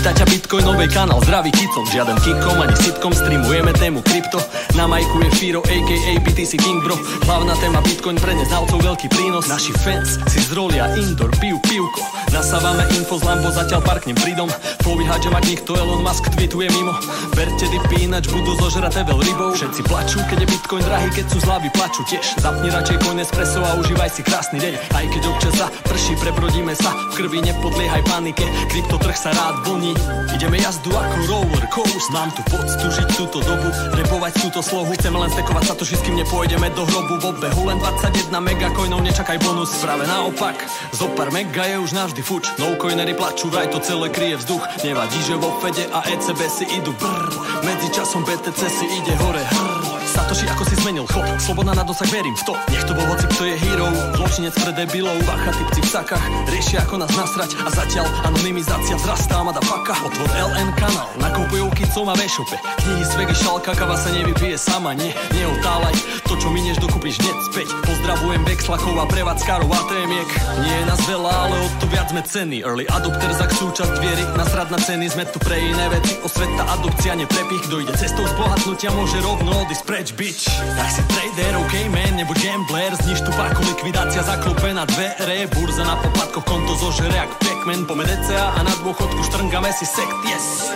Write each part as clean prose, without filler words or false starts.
Vítaťa Bitcoinovej kanál, zdravý kicom, žiaden kikom ani sitkom, streamujeme tému krypto, na majku je Firo aka BTC King Bro, hlavná téma Bitcoin pre neznalcov veľký prínos, naši fans si zrolia indoor, pijú pivko, nasávame info z Lambo, zatiaľ parknem pridom, povyhať, že mať nikto Elon Musk tweetuje mimo, berte dipy, inač budú zožraté veľ rybou, všetci plačú, keď je Bitcoin drahý, keď sú zlavy plačú tiež, zapni radšej koň espresso a užívaj si krásny deň, aj keď občas zaprší, prebrodíme sa, v krvi nepodliehaj panike, kryptotrh sa rád vlní. Ideme jazdu ako roller coast. Mám tu poctu žiť túto dobu, repovať túto slohu. Chceme len stekovať sa to, že s kým nepôjdeme do hrobu. V obehu len 21 megacoinov, nečakaj bonus. Práve naopak, zopár mega je už navždy fuč. Nocoinery plačú, raj to celé kryje vzduch. Nevadí, že vo Fede a ECB si idú brr. Medzičasom BTC si ide hore hrr. Satoši, ako si zmenil chod, sloboda na dosah, verím v to. Nech to bol hoci, kto je hero, zločinec pre debilov. Bacha, typci v sakách, riešia ako nás nasrať. A zatiaľ anonymizácia vzrastá, mada paka. Otvor LN kanál, nakupujú kicom a vešope. Knihy, svegy, šalka, kava sa nevypije sama. Nie, neotáľaj, to čo minieš, dokúpiš hneď späť. Pozdravujem vexlakov a prevádzkarov a témiek. Nie je nás veľa, ale od to viac sme cenní. Early adopter, zak súčasť viery, nasrad na ceny. Sme tu pre iné veci, osveta, adopcia, neprepich. Kto ide cestou zbohatnutia, môže rovno odísť preč, bitch. Tak si trader, ok man, nebuď gambler. Zniž tu páku, likvidácia, zaklopená dvere. Burza na poplatkoch, konto zožere jak Pac-Man. Pome DCA a na dôchodku štrngáme si sekt, yes.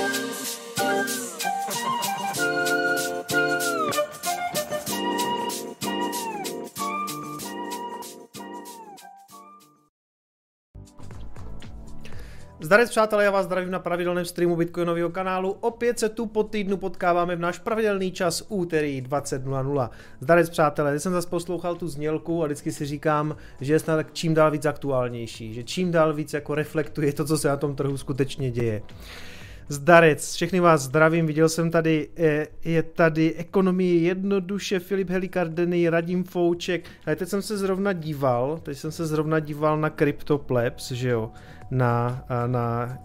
Zdarec přátelé, já vás zdravím na pravidelném streamu Bitcoinového kanálu. Opět se tu po týdnu potkáváme v náš pravidelný čas úterý 20.00. Zdarec přátelé, já jsem zase poslouchal tu znělku a vždycky si říkám, že je snad čím dál víc aktuálnější, že čím dál víc jako reflektuje to, co se na tom trhu skutečně děje. Zdarec, všechny vás zdravím, viděl jsem tady, je tady ekonomie jednoduše, Filip Helikardeny, Radim Fouček, ale teď jsem se zrovna díval na CryptoPlebs, že jo, na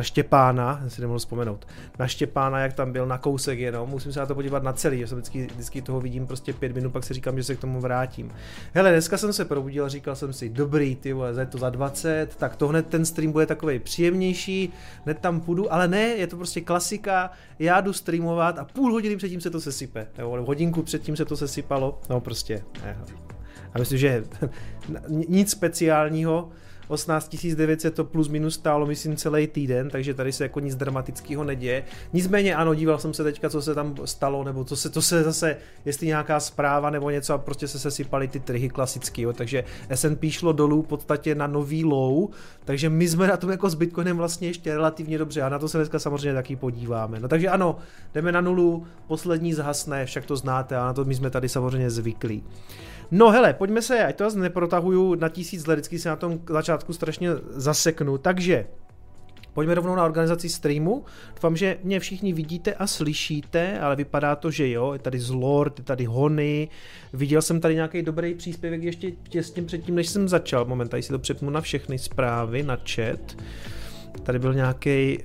Štěpána, si nemohl vzpomenout, na Štěpána, jak tam byl, na kousek jenom, musím se na to podívat na celý, že jsem vždycky toho vidím prostě 5 minut, pak si říkám, že se k tomu vrátím. Hele, dneska jsem se probudil a říkal jsem si, dobrý, ty vole, je to za 20, tak to hned ten stream bude takovej příjemnější, hned tam půjdu, ale ne, je to prostě klasika, já jdu streamovat a půl hodiny předtím se to sesype, nebo hodinku předtím se to sesypalo, no prostě, a myslím, že nic speciálního, 18 900 to plus minus stálo, myslím, celý týden, takže tady se jako nic dramatického neděje. Nicméně ano, díval jsem se teďka, co se tam stalo, nebo co se zase, jestli nějaká zpráva nebo něco, a prostě se sesypaly ty trhy klasický, jo. Takže S&P šlo dolů v podstatě na nový low, takže my jsme na tom jako s Bitcoinem vlastně ještě relativně dobře a na to se dneska samozřejmě taky podíváme. No takže ano, jdeme na nulu, poslední zhasne, však to znáte a na to my jsme tady samozřejmě zvyklí. No hele, pojďme se, ať to vás neprotahuju na 1000 let, vždycky se na tom začátku strašně zaseknu, takže pojďme rovnou na organizaci streamu, doufám, že mě všichni vidíte a slyšíte, ale vypadá to, že jo, je tady Zlord, je tady Hony, viděl jsem tady nějaký dobrý příspěvek ještě těsně předtím, než jsem začal, moment, tady si to přepnu na všechny zprávy, na chat, tady byl nějaký...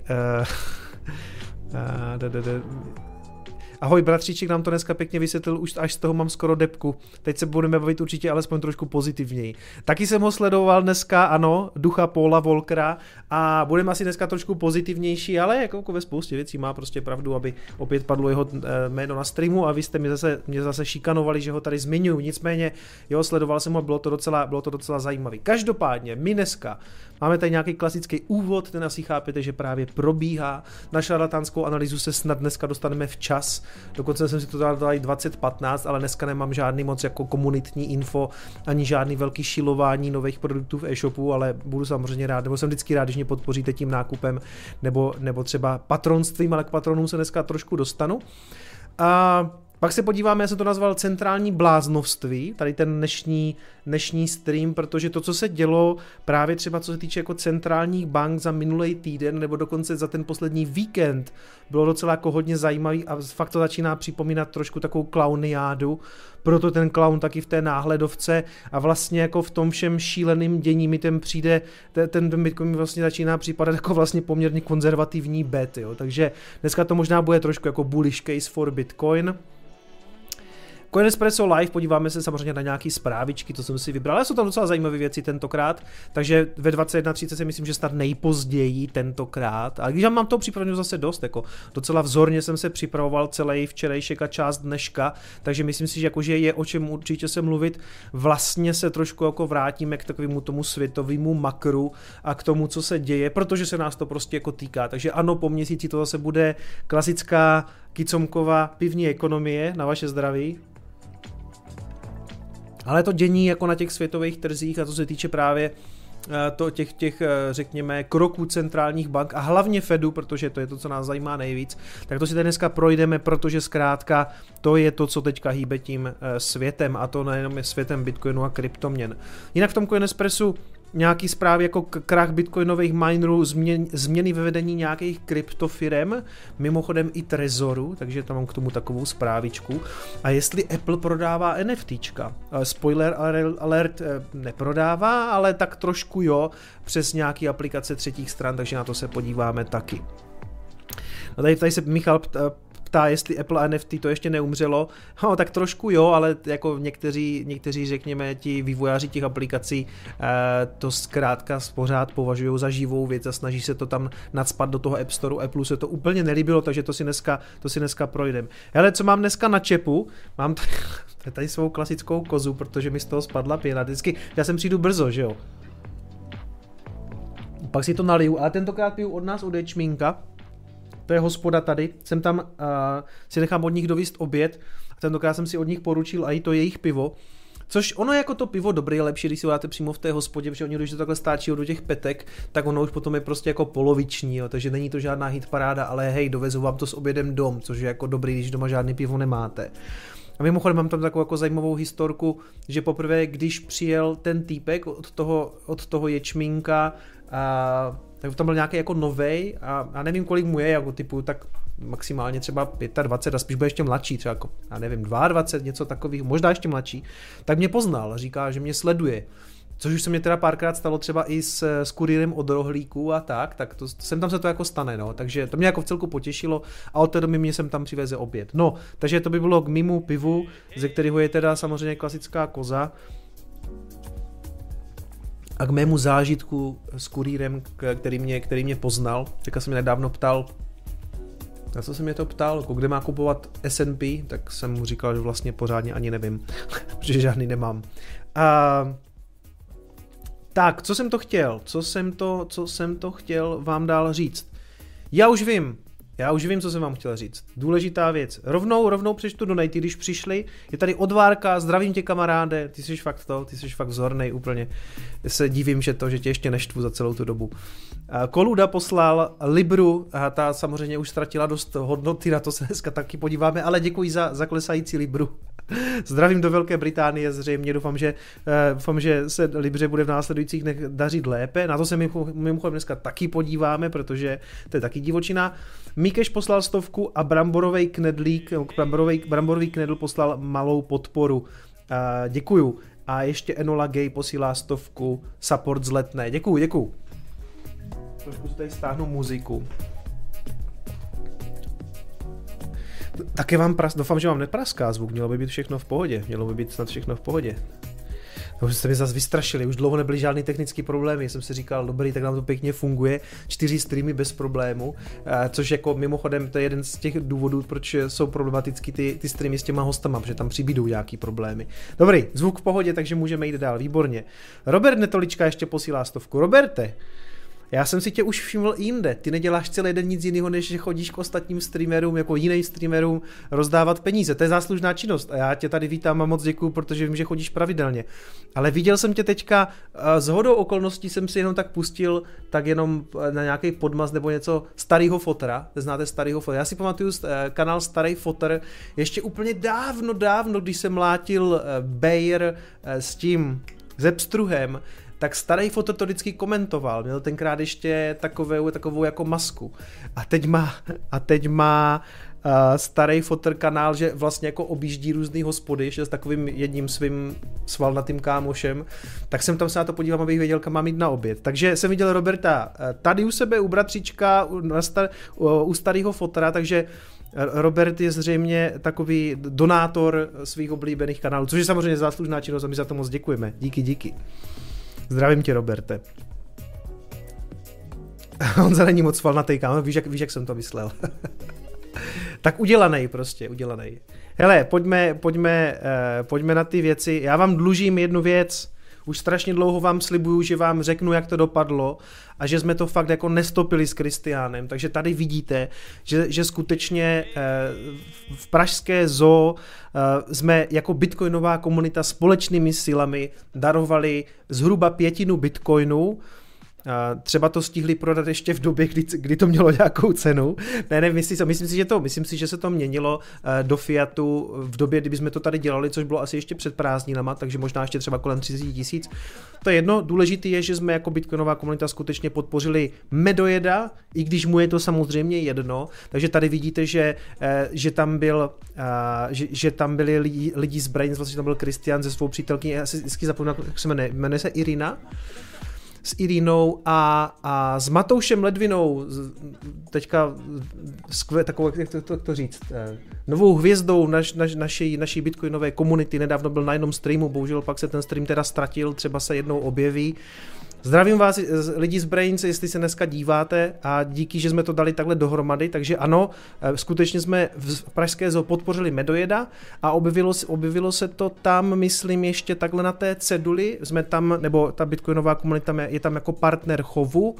Ahoj bratříček, nám to dneska pěkně vysvětlil, už až z toho mám skoro depku. Teď se budeme bavit určitě alespoň trošku pozitivněji. Taky jsem ho sledoval dneska, ano, ducha Paula Volckera a budeme asi dneska trošku pozitivnější, ale jako ve spoustě věcí má prostě pravdu, aby opět padlo jeho jméno na streamu a vy jste mě zase šikanovali, že ho tady zmiňuju. Nicméně, jo, sledoval jsem ho, bylo to docela zajímavý. Každopádně, my dneska máme tady nějaký klasický úvod, ten asi chápete, že právě probíhá. Na šarlatánskou analýzu se snad dneska dostaneme včas. Dokonce jsem si to dal i 2015, ale dneska nemám žádný moc jako komunitní info, ani žádný velký šilování nových produktů v e-shopu, ale budu samozřejmě rád, nebo jsem vždycky rád, když mě podpoříte tím nákupem, nebo třeba patronstvím, ale k patronům se dneska trošku dostanu. A pak se podíváme, já jsem to nazval centrální bláznovství, tady ten dnešní stream, protože to, co se dělo právě třeba co se týče jako centrálních bank za minulý týden nebo dokonce za ten poslední víkend, bylo docela jako hodně zajímavý a fakt to začíná připomínat trošku takovou klauniádu, proto ten klaun taky v té náhledovce a vlastně jako v tom všem šíleným dění mi ten přijde, ten Bitcoin mi vlastně začíná připadat jako vlastně poměrně konzervativní bet, jo, takže dneska to možná bude trošku jako bullish case for Bitcoin. Coinespresso Live, podíváme se samozřejmě na nějaký zprávičky, to jsem si vybral, ale jsou tam docela zajímavé věci tentokrát, takže ve 21.30 si myslím, že snad nejpozději tentokrát, ale když já mám toho připraveného zase dost, jako docela vzorně jsem se připravoval celý včerejšek a část dneška, takže myslím si, že jakože je o čem určitě se mluvit, vlastně se trošku jako vrátíme k takovému tomu světovému makru a k tomu, co se děje, protože se nás to prostě jako týká, takže ano, po měsíci to zase bude klasická Kicomková pivní ekonomie na vaše zdraví. Ale to dění jako na těch světových trzích a to se týče právě to těch řekněme, kroků centrálních bank a hlavně Fedu, protože to je to, co nás zajímá nejvíc, tak to si tady dneska projdeme, protože zkrátka to je to, co teďka hýbe tím světem a to nejenom je světem Bitcoinu a kryptoměn. Jinak v tom Coinespressu nějaký zprávy jako krach bitcoinových minerů, změny ve vedení nějakých kryptofirem, mimochodem i Trezoru, takže tam mám k tomu takovou zprávičku. A jestli Apple prodává NFTčka, spoiler alert, neprodává, ale tak trošku jo, přes nějaký aplikace třetích stran, takže na to se podíváme taky. No tady se Michal ptá, jestli Apple NFT to ještě neumřelo. No, tak trošku jo, ale jako někteří řekněme, ti vývojáři těch aplikací to zkrátka pořád považují za živou věc a snaží se to tam nadspat do toho App Store. Apple se to úplně nelíbilo, takže to si dneska projdem. Hele, co mám dneska na čepu? Mám tady svou klasickou kozu, protože mi z toho spadla pěna. Vždycky, já sem přijdu brzo, že jo? Pak si to naliju, ale tentokrát piju od nás od Ječmínka. To je hospoda tady, jsem tam, si nechám od nich dovíst oběd a tentokrát jsem si od nich poručil a i to jejich pivo, což ono jako to pivo dobré je lepší, když si ho dáte přímo v té hospodě, protože oni když to takhle stáčí do těch petek, tak ono už potom je prostě jako poloviční, jo, takže není to žádná hitparáda, ale hej, dovezu vám to s obědem dom, což je jako dobrý, když doma žádný pivo nemáte. A mimochodem mám tam takovou jako zajímavou historku, že poprvé, když přijel ten týpek od toho Ječmínka, tak tam byl nějaký jako novej a já nevím, kolik mu je, jako typu tak maximálně třeba 25 a spíš bude ještě mladší, třeba jako, já nevím, 22, něco takových, možná ještě mladší, tak mě poznal, říká, že mě sleduje. Což už se mě teda párkrát stalo třeba i s kurýrem od rohlíku a tak to, sem tam se to jako stane, no, takže to mě jako v celku potěšilo a od té doby mě sem tam přiveze oběd. No, takže to by bylo k mimo pivu, ze kterého je teda samozřejmě klasická koza, a k mému zážitku s kurýrem, který mě poznal. Teďka se mě nedávno ptal, na co se mě to ptal, kde má kupovat S&P, tak jsem mu říkal, že vlastně pořádně ani nevím, protože žádný nemám. Tak, co jsem to chtěl vám dál říct. Já už vím, co jsem vám chtěl říct. Důležitá věc. Rovnou přečtu donaty, když přišli. Je tady Odvárka, zdravím tě kamaráde, ty jsi fakt vzornej úplně. Se divím, že tě ještě neštvu za celou tu dobu. Koluda poslal libru, a ta samozřejmě už ztratila dost hodnoty, na to se dneska taky podíváme, ale děkuji za klesající libru. Zdravím do Velké Británie, zřejmě doufám, že se libře bude v následujících dnech dařit lépe. Na to se mimochodem dneska taky podíváme, protože to je taky divočina. Mikeš poslal 100 a bramborový knedl poslal malou podporu. Děkuju. A ještě Enola Gay posílá 100, support z Letné. Děkuju. Trošku se tady stáhnu muziku. Také vám doufám, že vám nepraská zvuk, mělo by být snad všechno v pohodě. No, že jste mi zase vystrašili, už dlouho nebyly žádný technický problémy, jsem si říkal, dobrý, tak nám to pěkně funguje, 4 streamy bez problému, což jako mimochodem to je jeden z těch důvodů, proč jsou problematický ty streamy s těma hostama, protože tam přibydou nějaký problémy. Dobrý, zvuk v pohodě, takže můžeme jít dál, výborně. Robert Netolička ještě posílá 100. Roberte, já jsem si tě už všiml jinde, ty neděláš celý den nic jiného, než že chodíš k ostatním streamerům, jako jiným streamerům rozdávat peníze, to je záslužná činnost a já tě tady vítám a moc děkuju, protože vím, že chodíš pravidelně, ale viděl jsem tě teďka, shodou okolností jsem si jenom tak pustil, tak jenom na nějaký podmaz nebo něco Starýho fotra, znáte Starýho fotra, já si pamatuju kanál Starý fotr, ještě úplně dávno, když jsem mlátil Bayer s tím Zepstruhem, tak Starý fotr to vždycky komentoval, měl tenkrát ještě takovou jako masku. A teď má Starý fotr kanál, že vlastně jako objíždí různý hospody, že s takovým jedním svým svalnatým kámošem, tak jsem tam se na to podívám, abych věděl, kam mám jít na oběd. Takže jsem viděl Roberta tady u sebe, u bratříčka, u Starýho fotra, takže Robert je zřejmě takový donátor svých oblíbených kanálů, což je samozřejmě záslužná činnost a my za to moc děkujeme. Díky, díky. Zdravím tě, Roberte. On za není moc falnatej, kámo, víš, jak jsem to myslel. Tak udělanej prostě, udělanej. Hele, pojďme na ty věci. Já vám dlužím jednu věc. Už strašně dlouho vám slibuju, že vám řeknu, jak to dopadlo a že jsme to fakt jako nestopili s Kristiánem. Takže tady vidíte, že skutečně v pražské zoo jsme jako bitcoinová komunita společnými silami darovali zhruba 1/5 bitcoinu. Třeba to stihli prodat ještě v době, kdy to mělo nějakou cenu. Ne, myslím si, že se to měnilo do fiatu v době, kdyby jsme to tady dělali, což bylo asi ještě před prázdninama, takže možná ještě třeba kolem 30 000. To je jedno. Důležité je, že jsme jako bitcoinová komunita skutečně podpořili Medojeda, i když mu je to samozřejmě jedno. Takže tady vidíte, že tam byli lidi z Brains, vlastně tam byl Kristian se svou přítelkyní, já si vždycky zapomínám, jak se jmenuje se Irina. S Irinou a s Matoušem Ledvinou, teďka takovou, jak to říct, novou hvězdou naší bitcoinové komunity, nedávno byl na jednom streamu, bohužel pak se ten stream teda ztratil, třeba se jednou objeví. Zdravím vás lidi z Brains, jestli se dneska díváte, a díky, že jsme to dali takhle dohromady, takže ano, skutečně jsme v pražské zoo podpořili Medojeda a objevilo se to tam, myslím, ještě takhle na té ceduli, jsme tam, nebo ta bitcoinová komunita je tam jako partner chovu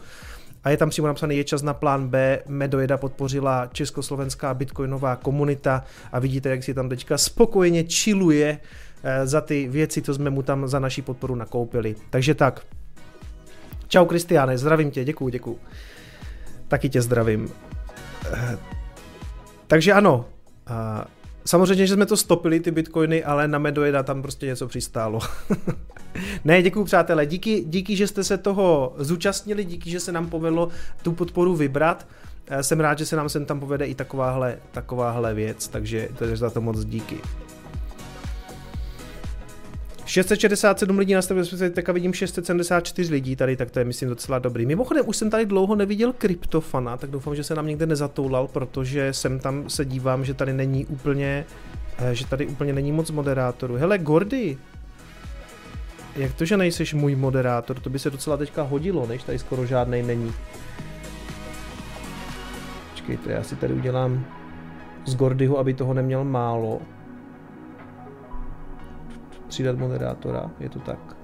a je tam přímo napsaný, je čas na plán B, Medojeda podpořila československá bitcoinová komunita a vidíte, jak si tam teďka spokojeně chilluje za ty věci, co jsme mu tam za naši podporu nakoupili, takže tak. Čau Kristiáne, zdravím tě, děkuju. Taky tě zdravím. Takže ano, samozřejmě, že jsme to stopili, ty bitcoiny, ale na Medojeda tam prostě něco přistálo. Ne, děkuju přátelé, díky, že jste se toho zúčastnili, díky, že se nám povedlo tu podporu vybrat. Jsem rád, že se nám sem tam povede i takováhle věc, takže za to moc díky. 667 lidí na stavu, tak vidím 674 lidí tady, tak to je myslím docela dobrý. Mimochodem už jsem tady dlouho neviděl kryptofana, tak doufám, že se nám někde nezatoulal, protože jsem tam se dívám, že tady není úplně, není moc moderátorů. Hele Gordy, jak to, že nejseš můj moderátor, to by se docela teďka hodilo, než tady skoro žádnej není. Počkejte, já si tady udělám z Gordyho, aby toho neměl málo. Přidat moderátora, je to tak.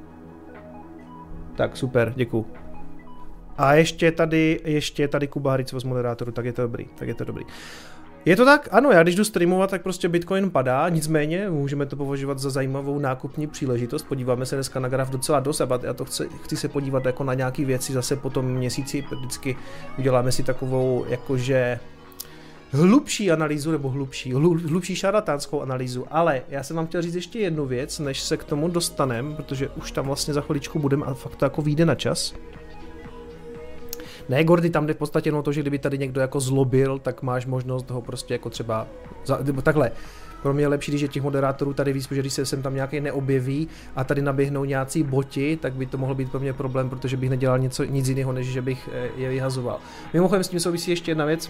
Tak super, děkuju. A ještě je tady Kuba Haric z moderátoru, tak je to dobrý. Je to tak? Ano, já když jdu streamovat, tak prostě Bitcoin padá, nicméně můžeme to považovat za zajímavou nákupní příležitost. Podíváme se dneska na graf docela dost, a já to chci se podívat jako na nějaký věci zase po tom měsíci, vždycky uděláme si takovou jakože hlubší analýzu, nebo hlubší šarlatánskou analýzu, ale já jsem vám chtěl říct ještě jednu věc, než se k tomu dostaneme, protože už tam vlastně za chviličku budeme a fakt to jako vyjde na čas. Ne, Gordy, tam jde v podstatě jenom to, že kdyby tady někdo jako zlobil, tak máš možnost ho prostě jako třeba, takhle, pro mě je lepší, když je těch moderátorů tady víc, protože když se sem tam nějaký neobjeví a tady naběhnou nějací boti, tak by to mohlo být pro mě problém, protože bych nedělal nic jiného, než že bych je vyhazoval. Mimochodem s tím souvisí ještě jedna věc.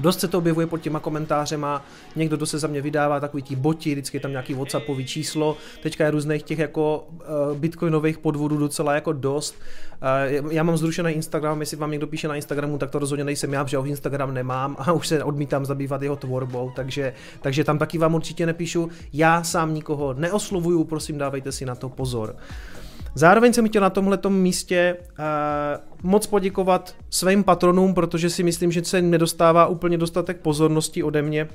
Dost se to objevuje pod těma komentářema, někdo, kdo se za mě vydává, takový ti boti, vždycky je tam nějaký WhatsAppový číslo, teďka je různých těch jako bitcoinových podvodů docela jako dost. Já mám zrušený Instagram, jestli vám někdo píše na Instagramu, tak to rozhodně nejsem já, protože Instagram nemám a už se odmítám zabývat jeho tvorbou, takže tam taky vám určitě nepíšu, já sám nikoho neoslovuju, prosím dávejte si na to pozor. Zároveň jsem chtěl na tomhletom místě moc poděkovat svým patronům, protože si myslím, že se nedostává úplně dostatek pozornosti ode mě.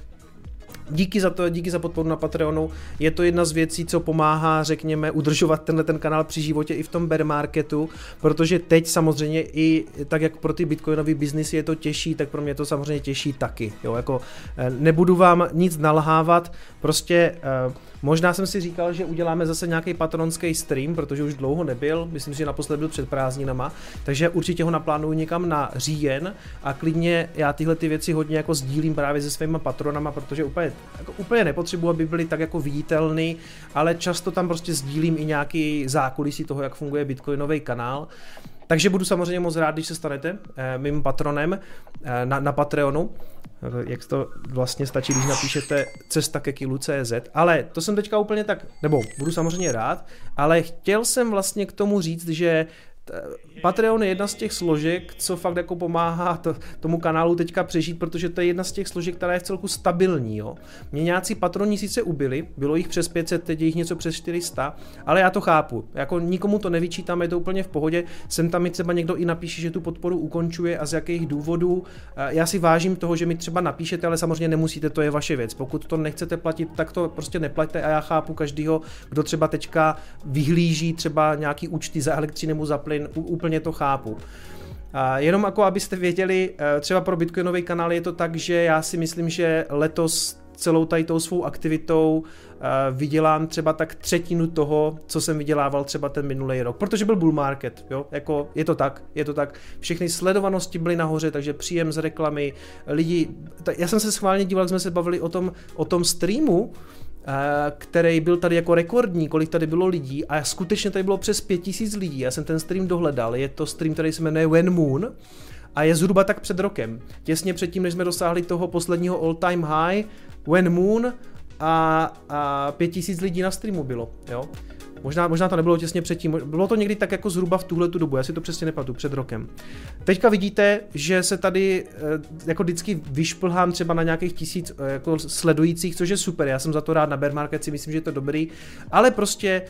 Díky za to, díky za podporu na Patreonu. Je to jedna z věcí, co pomáhá, řekněme, udržovat tenhle ten kanál při životě i v tom bear marketu, protože teď samozřejmě i tak, jak pro ty bitcoinový biznisy je to těžší, tak pro mě to samozřejmě těžší taky. Jo? Jako, nebudu vám nic nalhávat, prostě možná jsem si říkal, že uděláme zase nějaký patronský stream, protože už dlouho nebyl, myslím si, že naposled byl před prázdninama, takže určitě ho naplánuju někam na říjen a klidně já tyhle ty věci hodně jako sdílím právě se svýma patronama, protože úplně nepotřebuji, aby byly tak jako viditelný, ale často tam prostě sdílím i nějaký zákulisí toho, jak funguje bitcoinový kanál. Takže budu samozřejmě moc rád, když se stanete mým patronem na Patreonu. Jak to vlastně stačí, když napíšete cesta ke kilu.cz, ale to jsem teďka úplně tak, nebo budu samozřejmě rád, ale chtěl jsem vlastně k tomu říct, že Patreon je jedna z těch složek, co fakt jako pomáhá tomu kanálu teďka přežít, protože to je jedna z těch složek, která je v celku stabilní. Jo. Mě nějací patroni sice ubyli, bylo jich přes 500, teď je jich něco přes 400, ale já to chápu, jako nikomu to nevyčítám, je to úplně v pohodě, sem tam mi třeba někdo i napíše, že tu podporu ukončuje a z jakých důvodů. Já si vážím toho, že mi třeba napíšete, ale samozřejmě nemusíte, to je vaše věc. Pokud to nechcete platit, tak to prostě neplaťte a já chápu každýho, kdo třeba teďka vyhlíží třeba nějaký účty za elektřinu nebo za plyn, úplně to chápu. A jenom jako abyste věděli, třeba pro Bitcoinový kanál je to tak, že já si myslím, že letos celou tady tou svou aktivitou vydělám třeba tak 1/3 toho, co jsem vydělával třeba ten minulý rok, protože byl bull market, jo, jako je to tak, všechny sledovanosti byly nahoře, takže příjem z reklamy, lidi, já jsem se schválně díval, jak jsme se bavili o tom streamu, který byl tady jako rekordní, kolik tady bylo lidí a skutečně tady bylo přes 5000 lidí, já jsem ten stream dohledal, je to stream, který se jmenuje When Moon a je zhruba tak před rokem, těsně předtím, než jsme dosáhli toho posledního all time high, When Moon a 5000 lidí na streamu bylo, jo. Možná to nebylo těsně předtím, bylo to někdy tak jako zhruba v tuhletu dobu, já si to přesně nepamatuju, před rokem. Teďka vidíte, že se tady jako vždycky vyšplhám třeba na nějakých 1000 jako sledujících, což je super, já jsem za to rád, na bear market si myslím, že je to dobrý, ale prostě,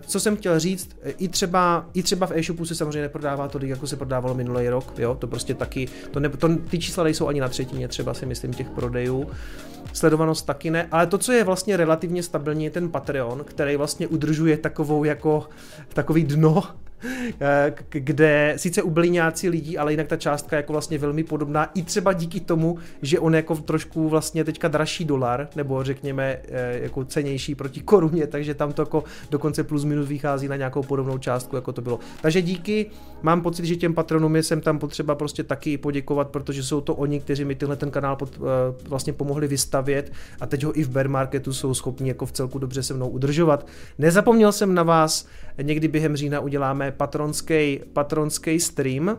co jsem chtěl říct, i třeba v e-shopu se samozřejmě neprodává tolik, jako se prodávalo minulý rok, jo, to prostě taky, ty čísla nejsou ani na 1/3 třeba si myslím těch prodejů, sledovanost taky ne, ale to, co je vlastně relativně stabilní, je ten Patreon, který vlastně udržuje takový dno, kde sice ubyli nějací lidi, ale jinak ta částka je jako vlastně velmi podobná, i třeba díky tomu, že on je jako trošku vlastně teďka dražší dolar, nebo řekněme jako cenější proti koruně, takže tam to jako dokonce plus minus vychází na nějakou podobnou částku, jako to bylo. Takže díky, mám pocit, že těm patronům jsem tam potřeba prostě taky poděkovat, protože jsou to oni, kteří mi tenhle ten kanál vlastně pomohli vystavět a teď ho i v bear marketu jsou schopni jako v celku dobře se mnou udržovat. Nezapomněl jsem na vás, někdy během října uděláme patronský stream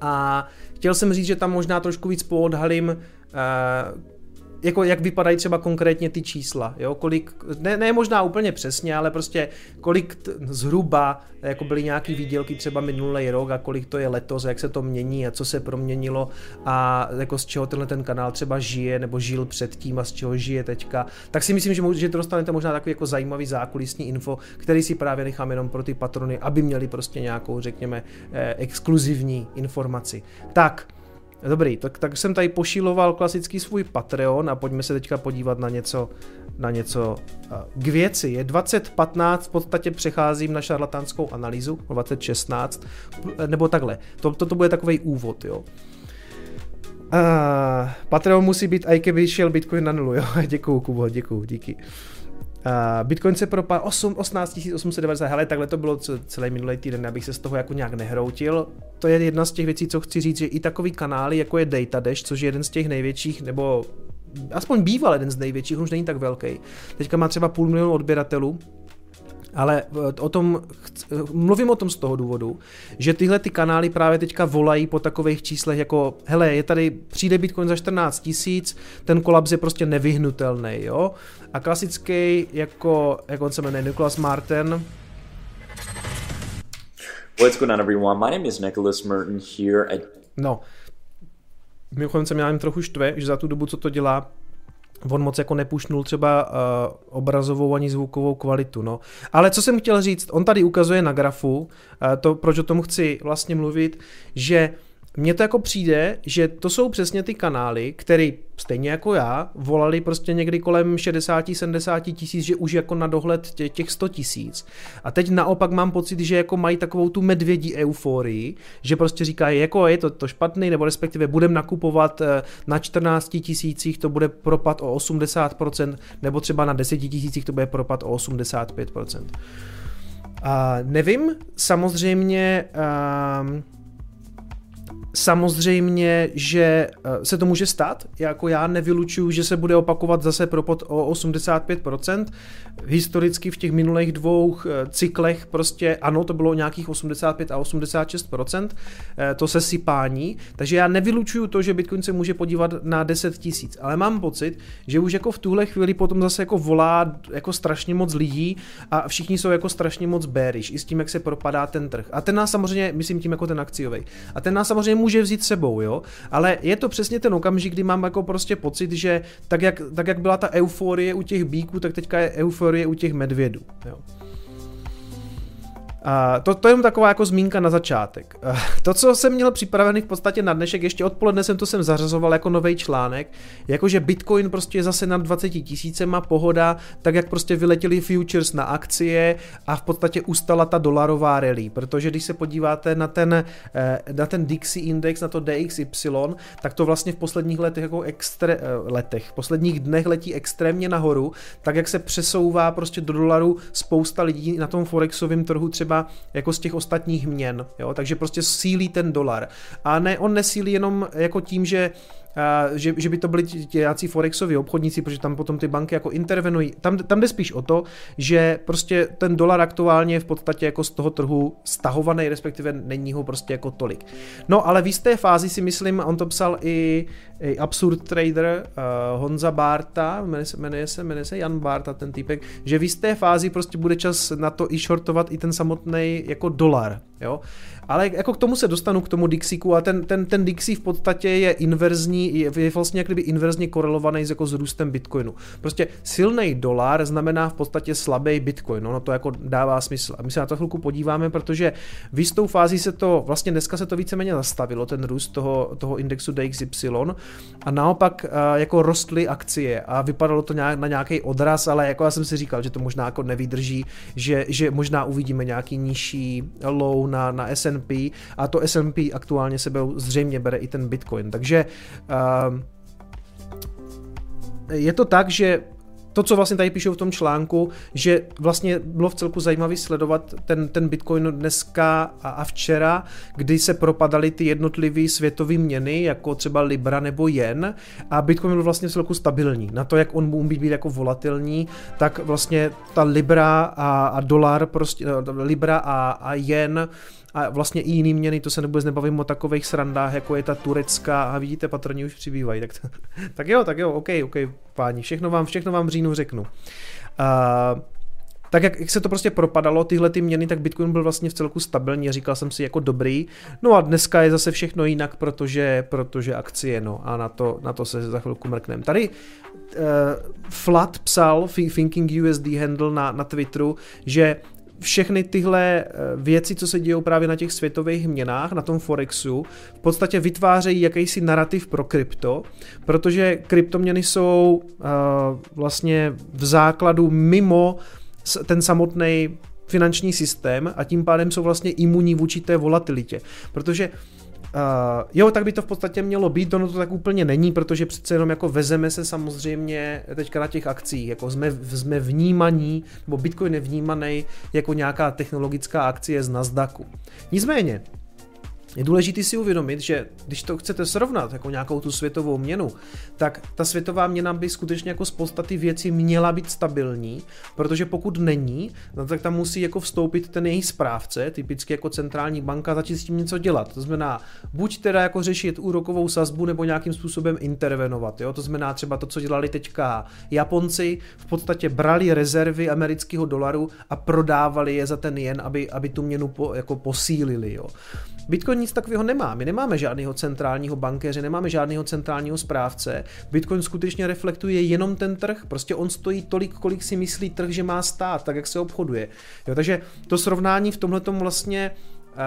a chtěl jsem říct, že tam možná trošku víc poodhalím, jako jak vypadají třeba konkrétně ty čísla, jo, kolik, ne možná úplně přesně, ale prostě kolik zhruba jako byly nějaký výdělky třeba minulý rok a kolik to je letos, jak se to mění a co se proměnilo a jako z čeho tenhle ten kanál třeba žije nebo žil předtím a z čeho žije teďka, tak si myslím, že to dostanete možná takový jako zajímavý zákulisní info, který si právě nechám jenom pro ty patrony, aby měli prostě nějakou, řekněme, exkluzivní informaci. Tak. Dobrý, tak jsem tady pošiloval klasický svůj Patreon a pojďme se teďka podívat na něco k věci. Je 2015, v podstatě přecházím na šarlatánskou analýzu, 2016, nebo takhle, to bude takovej úvod, jo. Patreon musí být, i kdyby šel Bitcoin na nulu, jo, děkuju Kubo, děkuju, díky. Bitcoin se propadl 18 890, hele, takhle to bylo celý minulý týden, abych se z toho jako nějak nehroutil. To je jedna z těch věcí, co chci říct, že i takový kanály, jako je Datadash, což je jeden z těch největších, nebo aspoň býval jeden z největších, už není tak velký. Teďka má třeba 500 000 odběratelů, ale mluvím o tom z toho důvodu, že tyhle ty kanály právě teďka volají po takových číslech jako, hele, je tady, přijde Bitcoin za 14 000, ten kolaps je prostě nevyhnutelný, jo. A klasický, jak on se jmenuje, Nicholas Martin. What's going on everyone, my name is Nicholas Martin here at... No, mimochodem se mě na něm trochu štve, že za tu dobu, co to dělá, on moc jako nepušnul třeba obrazovou ani zvukovou kvalitu, no. Ale co jsem chtěl říct, on tady ukazuje na grafu, to, proč o tom chci vlastně mluvit, že mně to jako přijde, že to jsou přesně ty kanály, které stejně jako já volali prostě někdy kolem 60 000–70 000, že už jako na dohled těch 100 000. A teď naopak mám pocit, že jako mají takovou tu medvědí euforii, že prostě říkají, jako je to špatný, nebo respektive budeme nakupovat na 14 000, to bude propad o 80%, nebo třeba na 10 000 to bude propad o 85%. Nevím, samozřejmě... Samozřejmě, že se to může stát, jako já nevylučuju, že se bude opakovat zase propad o 85%. Historicky v těch minulých dvou cyklech prostě ano, to bylo nějakých 85 a 86%, to se sypání, takže já nevylučuju to, že Bitcoin se může podívat na 10 tisíc, ale mám pocit, že už jako v tuhle chvíli potom zase jako volá jako strašně moc lidí a všichni jsou jako strašně moc bearish i s tím, jak se propadá ten trh. A ten nás samozřejmě, myslím tím jako ten akciový, a ten nás samozřejmě může vzít sebou, jo, ale je to přesně ten okamžik, kdy mám jako prostě pocit, že tak jak byla ta euforie u těch bíků, tak teďka je euforie u těch medvědů, jo. To je jenom taková jako zmínka na začátek. To, co jsem měl připravený v podstatě na dnešek, ještě odpoledne jsem to sem zařazoval jako novej článek, jakože Bitcoin prostě je zase nad 20 tisícema pohoda, tak jak prostě vyletěly futures na akcie a v podstatě ustala ta dolarová rally, protože když se podíváte na ten DXY index, na to DXY, tak to vlastně v posledních letech jako v posledních dnech letí extrémně nahoru, tak jak se přesouvá prostě do dolaru spousta lidí na tom forexovém trhu třeba jako z těch ostatních měn, jo? Takže prostě sílí ten dolar. A ne, on nesílí jenom jako tím, že by to byli tějací forexoví obchodníci, protože tam potom ty banky jako intervenují. Tam jde spíš o to, že prostě ten dolar aktuálně je v podstatě jako z toho trhu stahovaný, respektive není ho prostě jako tolik. No ale v jisté fázi si myslím, on to psal i Absurd Trader Honza Bárta, jmenuje se Jan Bárta ten týpek, že v jisté fázi prostě bude čas na to i shortovat i ten samotný jako dolar, jo. Ale jako k tomu se dostanu, k tomu Dixiku, a ten Dixi v podstatě je inverzní, je vlastně jak kdyby inverzně korelovaný jako s růstem Bitcoinu. Prostě silný dolar znamená v podstatě slabý Bitcoin, ono to jako dává smysl. A my se na to chvilku podíváme, protože v jistou fázi se to, vlastně dneska se to víceméně zastavilo, ten růst toho indexu DXY, a naopak jako rostly akcie a vypadalo to nějak, na nějaký odraz, ale jako já jsem si říkal, že to možná jako nevydrží, že možná uvidíme nějaký nižší low na SN, a to S&P aktuálně sebou zřejmě bere i ten Bitcoin. Takže je to tak, že to, co vlastně tady píšou v tom článku, že vlastně bylo v celku zajímavý sledovat ten Bitcoin dneska a včera, kdy se propadaly ty jednotlivé světové měny, jako třeba Libra nebo Jen, a Bitcoin byl vlastně v celku stabilní. Na to, jak on může být jako volatilní, tak vlastně ta Libra a dolar, prostě Libra a Jen a vlastně i jiný měny, to se vůbec nebavím o takových srandách, jako je ta turecká, a vidíte, patrně už přibývají, tak jo, ok, páni, všechno vám v říjnu řeknu. Tak jak se to prostě propadalo, tyhle ty měny, tak Bitcoin byl vlastně v celku stabilní, říkal jsem si jako dobrý, no a dneska je zase všechno jinak, protože akcie, no a na to se za chvilku mrkneme. Tady Flat psal, Thinking USD handle na Twitteru, že všechny tyhle věci, co se dějou právě na těch světových měnách, na tom Forexu, v podstatě vytvářejí jakýsi narrativ pro krypto, protože kryptoměny jsou vlastně v základu mimo ten samotný finanční systém a tím pádem jsou vlastně imunní vůči té volatilitě, protože jo, tak by to v podstatě mělo být, ono to tak úplně není, protože přece jenom jako vezeme se samozřejmě teďka na těch akcích, jako jsme vnímaní, nebo Bitcoin je vnímaný jako nějaká technologická akcie z Nasdaqu. Nicméně je důležité si uvědomit, že když to chcete srovnat jako nějakou tu světovou měnu, tak ta světová měna by skutečně jako z podstaty věci měla být stabilní, protože pokud není, no tak tam musí jako vstoupit ten její správce, typicky jako centrální banka, začít s tím něco dělat. To znamená, buď teda jako řešit úrokovou sazbu nebo nějakým způsobem intervenovat, jo? To znamená třeba to, co dělali teďka Japonci, v podstatě brali rezervy amerického dolaru a prodávali je za ten jen, aby tu měnu jako posílili, jo. Bitcoin nic takového nemá. My nemáme žádného centrálního bankéře, nemáme žádného centrálního správce. Bitcoin skutečně reflektuje jenom ten trh. Prostě on stojí tolik, kolik si myslí trh, že má stát, tak jak se obchoduje. Jo, takže to srovnání v tomhletom vlastně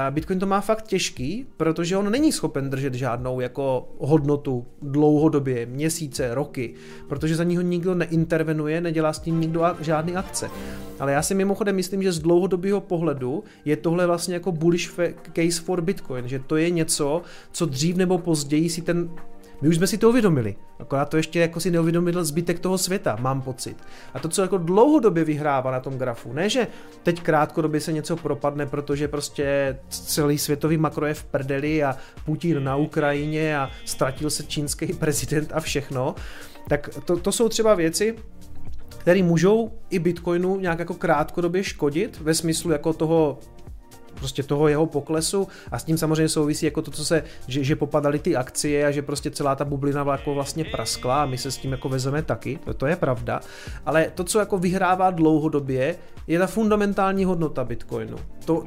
Bitcoin to má fakt těžký, protože on není schopen držet žádnou jako hodnotu dlouhodobě, měsíce, roky, protože za něho nikdo neintervenuje, nedělá s tím nikdo žádný akce. Ale já si mimochodem myslím, že z dlouhodobého pohledu je tohle vlastně jako bullish case for Bitcoin, že to je něco, co dřív nebo později si ten My už jsme si to uvědomili, akorát to ještě jako si neuvědomil zbytek toho světa, mám pocit. A to, co jako dlouhodobě vyhrává na tom grafu, ne, že teď krátkodobě se něco propadne, protože prostě celý světový makro je v prdeli a Putin na Ukrajině a ztratil se čínský prezident a všechno, tak to jsou třeba věci, které můžou i Bitcoinu nějak jako krátkodobě škodit ve smyslu jako toho prostě toho jeho poklesu a s tím samozřejmě souvisí jako to, co se, že popadaly ty akcie a že prostě celá ta bublina jako vlastně praskla a my se s tím jako vezeme taky, to je pravda, ale to, co jako vyhrává dlouhodobě, je ta fundamentální hodnota Bitcoinu.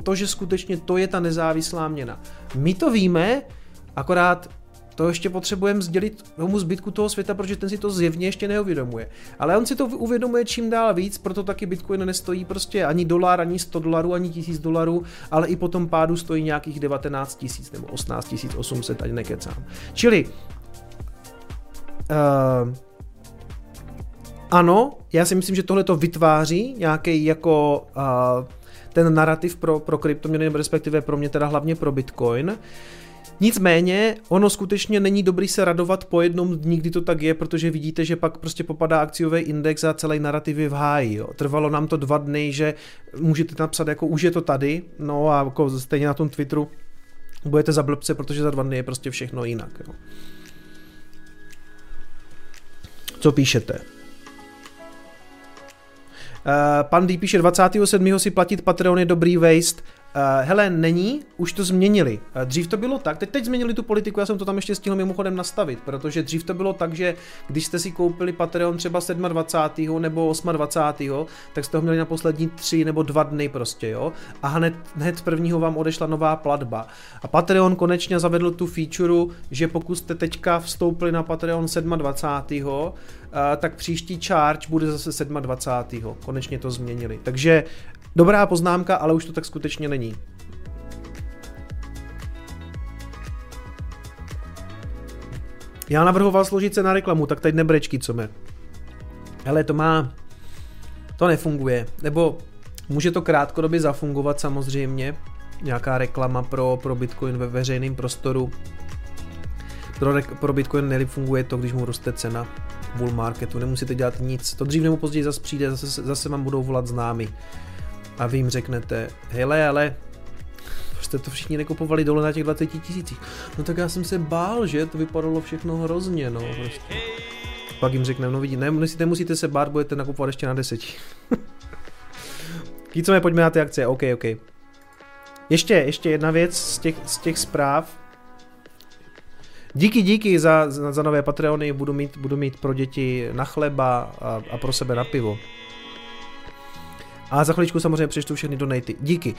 To, že skutečně to je ta nezávislá měna. My to víme, akorát to ještě potřebujeme sdělit tomu zbytku toho světa, protože ten si to zjevně ještě neuvědomuje. Ale on si to uvědomuje čím dál víc, proto taky Bitcoin nestojí prostě ani dolar, ani 100 dolarů, ani 1000 dolarů, ale i po tom pádu stojí nějakých 19 tisíc nebo 18 800, ať nekecám. Čili ano, já si myslím, že tohle to vytváří nějaký jako ten narrativ pro kryptoměny, respektive pro mě teda hlavně pro Bitcoin. Nicméně, ono skutečně není dobrý se radovat po jednom dní, kdy to tak je, protože vidíte, že pak prostě popadá akciový index a celý narrativ je v háji. Jo. Trvalo nám to 2 dny, že můžete napsat jako už je to tady, no a jako stejně na tom Twitteru budete za blbce, protože za 2 dny je prostě všechno jinak. Jo. Co píšete? Pan D píše 27. si platit Patreon je dobrý waste. Hele, není, už to změnili. Dřív to bylo tak, teď změnili tu politiku, já jsem to tam ještě stihl mimochodem nastavit, protože dřív to bylo tak, že když jste si koupili Patreon třeba 27. nebo 28., tak jste ho měli na poslední 3 nebo 2 dny prostě, jo, a hned prvního vám odešla nová platba. A Patreon konečně zavedl tu feature, že pokud jste teďka vstoupili na Patreon 27., tak příští charge bude zase 27. Konečně to změnili. Takže dobrá poznámka, ale už to tak skutečně není. Já navrhoval složit se na reklamu, tak tady nebrečky, co mě. Hele, to nefunguje. Nebo může to krátkodobě zafungovat samozřejmě. Nějaká reklama pro Bitcoin ve veřejném prostoru. Pro Bitcoin nefunguje to, když mu roste cena bull marketu. Nemusíte dělat nic. To dřív nebo později zase přijde, zase vám budou volat známy. A vy jim řeknete, hele, ale prostě to všichni nekupovali dole na těch 20 000. No tak já jsem se bál, že to vypadalo všechno hrozně, no prostě. Pak jim řekneme, no vidíte, nemusíte se bát, budete nakupovat ještě na 10. Kýceme, pojďme na ty akcie, ok. Ještě jedna věc z těch zpráv. Díky za nové Patreony, budu mít pro děti na chleba a pro sebe na pivo. A za chviličku samozřejmě přečtu všechny donaty. Díky.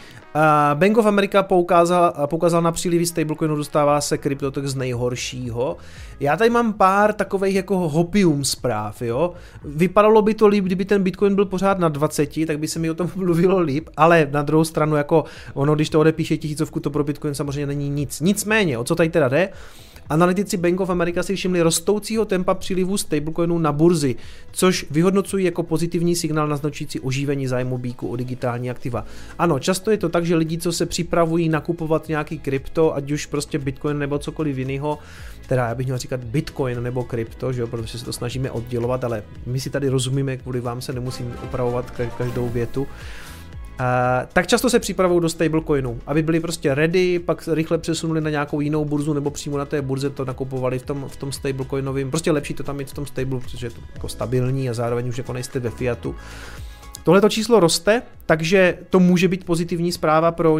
Bank of America poukázal na přílivy stablecoinu, dostává se kryptotok z nejhoršího. Já tady mám pár takových jako hopium zpráv, jo. Vypadalo by to líp, kdyby ten Bitcoin byl pořád na 20, tak by se mi o tom mluvilo líp, ale na druhou stranu jako ono, když to odepíše 1000, to pro Bitcoin samozřejmě není nic. Nicméně, o co tady teda jde? Analytici Bank of America si všimli rostoucího tempa přílivu stablecoinů na burzy, což vyhodnocují jako pozitivní signál naznačující oživení zájmu bíku o digitální aktiva. Ano, často je to tak, že lidi, co se připravují nakupovat nějaký krypto, ať už prostě Bitcoin nebo cokoliv jiného, teda já bych měl říkat Bitcoin nebo krypto, že jo, protože se to snažíme oddělovat, ale my si tady rozumíme, kvůli vám se nemusím opravovat každou větu. Tak často se připravují do stablecoinu, aby byli prostě ready, pak rychle přesunuli na nějakou jinou burzu nebo přímo na té burze to nakupovali v tom stablecoinovým, prostě lepší to tam mít v tom stable, protože je to jako stabilní a zároveň už jako nejste ve fiatu. Tohleto číslo roste, takže to může být pozitivní zpráva pro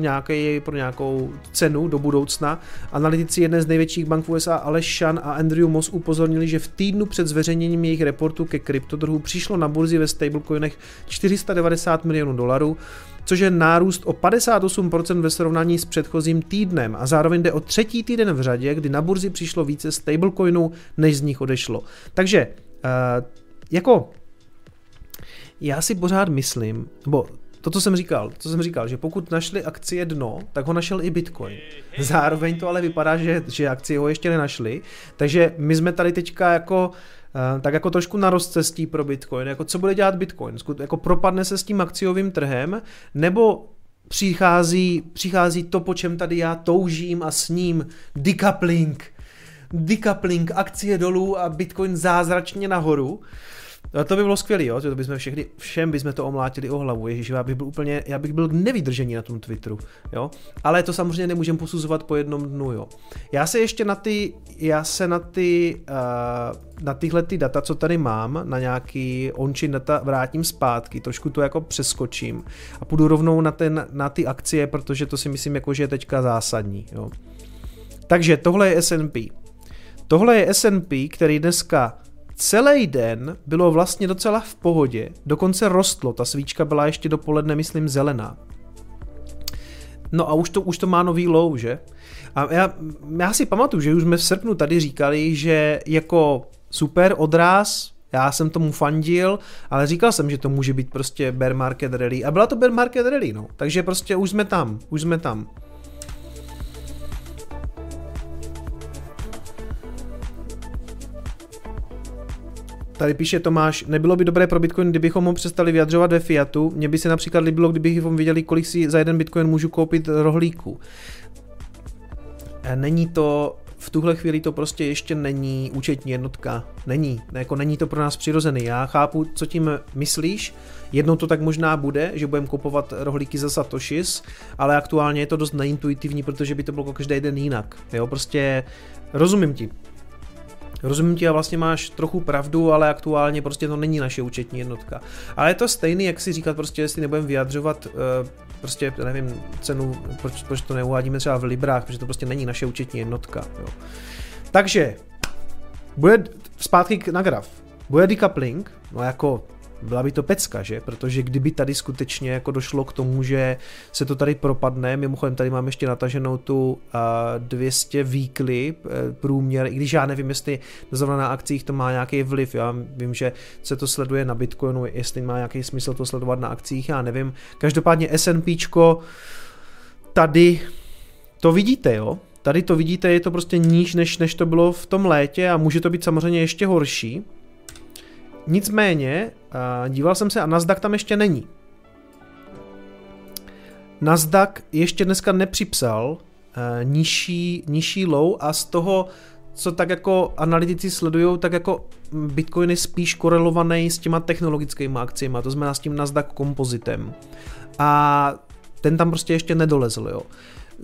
nějakou cenu do budoucna. Analytici jedné z největších bank USA, Aleš Shan a Andrew Moss, upozornili, že v týdnu před zveřejněním jejich reportu ke kryptotrhu přišlo na burzi ve stablecoinech $490 milionů, což je nárůst o 58% ve srovnání s předchozím týdnem a zároveň jde o 3. týden v řadě, kdy na burzi přišlo více stablecoinů, než z nich odešlo. Takže, já si pořád myslím, nebo to, co jsem říkal, že pokud našli akcie dno, tak ho našel i Bitcoin. Zároveň to ale vypadá, že akcie ho ještě nenašli, takže my jsme tady teďka jako tak jako trošku na rozcestí pro Bitcoin, jako co bude dělat Bitcoin, jako propadne se s tím akciovým trhem, nebo přichází to, po čem tady já toužím a sním, decoupling. decoupling, akcie dolů a Bitcoin zázračně nahoru. To by bylo skvělý, jo? To bychom všem bychom to omlátili o hlavu. Ježíš, já bych byl nevydržený na tom Twitteru, jo? Ale to samozřejmě nemůžeme posuzovat po jednom dnu, jo? Já se ještě na tyhle ty data, co tady mám, na nějaký on-chain data vrátím zpátky, trošku to jako přeskočím a půjdu rovnou na ty akcie, protože to si myslím, jako, že je teďka zásadní, jo? Takže tohle je S&P. Tohle je S&P, který dneska celý den bylo vlastně docela v pohodě, dokonce rostlo, ta svíčka byla ještě dopoledne, myslím, zelená. No a už to má nový low, že? A já si pamatuju, že už jsme v srpnu tady říkali, že jako super odraz, já jsem tomu fandil, ale říkal jsem, že to může být prostě bear market rally a byla to bear market rally, no. Takže prostě už jsme tam. Tady píše Tomáš, nebylo by dobré pro Bitcoin, kdybychom ho přestali vyjadřovat ve fiatu. Mně by se například líbilo, kdybychom viděli, kolik si za jeden Bitcoin můžu koupit rohlíku. Není to, v tuhle chvíli to prostě ještě není účetní jednotka. Není, jako není to pro nás přirozený. Já chápu, co tím myslíš. Jednou to tak možná bude, že budeme kupovat rohlíky za satoshis, ale aktuálně je to dost neintuitivní, protože by to bylo každý den jinak. Jo, prostě rozumím ti. Rozumím ti, a vlastně máš trochu pravdu, ale aktuálně prostě to není naše účetní jednotka. Ale je to stejný, jak si říkat, prostě jestli nebudeme vyjadřovat prostě, nevím, cenu, proč to neuvádíme třeba v librách, protože to prostě není naše účetní jednotka. Jo. Takže, bude zpátky na graf, bude decoupling, no jako byla by to pecka, že? Protože kdyby tady skutečně jako došlo k tomu, že se to tady propadne, mimochodem tady mám ještě nataženou tu 200 weekly průměr, i když já nevím, jestli zrovna na akcích to má nějaký vliv, já vím, že se to sleduje na Bitcoinu, jestli má nějaký smysl to sledovat na akcích, já nevím. Každopádně S&Pčko, tady to vidíte, jo? Tady to vidíte, je to prostě níž, než to bylo v tom létě a může to být samozřejmě ještě horší. Nicméně, díval jsem se a Nasdaq tam ještě není. Nasdaq ještě dneska nepřipsal nižší low a z toho, co tak jako analytici sledují, tak jako Bitcoin je spíš korelovaný s těma technologickými akciemi, to znamená s tím Nasdaq kompozitem. A ten tam prostě ještě nedolezl, jo.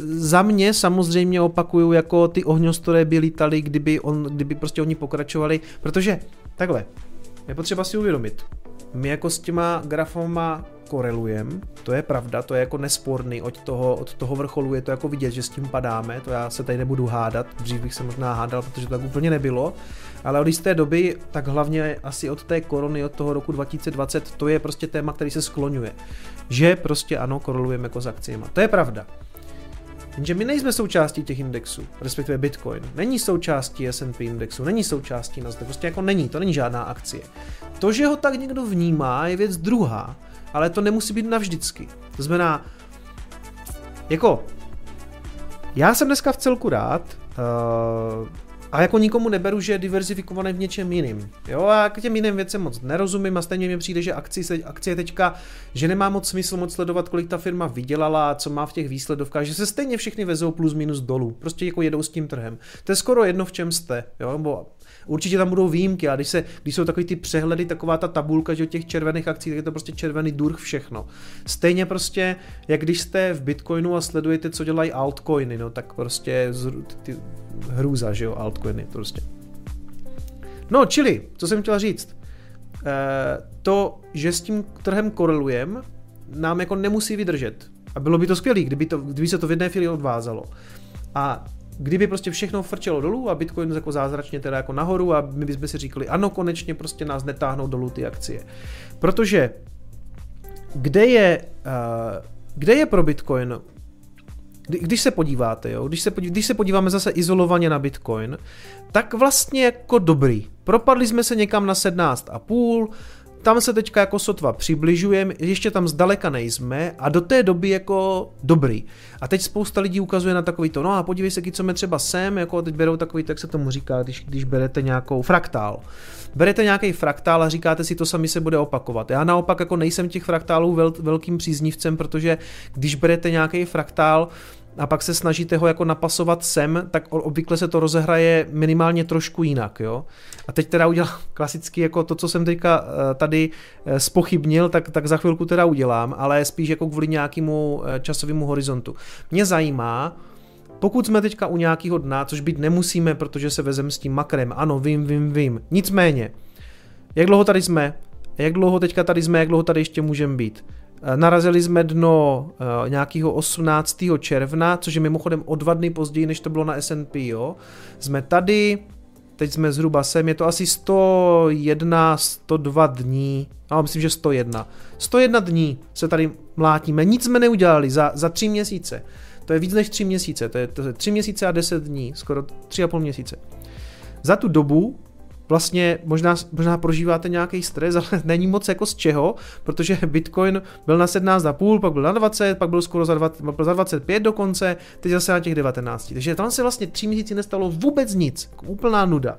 Za mě samozřejmě opakuju, jako ty ohňostroje by lítaly, kdyby prostě oni pokračovali, protože takhle. Je potřeba si uvědomit, my jako s těma grafama korelujeme, to je pravda, to je jako nesporný, od toho vrcholu je to jako vidět, že s tím padáme, to já se tady nebudu hádat, dřív bych se možná hádal, protože to tak úplně nebylo, ale od jisté doby, tak hlavně asi od té korony, od toho roku 2020, to je prostě téma, který se skloňuje, že prostě ano, korelujeme jako s akciemi, to je pravda. Jenže my nejsme součástí těch indexů, respektive Bitcoin. Není součástí S&P indexu, není součástí Nasdaq, prostě jako není, to není žádná akcie. To, že ho tak někdo vnímá, je věc druhá, ale to nemusí být navždycky. To znamená, jako, já jsem dneska v celku rád a jako nikomu neberu, že je diverzifikované v něčem jiným. Jo, a k těm jiným věcem moc nerozumím a stejně mi přijde, že akcie teďka, že nemá moc smysl moc sledovat, kolik ta firma vydělala, co má v těch výsledovkách, že se stejně všechny vezou plus minus dolů, prostě jako jedou s tím trhem. To je skoro jedno, v čem jste, jo, nebo určitě tam budou výjimky a když jsou takový ty přehledy, taková ta tabulka, že od těch červených akcí, tak je to prostě červený durch všechno. Stejně prostě, jak když jste v Bitcoinu a sledujete, co dělají altcoiny, no tak prostě hrůza, že jo, altcoiny prostě. No, čili, co jsem chtěl říct, to, že s tím trhem korelujeme, nám jako nemusí vydržet. A bylo by to skvělé, kdyby se to v jedné chvíli odvázalo. A kdyby prostě všechno frčelo dolů a Bitcoin jako zázračně teda jako nahoru a my bychom si říkali, ano, konečně prostě nás netáhnou dolů ty akcie. Protože kde je pro Bitcoin, když se podíváte, jo, když se podíváme zase izolovaně na Bitcoin, tak vlastně jako dobrý. Propadli jsme se někam na 17,5, tam se teďka jako sotva přibližujeme, ještě tam zdaleka nejsme a do té doby jako dobrý. A teď spousta lidí ukazuje na takový to, no a podívej se, co mě třeba sem, jako teď berou takový, tak se tomu říká, když berete nějakou fraktál. Berete nějaký fraktál a říkáte si, to sami se bude opakovat. Já naopak jako nejsem těch fraktálů velkým příznivcem, protože když berete nějaký fraktál, a pak se snažíte ho jako napasovat sem, tak obvykle se to rozehraje minimálně trošku jinak, jo. A teď teda udělám klasicky jako to, co jsem teďka tady spochybnil, tak za chvilku teda udělám, ale spíš jako kvůli nějakému časovému horizontu. Mě zajímá, pokud jsme teďka u nějakého dna, což být nemusíme, protože se vezem s tím makrem, ano, vím, nicméně, jak dlouho tady jsme, jak dlouho teďka tady jsme, jak dlouho tady ještě můžeme být. Narazili jsme dno nějakého 18. června, což je mimochodem o 2 dny později, než to bylo na S&P, jo. Jsme tady, teď jsme zhruba sem, je to asi 101, 102 dní, ale myslím, že 101. 101 dní se tady mlátíme, nic jsme neudělali za 3 měsíce. To je víc než 3 měsíce, to je 3 měsíce a 10 dní, skoro 3,5 měsíce. Za tu dobu vlastně možná prožíváte nějaký stres, ale není moc jako z čeho, protože Bitcoin byl na 17,5, pak byl na 20, pak byl skoro za 25 dokonce, teď zase na těch 19. Takže tam se vlastně 3 měsíci nestalo vůbec nic, úplná nuda.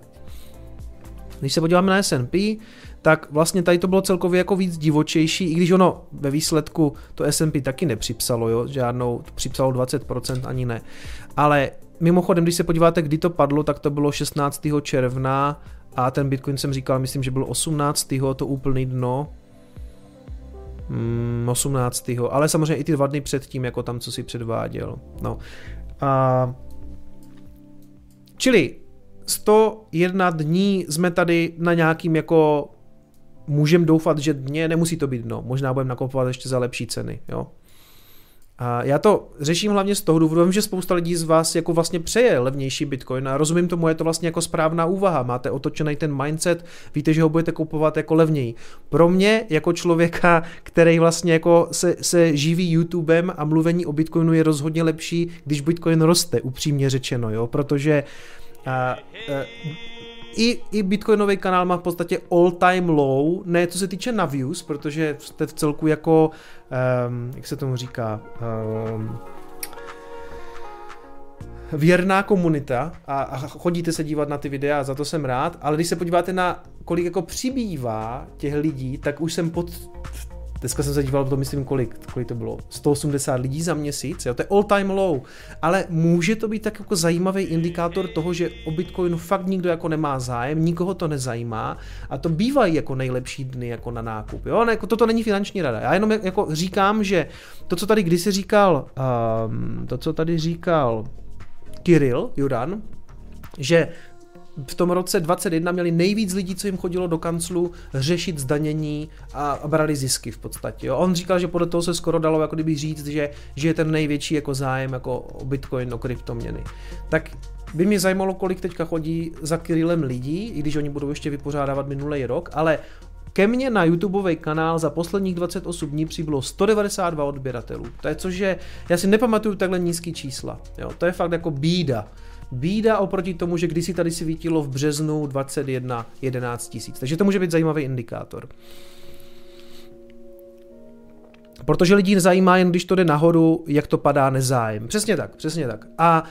Když se podíváme na S&P, tak vlastně tady to bylo celkově jako víc divočejší, i když ono ve výsledku to S&P taky nepřipsalo, jo, žádnou, připsalo 20% ani ne. Ale mimochodem, když se podíváte, kdy to padlo, tak to bylo 16. června a ten Bitcoin jsem říkal, myslím, že byl 18. to úplný dno. 18. Ale samozřejmě i ty 2 dny předtím, jako tam, co si předváděl. No. Čili 101 dní jsme tady na nějakým jako můžeme doufat, že dně, nemusí to být dno, možná budeme nakupovat ještě za lepší ceny, jo. A já to řeším hlavně z toho důvodu, vím, že spousta lidí z vás jako vlastně přeje levnější Bitcoin a rozumím tomu, je to vlastně jako správná úvaha, máte otočený ten mindset, víte, že ho budete kupovat jako levněji. Pro mě jako člověka, který vlastně jako se živí YouTubem a mluvení o Bitcoinu je rozhodně lepší, když Bitcoin roste, upřímně řečeno, jo, protože i bitcoinový kanál má v podstatě all time low, ne co se týče na views, protože jste v celku jako, jak se tomu říká, věrná komunita a chodíte se dívat na ty videa, za to jsem rád, ale když se podíváte na kolik jako přibývá těch lidí, tak už jsem dneska jsem se díval, to myslím, kolik to bylo, 180 lidí za měsíc, jo? To je all time low, ale může to být tak jako zajímavý indikátor toho, že o Bitcoinu fakt nikdo jako nemá zájem, nikoho to nezajímá a to bývají jako nejlepší dny jako na nákup, jo, ne, jako toto není finanční rada, já jenom jako říkám, že to, co tady kdysi říkal, Kirill Juran, že v tom roce 2021 měli nejvíc lidí, co jim chodilo do kanclu řešit zdanění a brali zisky v podstatě. Jo? On říkal, že podle toho se skoro dalo jako kdyby říct, že je ten největší jako zájem jako o Bitcoin, o kryptoměny. Tak by mě zajímalo, kolik teďka chodí za Kirillem lidí, i když oni budou ještě vypořádávat minulý rok, ale ke mně na YouTubeový kanál za posledních 28 dní přibylo 192 odběratelů. To je já si nepamatuju takhle nízký čísla. Jo? To je fakt jako bída. Bída oproti tomu, že kdysi tady svítilo v březnu 21 11 000. Takže to může být zajímavý indikátor. Protože lidi zajímá jen, když to jde nahoru, jak to padá nezájem. Přesně tak. A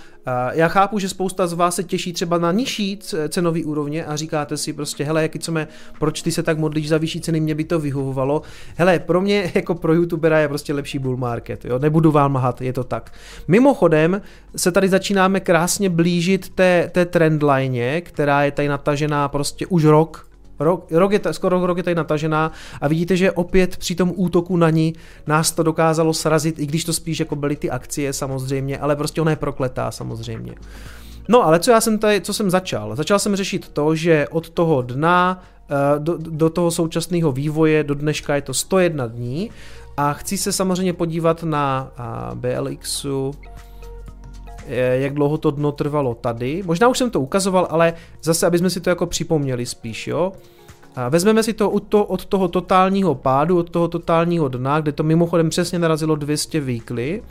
já chápu, že spousta z vás se těší třeba na nižší cenový úrovně a říkáte si prostě, hele, proč ty se tak modlíš za vyšší ceny, mě by to vyhovovalo. Hele, pro mě jako pro youtubera je prostě lepší bull market, jo, nebudu vám lhat, je to tak. Mimochodem se tady začínáme krásně blížit té trendline, která je tady natažená prostě už rok je tady natažená a vidíte, že opět při tom útoku na ní nás to dokázalo srazit, i když to spíš jako byly ty akcie samozřejmě, ale prostě ona je prokletá samozřejmě. No ale co jsem začal? Začal jsem řešit to, že od toho dna do toho současného vývoje do dneška je to 101 dní a chci se samozřejmě podívat na BLXu, jak dlouho to dno trvalo tady. Možná už jsem to ukazoval, ale zase, aby jsme si to jako připomněli spíš, jo. A vezmeme si to od toho totálního pádu, od toho totálního dna, kde to mimochodem přesně narazilo 200 weekly.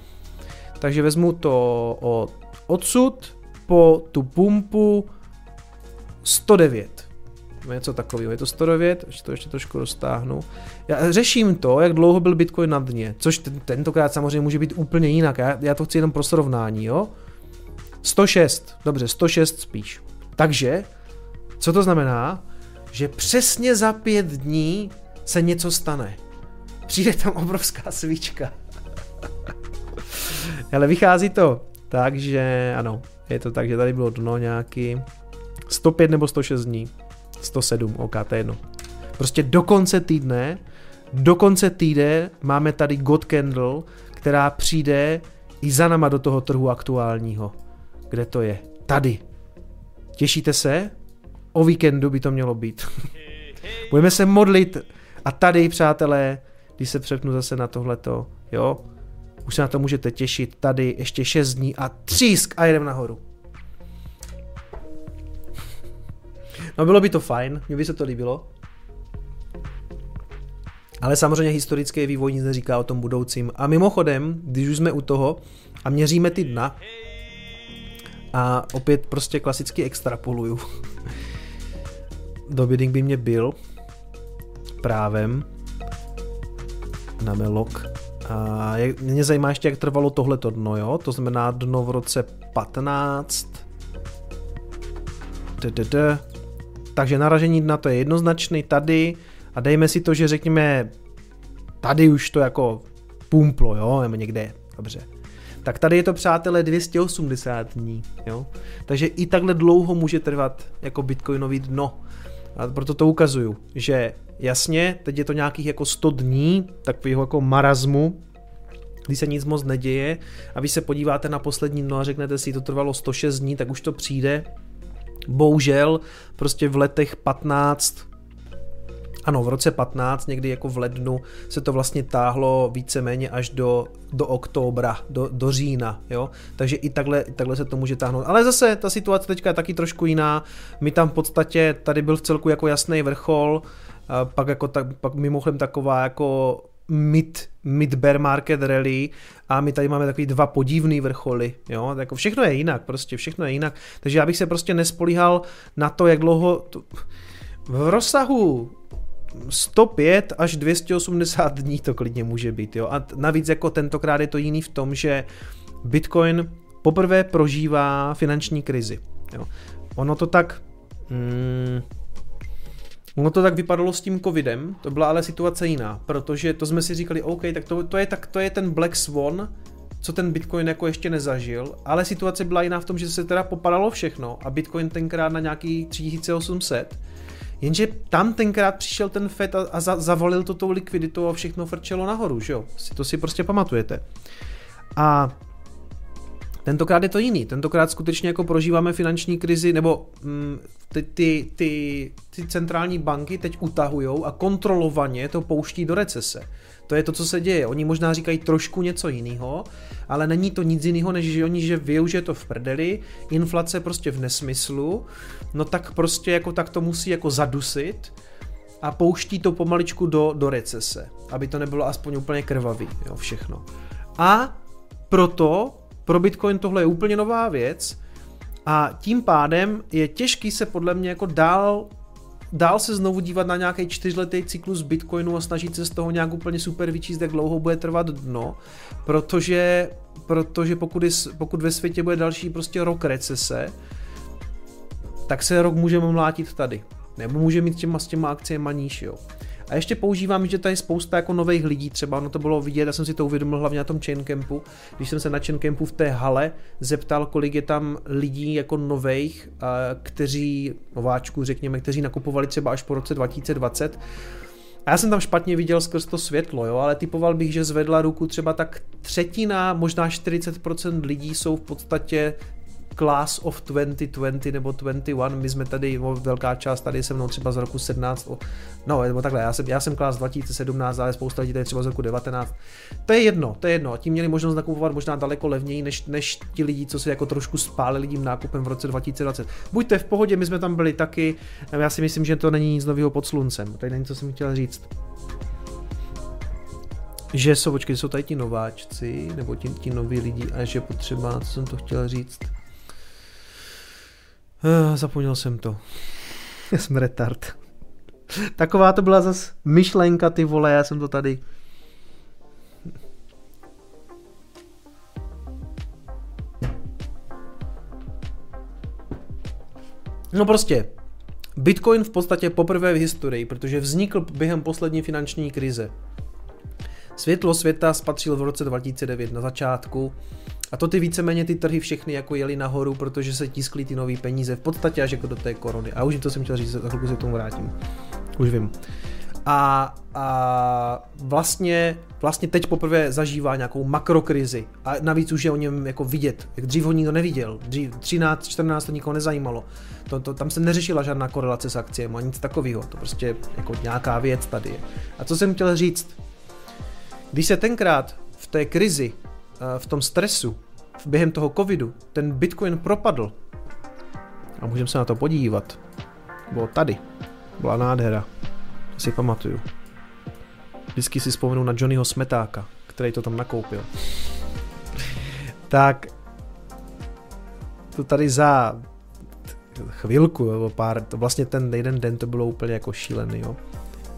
Takže vezmu to odsud po tu pumpu 109. Něco takového, je to 109, to ještě trošku roztáhnu. Já řeším to, jak dlouho byl Bitcoin na dně, což tentokrát samozřejmě může být úplně jinak, já to chci jenom pro srovnání, jo. 106, dobře, 106 spíš. Takže, co to znamená? Že přesně za 5 dní se něco stane. Přijde tam obrovská svíčka. Hele, vychází to tak, že ano, je to tak, že tady bylo dno nějaký 105 nebo 106 dní, 107, OK, to je jedno. Prostě do konce týdne máme tady God Candle, která přijde i za náma do toho trhu aktuálního. Kde to je? Tady. Těšíte se? O víkendu by to mělo být. Budeme se modlit a tady, přátelé, když se přepnu zase na tohleto, jo, už se na to můžete těšit, tady ještě 6 dní a třísk a jedeme nahoru. No bylo by to fajn, mně by se to líbilo. Ale samozřejmě historický vývoj nic neříká o tom budoucím. A mimochodem, když už jsme u toho a měříme ty dna, a opět prostě klasicky extrapoluju. Dobidding by mě byl právem na melok. A mě zajímá ještě, jak trvalo tohleto dno, jo? To znamená dno v roce 15. Takže naražení dna to je jednoznačný tady a dejme si to, že řekněme tady už to jako pumplo, jo, nebo někde, dobře. Tak tady je to, přátelé, 280 dní, jo. Takže i takhle dlouho může trvat jako bitcoinový dno. A proto to ukazuju, že jasně, teď je to nějakých jako 100 dní takového jako marazmu, kdy se nic moc neděje a vy se podíváte na poslední dno a řeknete si, to trvalo 106 dní, tak už to přijde. Bohužel prostě v letech 15, ano, v roce 15, někdy jako v lednu, se to vlastně táhlo víceméně až do oktobra, do října, jo, takže i takhle se to může táhnout, ale zase ta situace teďka je taky trošku jiná, my tam v podstatě, tady byl v celku jako jasný vrchol, pak mimochodem taková jako mid bear market rally a my tady máme takový dva podivný vrcholy, jo, jako všechno je jinak, takže já bych se prostě nespolíhal na to, jak dlouho v rozsahu 105 až 280 dní to klidně může být, jo, a navíc jako tentokrát je to jiný v tom, že Bitcoin poprvé prožívá finanční krizi, jo, ono to tak vypadalo s tím covidem, to byla ale situace jiná, protože to jsme si říkali, OK, tak to je ten Black Swan, co ten Bitcoin jako ještě nezažil, ale situace byla jiná v tom, že se teda popadalo všechno a Bitcoin tenkrát na nějaký 3800, jenže tam tenkrát přišel ten Fed a zavolil to tou likviditou a všechno frčelo nahoru, že jo, to si prostě pamatujete. A tentokrát je to jiný, tentokrát skutečně jako prožíváme finanční krizi, nebo ty centrální banky teď utahujou a kontrolovaně to pouští do recese. To je to, co se děje, oni možná říkají trošku něco jiného, ale není to nic jiného, než že oni, že využije to v prdeli, inflace prostě v nesmyslu, no tak prostě jako tak to musí jako zadusit a pouští to pomaličku do recese, aby to nebylo aspoň úplně krvavý, jo, všechno. A proto pro Bitcoin tohle je úplně nová věc a tím pádem je těžký se podle mě jako dál se znovu dívat na nějaký 4letý cyklus Bitcoinu a snažit se z toho nějak úplně super vyčíst, jak dlouho bude trvat dno, protože pokud ve světě bude další prostě rok recese, tak se rok můžeme mlátit tady, nebo můžeme mít s těma akciema níž, jo. A ještě používám, že tady je spousta jako nových lidí, třeba ono to bylo vidět, já jsem si to uvědomil hlavně na tom Chaincampu, když jsem se na Chaincampu v té hale zeptal, kolik je tam lidí jako nových, nováčků řekněme, kteří nakupovali třeba až po roce 2020. A já jsem tam špatně viděl skrz to světlo, jo, ale typoval bych, že zvedla ruku třeba tak třetina, možná 40% lidí jsou v podstatě Class of 2020 nebo 21, my jsme tady, velká část tady se mnou třeba z roku 17, no nebo takhle, já jsem Class 2017, ale spousta lidí tady třeba z roku 19, to je jedno, tím měli možnost nakupovat možná daleko levněji, než ti lidi, co se jako trošku spálili tím nákupem v roce 2020. Buďte v pohodě, my jsme tam byli taky, já si myslím, že to není nic nového pod sluncem, tady není, co jsem chtěl říct. Že jsou tady ti nováčci, nebo ti noví lidi a že potřeba, co jsem to chtěl říct. Zapomněl jsem to. Já jsem retard. Taková to byla zas myšlenka, ty vole, já jsem to tady. No prostě, Bitcoin v podstatě poprvé v historii, protože vznikl během poslední finanční krize. Světlo světa spatřil v roce 2009 na začátku A to ty víceméně ty trhy všechny jako jeli nahoru, protože se tiskly ty nový peníze v podstatě až jako do té korony. A už to jsem chtěl říct, za chvilku se k tomu vrátím. Už vím. A vlastně teď poprvé zažívá nějakou makrokrizi a navíc už je o něm jako vidět, jak dřív ho nikdo neviděl, dřív 13, 14 to nikoho nezajímalo, tam se neřešila žádná korelace s akciemi a nic takového, to prostě jako nějaká věc tady je. A co jsem chtěl říct, když se tenkrát v té krizi, v tom stresu, během toho covidu, ten Bitcoin propadl a můžeme se na to podívat, bylo tady, byla nádhera. Si pamatuju. Vždycky si vzpomenu na Johnnyho Smetáka, který to tam nakoupil. Tak to tady za chvilku nebo pár, to vlastně ten jeden den to bylo úplně jako šílený, jo.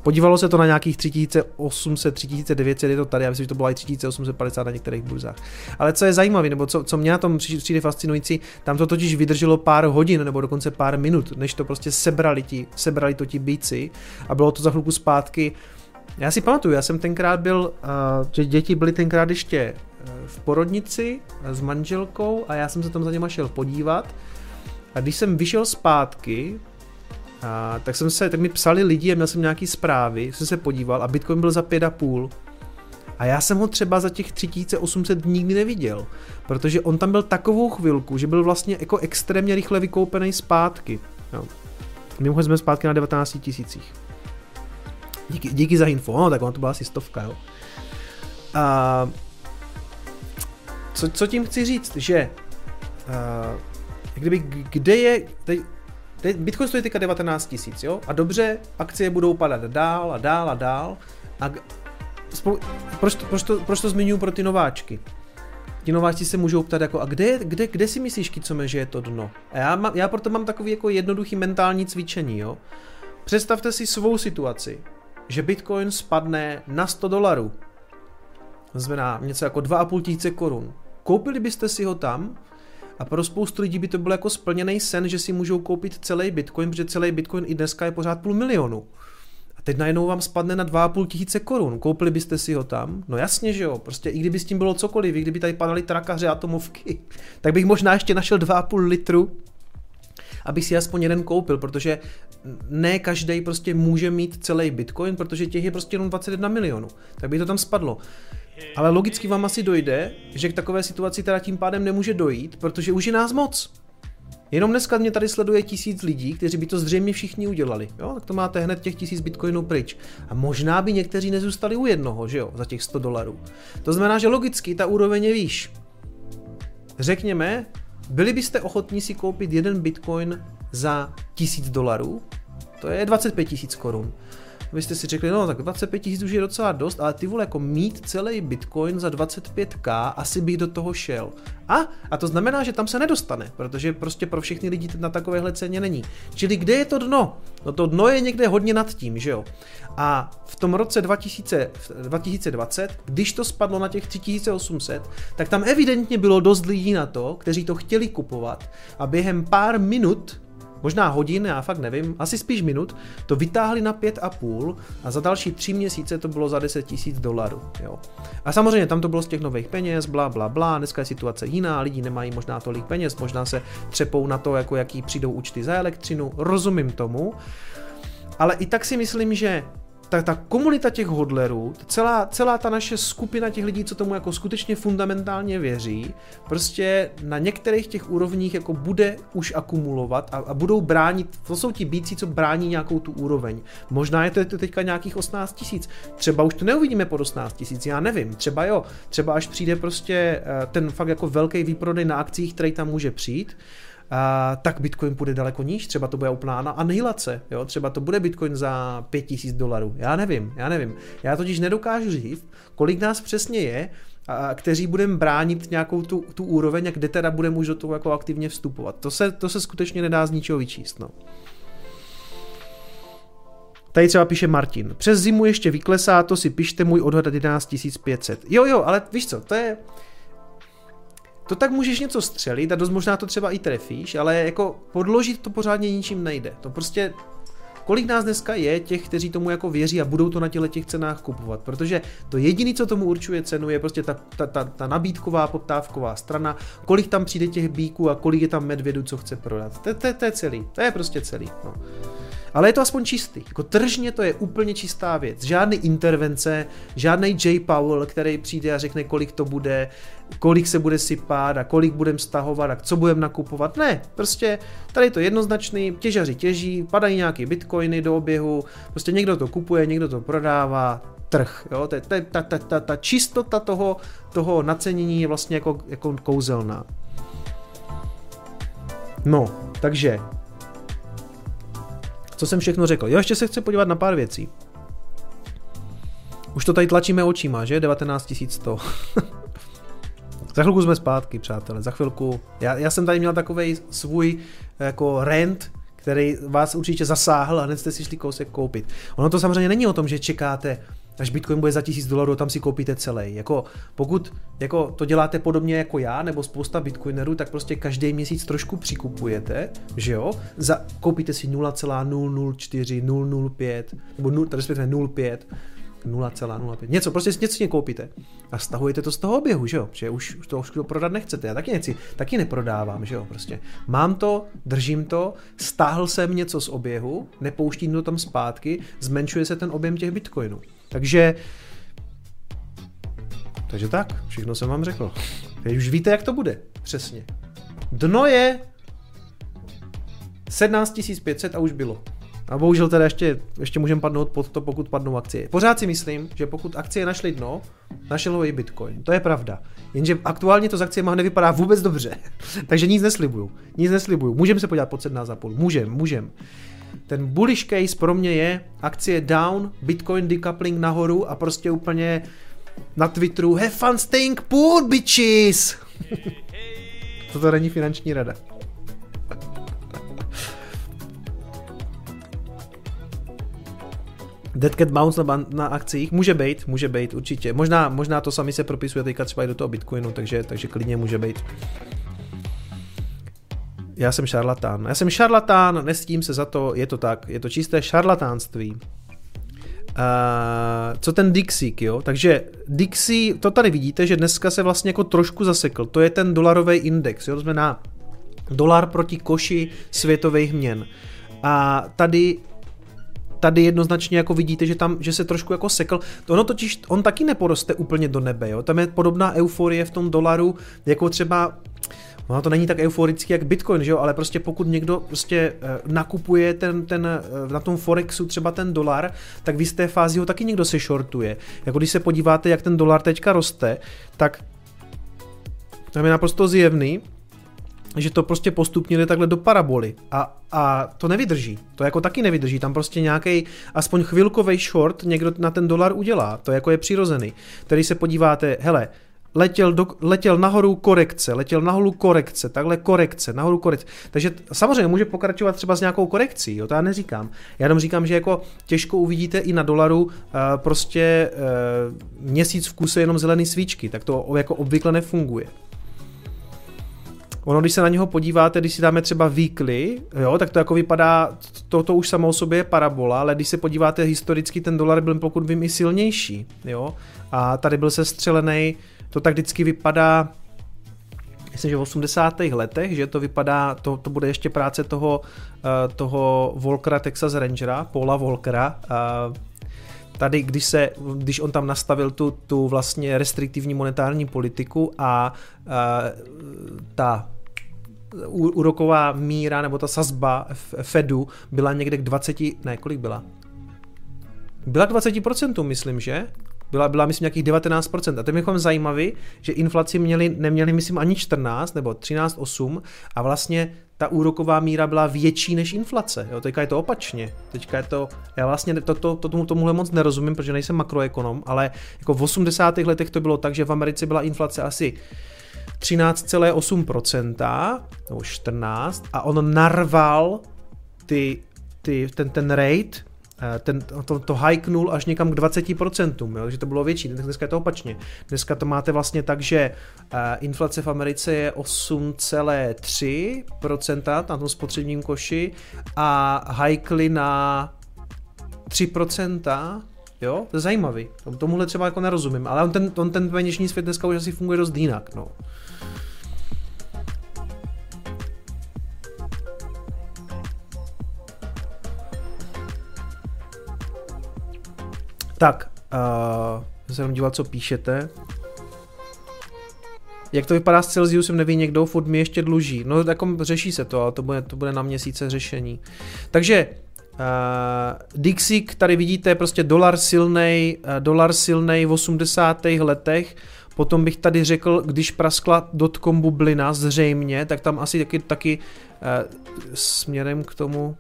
Podívalo se to na nějakých 3800, 3900, je to tady, já myslím, že to bylo i 3850 na některých burzách. Ale co je zajímavé, nebo co mě na tom přijde fascinující, tam to totiž vydrželo pár hodin, nebo dokonce pár minut, než to prostě sebrali to ti býci a bylo to za chvilku zpátky. Já si pamatuju, já jsem tenkrát byl, že děti byly tenkrát ještě v porodnici s manželkou a já jsem se tam za něma šel podívat a když jsem vyšel zpátky, tak mi psali lidi a měl jsem nějaký zprávy, jsem se podíval a Bitcoin byl za 5,5 a já jsem ho třeba za těch 3800 nikdy neviděl, protože on tam byl takovou chvilku, že byl vlastně jako extrémně rychle vykoupený zpátky. Jo. Mimochodem jsme zpátky na 19 tisících. Díky za info, no tak ono to byla asi 100, jo. A co tím chci říct, že Bitcoin stojí teďka 19 000, jo? A dobře, akcie budou padat dál a dál a dál. Proč to zmiňuji pro ty nováčky? Ti nováčci se můžou ptát jako, a kde si myslíš, Kicome, že je to dno? A já proto mám takový jako jednoduchý mentální cvičení, jo? Představte si svou situaci, že Bitcoin spadne na $100. To znamená něco jako 2,5 tisíce korun. Koupili byste si ho tam? A pro spoustu lidí by to byl jako splněný sen, že si můžou koupit celý Bitcoin, protože celý Bitcoin i dneska je pořád 500 000. A teď najednou vám spadne na 2,5 tisíce korun. Koupili byste si ho tam? No jasně, že jo. Prostě i kdyby s tím bylo cokoliv, i kdyby tady padaly trakaře atomovky, tak bych možná ještě našel 2,5 litru, abych si aspoň jeden koupil, protože ne každej prostě může mít celý Bitcoin, protože těch je prostě jenom 21 000 000. Tak by to tam spadlo. Ale logicky vám asi dojde, že k takové situaci teda tím pádem nemůže dojít, protože už je nás moc. Jenom dneska mě tady sleduje 1000 lidí, kteří by to zřejmě všichni udělali. Jo? Tak to máte hned těch 1000 bitcoinů pryč. A možná by někteří nezůstali u jednoho, že jo, za těch $100. To znamená, že logicky ta úroveň je výš. Řekněme, byli byste ochotní si koupit jeden bitcoin za $1000? To je 25 000 korun. Vy jste si řekli, no tak 25 000 už je docela dost, ale ty vole, jako mít celý Bitcoin za 25 000, asi bych do toho šel. A to znamená, že tam se nedostane, protože prostě pro všechny lidi na takovéhle ceně není. Čili kde je to dno? No to dno je někde hodně nad tím, že jo? A v tom roce 2020, když to spadlo na těch 3800, tak tam evidentně bylo dost lidí na to, kteří to chtěli kupovat a během pár minut, možná hodin, já fakt nevím, asi spíš minut, to vytáhli na 5,5 a za další 3 měsíce to bylo za $10 000. Jo. A samozřejmě tam to bylo z těch nových peněz, bla, bla, bla, dneska je situace jiná, lidi nemají možná tolik peněz, možná se třepou na to, jako jaký přijdou účty za elektřinu, rozumím tomu, ale i tak si myslím, že ta komunita těch hodlerů, celá ta naše skupina těch lidí, co tomu jako skutečně fundamentálně věří, prostě na některých těch úrovních jako bude už akumulovat a budou bránit, to jsou ti býci, co brání nějakou tu úroveň. Možná je to teďka nějakých 18 000, třeba už to neuvidíme pod 18 000, já nevím, třeba jo, třeba až přijde prostě ten fakt jako velký výprodej na akcích, který tam může přijít, tak Bitcoin půjde daleko níž, třeba to bude úplná anihilace, jo? Třeba to bude Bitcoin za $5000, já nevím, já totiž nedokážu říct, kolik nás přesně je, kteří budeme bránit nějakou tu úroveň a kde teda budeme už do toho jako aktivně vstupovat, to se skutečně nedá z ničeho vyčíst, no. Tady třeba píše Martin, přes zimu ještě vyklesá, to si pište, můj odhad 11500. Jo, ale víš co, to je... To tak můžeš něco střelit a dost možná to třeba i trefíš, ale jako podložit to pořádně ničím nejde. To prostě Kolik nás dneska je těch, kteří tomu jako věří a budou to na těch cenách kupovat, protože to jediné, co tomu určuje cenu, je prostě ta nabídková, poptávková strana, kolik tam přijde těch bíků a kolik je tam medvědu, co chce prodat. To je celý, to je prostě celý. No. Ale je to aspoň čistý. Jako tržně to je úplně čistá věc. Žádné intervence, žádný J. Powell, který přijde a řekne, kolik to bude, kolik se bude sypat a kolik budeme stahovat a co budeme nakupovat. Ne, prostě tady je to jednoznačný, těžaři těží, padají nějaké bitcoiny do oběhu, prostě někdo to kupuje, někdo to prodává, trh. Jo? Ta čistota toho nacenění je vlastně jako kouzelná. No, takže... Co jsem všechno řekl? Jo, ještě se chci podívat na pár věcí. Už to tady tlačíme očima, že? 19100. Za chvilku jsme zpátky, přátelé. Za chvilku. Já jsem tady měl takovej svůj jako rant, který vás určitě zasáhl a hned jste si šli kousek koupit. Ono to samozřejmě není o tom, že čekáte, až Bitcoin bude za $1000, tam si koupíte celý. Jako, pokud jako to děláte podobně jako já, nebo spousta bitcoinerů, tak prostě každý měsíc trošku přikupujete, že jo? Koupíte si 0,004, 005, nebo 0,05, něco, prostě něco si nekoupíte a stahujete to z toho oběhu, že jo? Protože už to prodat nechcete, já taky nechci, taky neprodávám, že jo, prostě. Mám to, držím to, stáhl jsem něco z oběhu, nepouštím to tam zpátky, zmenšuje se ten objem těch bitcoinů. Takže tak, všechno jsem vám řekl. Teď už víte, jak to bude, přesně. Dno je 17500 a už bylo. A bohužel teda ještě můžeme padnout pod to, pokud padnou akcie. Pořád si myslím, že pokud akcie našly dno, našel ho i Bitcoin. To je pravda. Jenže aktuálně to s akciema nevypadá vůbec dobře. Takže nic neslibuju. Můžeme se podívat pod 17,5. Můžeme. Ten bullish case pro mě je akcie down, Bitcoin decoupling nahoru a prostě úplně na Twitteru have fun staying poor, bitches! Toto není finanční rada. Dead cat bounce na akcích může být určitě. Možná to sami se propisuje teďka třeba i do toho Bitcoinu, takže klidně může být. Já jsem šarlatán, nestím se za to, je to tak, je to čisté šarlatánství. Co ten Dixík, jo? Takže Dixí, to tady vidíte, že dneska se vlastně jako trošku zasekl. To je ten dolarový index, jo? To znamená dolar proti koši světových měn. A tady jednoznačně jako vidíte, že se trošku jako sekl. Ono totiž, on taky neporoste úplně do nebe, jo? Tam je podobná euforie v tom dolaru, jako třeba, no to není tak euforický jak Bitcoin, že jo? Ale prostě pokud někdo prostě nakupuje na tom Forexu třeba ten dolar, tak v jisté fázi ho taky někdo se shortuje. Jako když se podíváte, jak ten dolar teďka roste, tak tam je naprosto zjevný, že to prostě postupně jde takhle do paraboly a to nevydrží, to jako taky nevydrží, tam prostě nějaký aspoň chvilkovej short někdo na ten dolar udělá, to jako je přirozený. Tady se podíváte, hele, letěl nahoru korekce, takhle korekce, nahoru korekce, takže samozřejmě může pokračovat třeba s nějakou korekcí, jo, to já neříkám, já jenom říkám, že jako těžko uvidíte i na dolaru prostě měsíc v kuse jenom zelený svíčky, tak to jako obvykle nefunguje. Ono, když se na něho podíváte, když si dáme třeba weekly, jo, tak to jako vypadá, to už samo o sobě je parabola, ale když se podíváte historicky, ten dolar byl, pokud vím, i silnější, jo, a tady byl sestřelený, to tak vždycky vypadá, myslím, že v 80. letech, že to vypadá, to bude ještě práce toho Volckera, Texas Rangera, Paula Volckera, tady, když on tam nastavil tu vlastně restriktivní monetární politiku a ta úroková míra nebo ta sazba Fedu byla někde k 20, ne, kolik byla? Byla k 20%, myslím, že? Byla myslím nějakých 19%. A to je zajímavý, že inflaci neměli myslím ani 14 nebo 13,8 a vlastně ta úroková míra byla větší než inflace. Jo, teďka je to opačně. Teďka je to, já vlastně tomuhle moc nerozumím, protože nejsem makroekonom, ale jako v 80. letech to bylo tak, že v Americe byla inflace asi 13,8% nebo 14% a on narval ten rate to hajknul až někam k 20%, jo, takže to bylo větší, dneska je to opačně. Dneska to máte vlastně tak, že inflace v Americe je 8,3% na tom spotřebním koši a hajkli na 3%, jo, to je zajímavý, tomuhle třeba jako nerozumím, ale on ten peněžní svět dneska už asi funguje dost jinak, no. Tak, se jenom dívat, co píšete. Jak to vypadá s Celsiusem, neví někdo, furt mi ještě dluží. No tak řeší se to, ale to bude na měsíce řešení. Takže Dixik, tady vidíte, prostě dolar silnej v 80. letech. Potom bych tady řekl, když praskla dotcom bublina, zřejmě, tak tam asi taky směrem k tomu...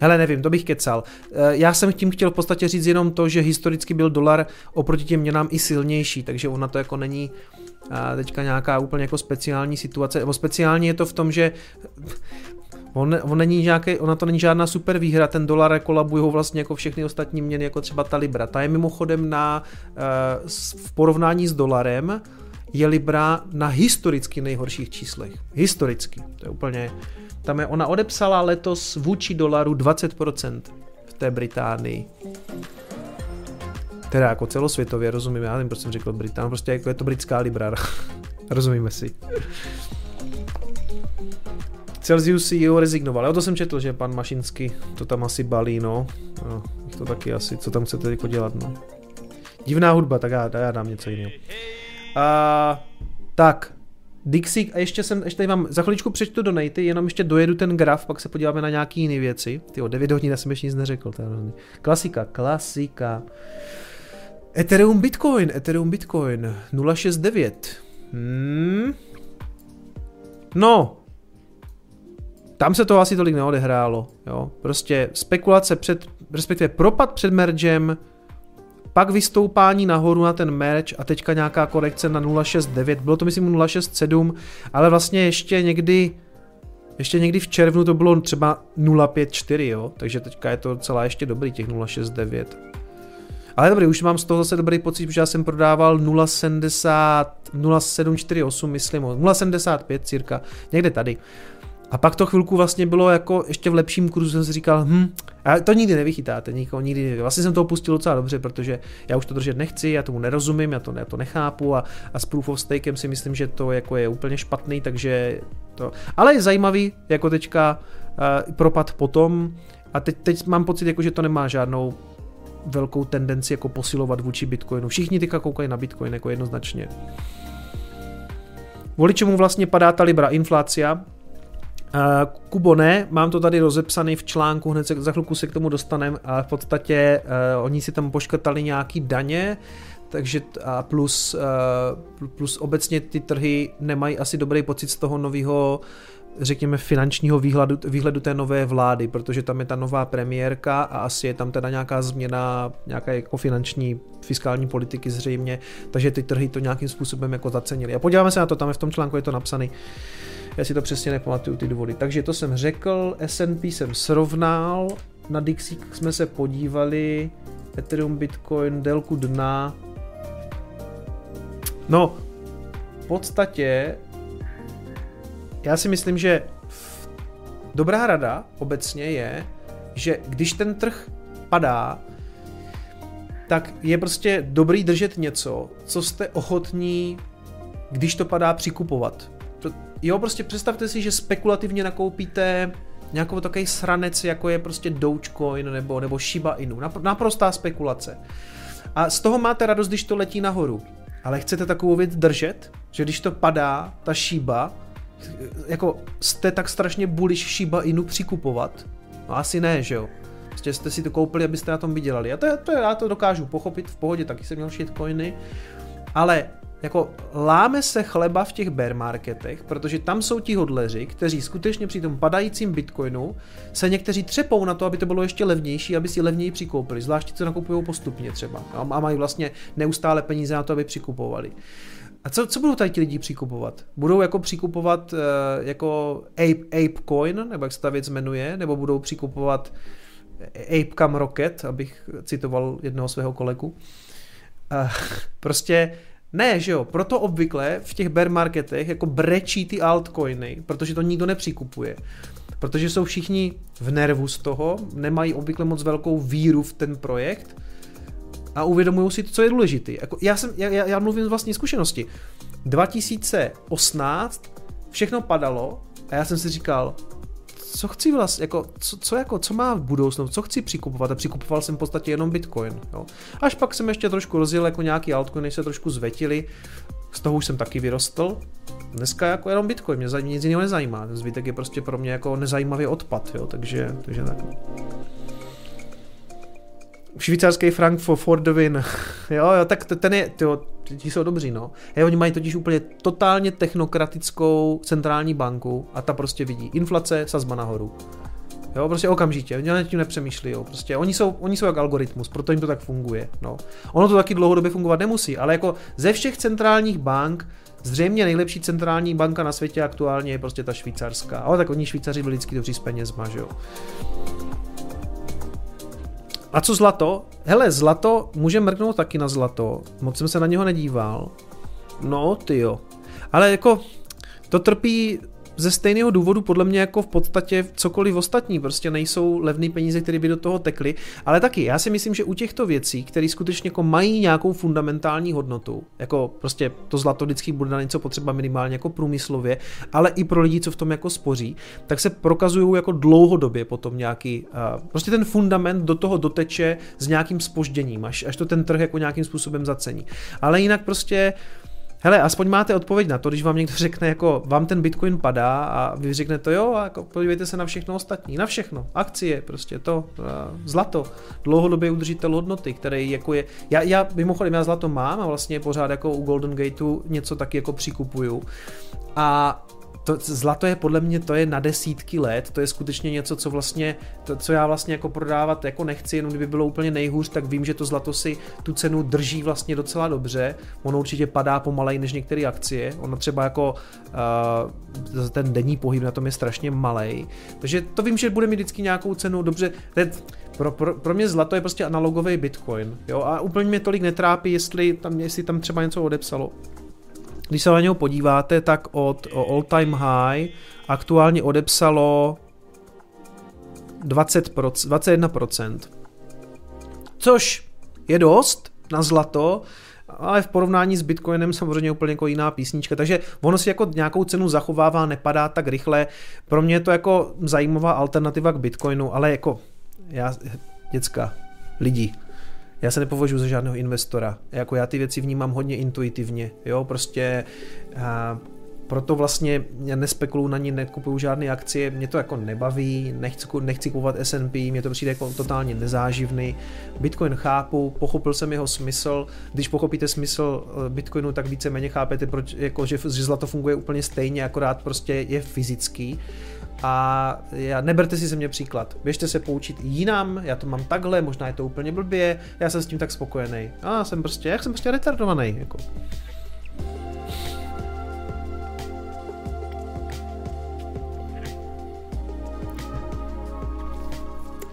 Hele, nevím, to bych kecal. Já jsem tím chtěl v podstatě říct jenom to, že historicky byl dolar oproti těm měnám i silnější, takže ona to jako není teďka nějaká úplně jako speciální situace, nebo speciální je to v tom, že ona to není žádná super výhra, ten dolar kolabuje vlastně jako všechny ostatní měny, jako třeba ta libra. Ta je mimochodem v porovnání s dolarem, je libra na historicky nejhorších číslech. Historicky, to je úplně... Tam je, ona odepsala letos vůči dolaru 20% v té Británii. Teda jako celosvětově, rozumím, já nevím, proč jsem řekl Britán, prostě jako je to britská libra. Rozumíme si. Celsius CEO rezignoval, jo, to jsem četl, že pan Mašinský to tam asi balí, no. No to taky asi, co tam chcete jako dělat, no. Divná hudba, tak já dám něco jiného. Tak. Dixik, a ještě vám za chviličku přečtu donaty, jenom ještě dojedu ten graf, pak se podíváme na nějaký jiné věci. Tyjo, 9 hodin, já jsem ještě nic neřekl. Klasika. Ethereum Bitcoin, 069. No. Tam se to asi tolik neodehrálo, jo. Prostě spekulace respektive propad před mergem, pak vystoupání nahoru na ten merge a teďka nějaká korekce na 0,69, bylo to myslím 0,67, ale vlastně ještě někdy v červnu to bylo třeba 0,54, jo, takže teďka je to docela ještě dobrý těch 0,69. Ale dobrý, už mám z toho zase dobrý pocit, protože já jsem prodával 0,748, myslím, 0,75 cirka, někde tady. A pak to chvilku vlastně bylo jako ještě v lepším kurzu, jsem si říkal, a to nikdy nevychytáte, nikdy. Vlastně jsem to opustil docela dobře, protože já už to držet nechci, já tomu nerozumím, já to nechápu a s proof of stakem si myslím, že to jako je úplně špatný, takže to... Ale je zajímavý, jako teďka propad potom a teď mám pocit, jako, že to nemá žádnou velkou tendenci jako posilovat vůči Bitcoinu. Všichni teďka koukají na Bitcoin jako jednoznačně. Voli čemu vlastně padá ta libra, inflácia? Kubo, ne, mám to tady rozepsaný v článku, hned za chvilku se k tomu dostanem, a v podstatě oni si tam poškrtali nějaký daně, takže plus obecně ty trhy nemají asi dobrý pocit z toho nového, řekněme, finančního výhledu té nové vlády, protože tam je ta nová premiérka a asi je tam teda nějaká změna, nějaká jako fiskální politiky zřejmě, takže ty trhy to nějakým způsobem jako zacenili. A podíváme se na to, tam je v tom článku je to napsaný. Já si to přesně nepamatuju, ty důvody. Takže to jsem řekl, S&P jsem srovnal, na Dixik jsme se podívali, Ethereum, Bitcoin, délku dna. No, v podstatě, já si myslím, že dobrá rada obecně je, že když ten trh padá, tak je prostě dobrý držet něco, co jste ochotní, když to padá, přikupovat. Jo, prostě představte si, že spekulativně nakoupíte nějakou takový sranec, jako je prostě Dogecoin nebo Shiba Inu. Naprostá spekulace. A z toho máte radost, když to letí nahoru. Ale chcete takovou věc držet, že když to padá, ta Shiba, jako jste tak strašně bullish Shiba Inu přikupovat? No asi ne, že jo. Prostě jste si to koupili, abyste na tom vydělali. A to já to dokážu pochopit, v pohodě, taky jsem měl shitcoiny. Ale... Jako láme se chleba v těch bear marketech, protože tam jsou ti hodleři, kteří skutečně při tom padajícím Bitcoinu se někteří třepou na to, aby to bylo ještě levnější, aby si levněji přikoupili, zvláště co nakupují postupně třeba a mají vlastně neustále peníze na to, aby přikupovali. A co budou tady ti lidi přikupovat? Budou jako přikupovat jako Apecoin, nebo jak se ta věc jmenuje, nebo budou přikupovat Apecam Rocket, abych citoval jednoho svého kolegu. Prostě ne, že jo, proto obvykle v těch bear marketech jako brečí ty altcoiny, protože to nikdo nepřikupuje. Protože jsou všichni v nervu z toho, nemají obvykle moc velkou víru v ten projekt a uvědomují si, co je důležité. Jako já mluvím z vlastní zkušenosti. 2018 všechno padalo a já jsem si říkal, co chci vlastně, co má v budoucnu, co chci přikupovat, a přikupoval jsem v podstatě jenom Bitcoin. Jo. Až pak jsem ještě trošku rozjel jako nějaký altcoiny, se trošku zvetili, z toho už jsem taky vyrostl. Dneska jako jenom Bitcoin, mě nic jiného nezajímá, ten zbytek je prostě pro mě jako nezajímavý odpad, jo, takže tak. Švýcarský frank for the win. Jo, tak ten je, tyjo, ti jsou dobří, no. Hej, oni mají totiž úplně totálně technokratickou centrální banku a ta prostě vidí inflace, sazba nahoru. Jo, prostě okamžitě, oni nad tím nepřemýšlí, jo, prostě oni jsou jak algoritmus, proto jim to tak funguje, no. Ono to taky dlouhodobě fungovat nemusí, ale jako ze všech centrálních bank zřejmě nejlepší centrální banka na světě aktuálně je prostě ta švýcarská, ale tak oni Švýcaři byli vždycky dobří s penězma, že jo. A co zlato? Hele, zlato, můžeme mrknout taky na zlato, moc jsem se na něho nedíval. No, tyjo. Ale jako, to trpí ze stejného důvodu podle mě jako v podstatě cokoliv ostatní, prostě nejsou levné peníze, které by do toho tekly, ale taky, já si myslím, že u těchto věcí, které skutečně jako mají nějakou fundamentální hodnotu, jako prostě to zlato vždycky bude na něco potřeba minimálně jako průmyslově, ale i pro lidi, co v tom jako spoří, tak se prokazují jako dlouhodobě potom nějaký, prostě ten fundament do toho doteče s nějakým zpožděním, až to ten trh jako nějakým způsobem zacení. Ale jinak prostě hele, aspoň máte odpověď na to, když vám někdo řekne, jako vám ten Bitcoin padá a vy řeknete jo, a jako podívejte se na všechno ostatní, na všechno, akcie, prostě to, zlato, dlouhodobě udržitel hodnoty, který jako je, já mimochodem já zlato mám a vlastně pořád jako u Golden Gateu něco taky jako přikupuju a to zlato je podle mě, to je na desítky let, to je skutečně něco, co vlastně, to, co já vlastně jako prodávat jako nechci, jenom kdyby bylo úplně nejhůř, tak vím, že to zlato si tu cenu drží vlastně docela dobře, ono určitě padá pomaleji než některé akcie, ono třeba jako ten denní pohyb na tom je strašně malej, takže to vím, že bude mít vždycky nějakou cenu dobře, pro mě zlato je prostě analogový Bitcoin, jo, a úplně mě tolik netrápí, jestli tam třeba něco odepsalo. Když se na něho podíváte, tak od all time high aktuálně odepsalo 21%. Což je dost na zlato, ale v porovnání s Bitcoinem samozřejmě úplně jako jiná písnička, takže ono si jako nějakou cenu zachovává, nepadá tak rychle. Pro mě je to jako zajímavá alternativa k Bitcoinu, ale jako lidi. Já se nepovažuji za žádného investora, jako já ty věci vnímám hodně intuitivně, jo, prostě proto vlastně já nespekuluju na ní, nekupuju žádné akcie, mě to jako nebaví, nechci kupovat S&P, mě to přijde jako totálně nezáživný, Bitcoin chápu, pochopil jsem jeho smysl, když pochopíte smysl Bitcoinu, tak víceméně chápete, proč, jako, že zlato funguje úplně stejně, akorát prostě je fyzický. A neberte si ze mě příklad, běžte se poučit jinam, já to mám takhle, možná je to úplně blbě, já jsem s tím tak spokojený. A jsem prostě retardovaný. Jako.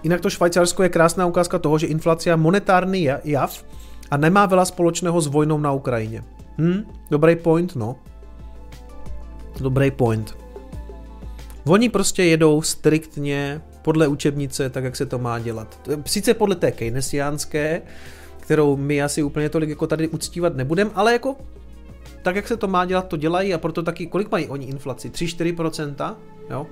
Jinak to Švýcarsko je krásná ukázka toho, že inflace je monetární jav a nemá vela společného s vojnou na Ukrajině. Dobrý point, no. Dobrý point. Oni prostě jedou striktně podle učebnice, tak jak se to má dělat. Sice podle té keynesiánské, kterou my asi úplně tolik jako tady uctívat nebudeme, ale jako tak, jak se to má dělat, to dělají a proto taky, kolik mají oni inflaci? 3-4%? Jo?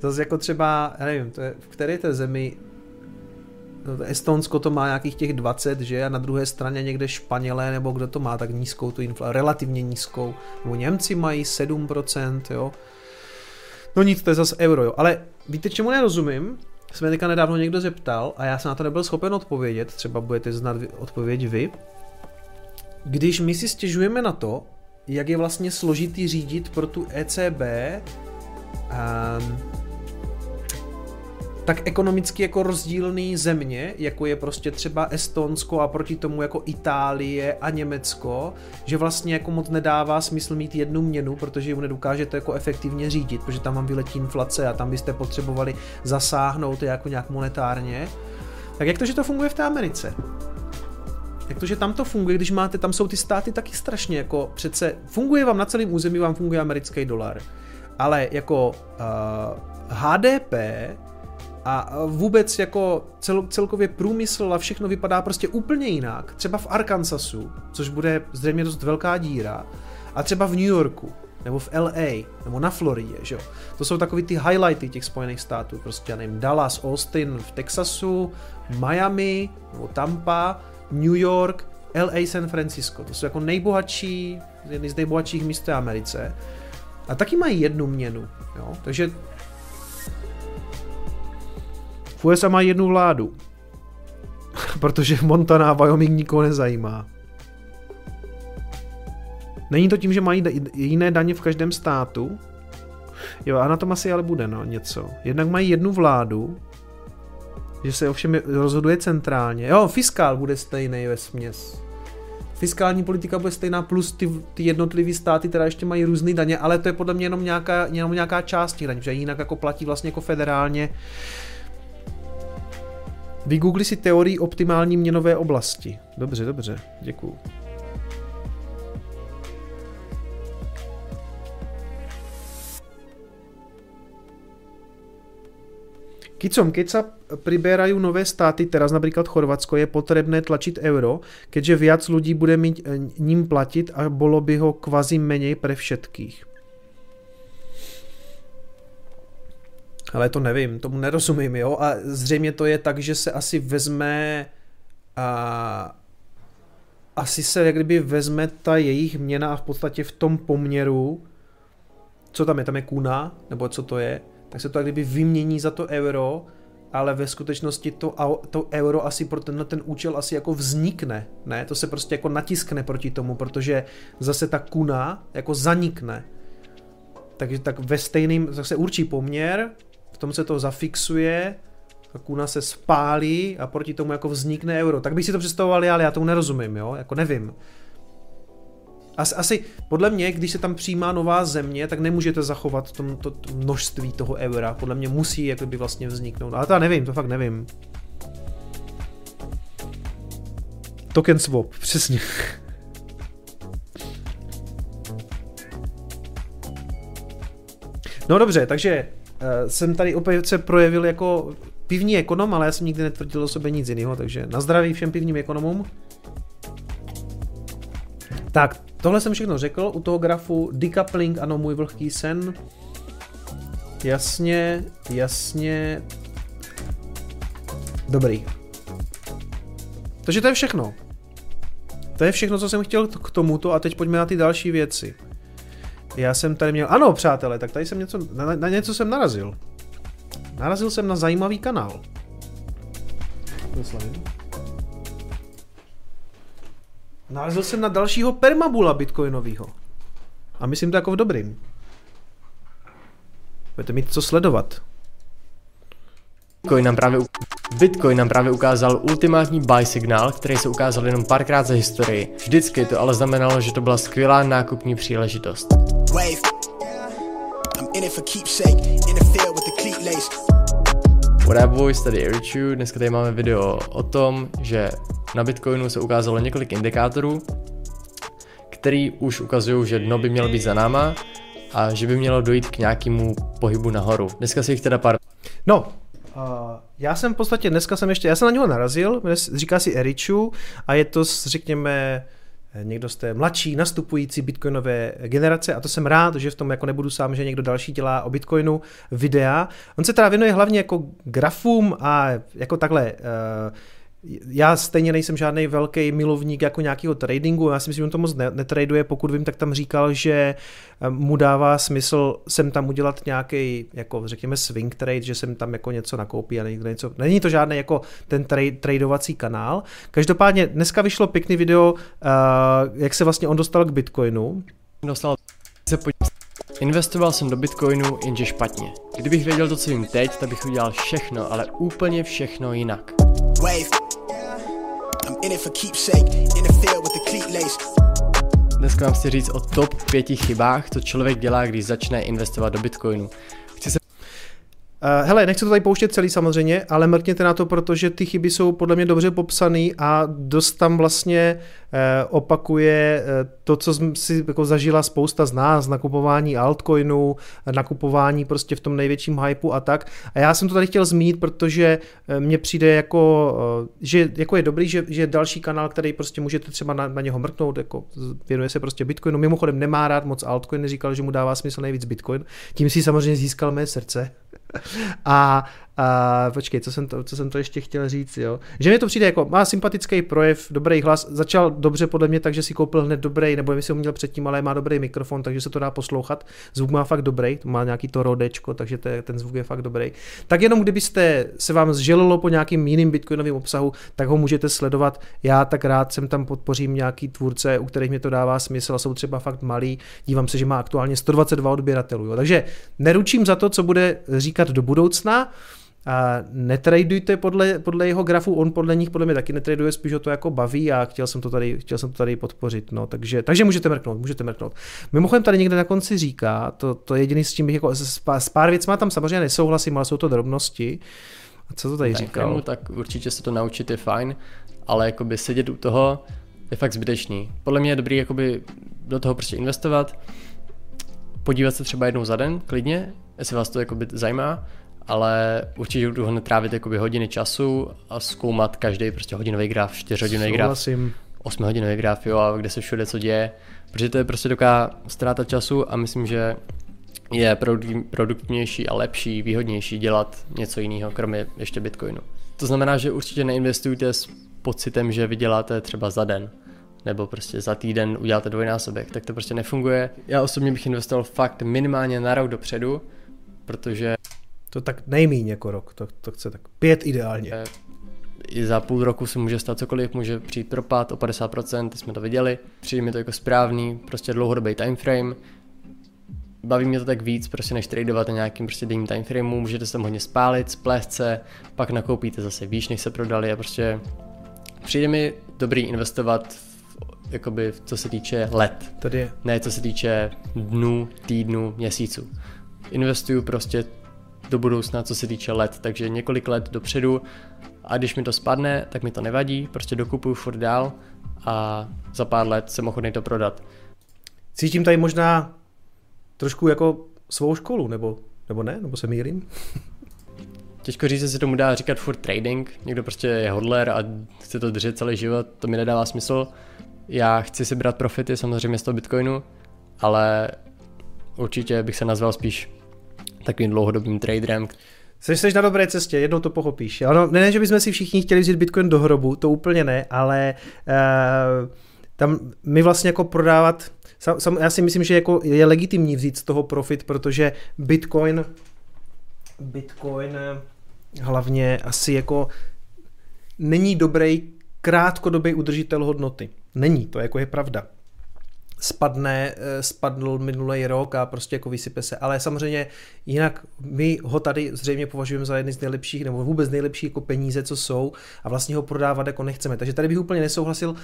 Zas jako třeba, já nevím, to je, v které té zemi, Estonsko to má nějakých těch 20, že? A na druhé straně někde Španělé, nebo kdo to má tak nízkou tu inflaci, relativně nízkou. Nebo Němci mají 7%, jo. No nic, to je zase euro, jo. Ale víte, čemu nerozumím? Se mě teďka nedávno někdo zeptal a já jsem na to nebyl schopen odpovědět, třeba budete znát odpověď vy. Když my si stěžujeme na to, jak je vlastně složitý řídit pro tu ECB tak ekonomicky jako rozdílný země, jako je prostě třeba Estonsko a proti tomu jako Itálie a Německo, že vlastně jako moc nedává smysl mít jednu měnu, protože ji nedokážete jako efektivně řídit, protože tam vám vyletí inflace a tam byste potřebovali zasáhnout jako nějak monetárně. Tak jak to, že to funguje v té Americe? Jak to, že tam to funguje, když máte, tam jsou ty státy taky strašně jako přece, funguje vám na celém území, vám funguje americký dolar, ale jako HDP a vůbec jako celkově průmysl a všechno vypadá prostě úplně jinak, třeba v Arkansasu, což bude zřejmě dost velká díra, a třeba v New Yorku, nebo v LA, nebo na Floridě, že jo. To jsou takový ty highlighty těch Spojených států, prostě já nevím, Dallas, Austin v Texasu, Miami, nebo Tampa, New York, LA, San Francisco, to jsou jako nejbohatší, jedny z nejbohatších míst v Americe. A taky mají jednu měnu, jo, takže v USA mají jednu vládu, protože Montana a Wyoming nikoho nezajímá. Není to tím, že mají jiné daně v každém státu? Jo, a na tom asi ale bude, no, něco. Jednak mají jednu vládu, že se ovšem rozhoduje centrálně. Jo, fiskál bude stejný vesměs. Fiskální politika bude stejná, plus ty jednotlivý státy, teda ještě mají různé daně, ale to je podle mě jenom nějaká část těch daní, protože jinak jako platí vlastně jako federálně. Vygoogli si teorii optimální měnové oblasti. Dobře, děkuju. Kicom, keď sa priberajú nové státy, teraz napríklad Chorvátsko, je potrebné tlačiť euro, keďže viac ľudí bude ním platiť a bolo by ho kvazi menej pre všetkých. Ale to nevím, tomu nerozumím, jo? A zřejmě to je tak, že se asi vezme vezme ta jejich měna a v podstatě v tom poměru, co tam je kuna, nebo co to je, tak se to jak kdyby vymění za to euro, ale ve skutečnosti to euro asi pro ten účel asi jako vznikne, ne? To se prostě jako natiskne proti tomu, protože zase ta kuna jako zanikne. Takže tak ve stejným, tak se určí poměr, v tom se to zafixuje, ta kuna se spálí a proti tomu jako vznikne euro. Tak bych si to představoval, ale já tomu nerozumím, jo? Jako nevím. Asi podle mě, když se tam přijímá nová země, tak nemůžete zachovat to množství toho eura. Podle mě musí jakoby vlastně vzniknout. Ale to já nevím, to fakt nevím. Token swap, přesně. No dobře, takže jsem tady opět se projevil jako pivní ekonom, ale já jsem nikdy netvrdil o sobě nic jiného, takže na zdraví všem pivním ekonomům. Tak, tohle jsem všechno řekl, u toho grafu decoupling, ano, můj vlhký sen. Jasně. Dobrý. Takže to je všechno. To je všechno, co jsem chtěl k tomuto, a teď pojďme na ty další věci. Já jsem tady měl, ano přátelé, tak tady jsem na něco jsem narazil. Narazil jsem na zajímavý kanál. Narazil jsem na dalšího permabula bitcoinovýho. A myslím to jako v dobrým. Budete mít co sledovat. Bitcoin nám právě ukázal ultimátní buy signál, který se ukázal jenom párkrát za historii. Vždycky to ale znamenalo, že to byla skvělá nákupní příležitost. What up boys, tady je Richu. Dneska tady máme video o tom, že na Bitcoinu se ukázalo několik indikátorů, který už ukazují, že dno by mělo být za náma a že by mělo dojít k nějakému pohybu nahoru. Dneska si jich teda pár... No, já jsem na něho narazil, říká si Erichu a je to, řekněme, někdo z té mladší nastupující bitcoinové generace a to jsem rád, že v tom jako nebudu sám, že někdo další dělá o bitcoinu videa. On se teda věnuje hlavně jako grafům a jako takhle... Já stejně nejsem žádný velký milovník jako nějakého tradingu, já si myslím, že on to moc netraduje, pokud vím, tak tam říkal, že mu dává smysl sem tam udělat nějaký, jako řekněme swing trade, že sem tam jako něco nakoupí a něco, není to žádný jako ten tradovací kanál. Každopádně dneska vyšlo pěkný video, jak se vlastně on dostal k Bitcoinu. Dostal se Investoval jsem do Bitcoinu, jenže špatně. Kdybych věděl to, co vím teď, tak bych udělal všechno, ale úplně všechno jinak. Dneska vám chci říct o top 5 chybách, co člověk dělá, když začne investovat do Bitcoinu. Hele, nechci to tady pouštět celý samozřejmě, ale mrkněte na to, protože ty chyby jsou podle mě dobře popsané a dost tam vlastně opakuje to, co si jako zažila spousta z nás, nakupování altcoinů, nakupování prostě v tom největším hypeu a tak. A já jsem to tady chtěl zmínit, protože mně přijde jako, že jako je dobrý, že další kanál, který prostě můžete třeba na něho mrknout, jako věnuje se prostě Bitcoinu. Mimochodem nemá rád moc altcoin, říkal, že mu dává smysl nejvíc Bitcoin. Tím si samozřejmě získal mé srdce. A počkej, co jsem to ještě chtěl říct, jo? Že mi to přijde jako, má sympatický projev, dobrý hlas, začal dobře podle mě, takže si koupil hned dobrý, nebo jestli ho měl předtím, ale má dobrý mikrofon, takže se to dá poslouchat, zvuk má fakt dobrý, má nějaký to rodečko, takže ten zvuk je fakt dobrý. Tak jenom kdybyste se vám zželilo po nějakým jiným bitcoinovým obsahu, tak ho můžete sledovat, já tak rád jsem tam podpořím nějaký tvůrce, u kterých mi to dává smysl a jsou třeba fakt malý, dívám se, že má aktuálně 122 odběratelů, jo? Takže neručím za to, co bude říkat do budoucna. A netradujte podle jeho grafu, on podle nich podle mě taky netraduje, spíš ho to jako baví a chtěl jsem to tady podpořit, no, takže můžete mrknout. Mimochodem tady někde na konci říká, to jediný s tím bych jako, s pár věcma tam samozřejmě nesouhlasím, ale jsou to drobnosti. A co to tady říkal? Tak určitě se to naučit je fajn, ale jakoby sedět u toho je fakt zbytečný. Podle mě je dobrý jakoby do toho prostě investovat, podívat se třeba jednou za den, klidně, jestli vás to jakoby zajímá, ale určitě budu netrávit jakoby hodiny času a zkoumat každý prostě hodinový graf, 4hodinový graf, 8hodinový graf, jo, a kde se všude co děje, protože to je prostě taková ztráta času a myslím, že je produktnější a lepší, výhodnější dělat něco jiného, kromě ještě Bitcoinu. To znamená, že určitě neinvestujte s pocitem, že vyděláte třeba za den, nebo prostě za týden uděláte dvojnásobek, tak to prostě nefunguje. Já osobně bych investoval fakt minimálně na rok dopředu, protože to tak nejmíň jako rok, to chce tak 5 ideálně. I za půl roku se může stát cokoliv, může přijít propad o 50%, jsme to viděli. Přijde mi to jako správný, prostě dlouhodobý timeframe. Baví mě to tak víc, prostě než tradovat na nějakým prostě denním timeframeu, můžete se tam hodně spálit, splést se, pak nakoupíte zase výš, než se prodali a prostě přijde mi dobrý investovat jakoby co se týče let, tady ne co se týče dnů, týdnů, měsíců. Investuju prostě do budoucna, co se týče let, takže několik let dopředu a když mi to spadne, tak mi to nevadí, prostě dokupuju furt dál a za pár let jsem ochotný to prodat. Cítím tady možná trošku jako svou školu, nebo ne, nebo se mýlím? Těžko říct, jestli tomu dá říkat furt trading, někdo prostě je hodler a chce to držet celý život, to mi nedává smysl. Já chci si brát profity samozřejmě z toho Bitcoinu, ale určitě bych se nazval spíš takovým dlouhodobým traderem. Jseš na dobré cestě, jednou to pochopíš. Ano, ne, že bychom si všichni chtěli vzít Bitcoin do hrobu, to úplně ne, ale tam my vlastně jako prodávat, já si myslím, že jako je legitimní vzít z toho profit, protože Bitcoin hlavně asi jako není dobrý krátkodobý udržitel hodnoty. Není, to jako je pravda. Spadl minulý rok a prostě jako vysype se, ale samozřejmě jinak my ho tady zřejmě považujeme za jedny z nejlepších nebo vůbec nejlepší jako peníze, co jsou a vlastně ho prodávat jako nechceme, takže tady bych úplně nesouhlasil.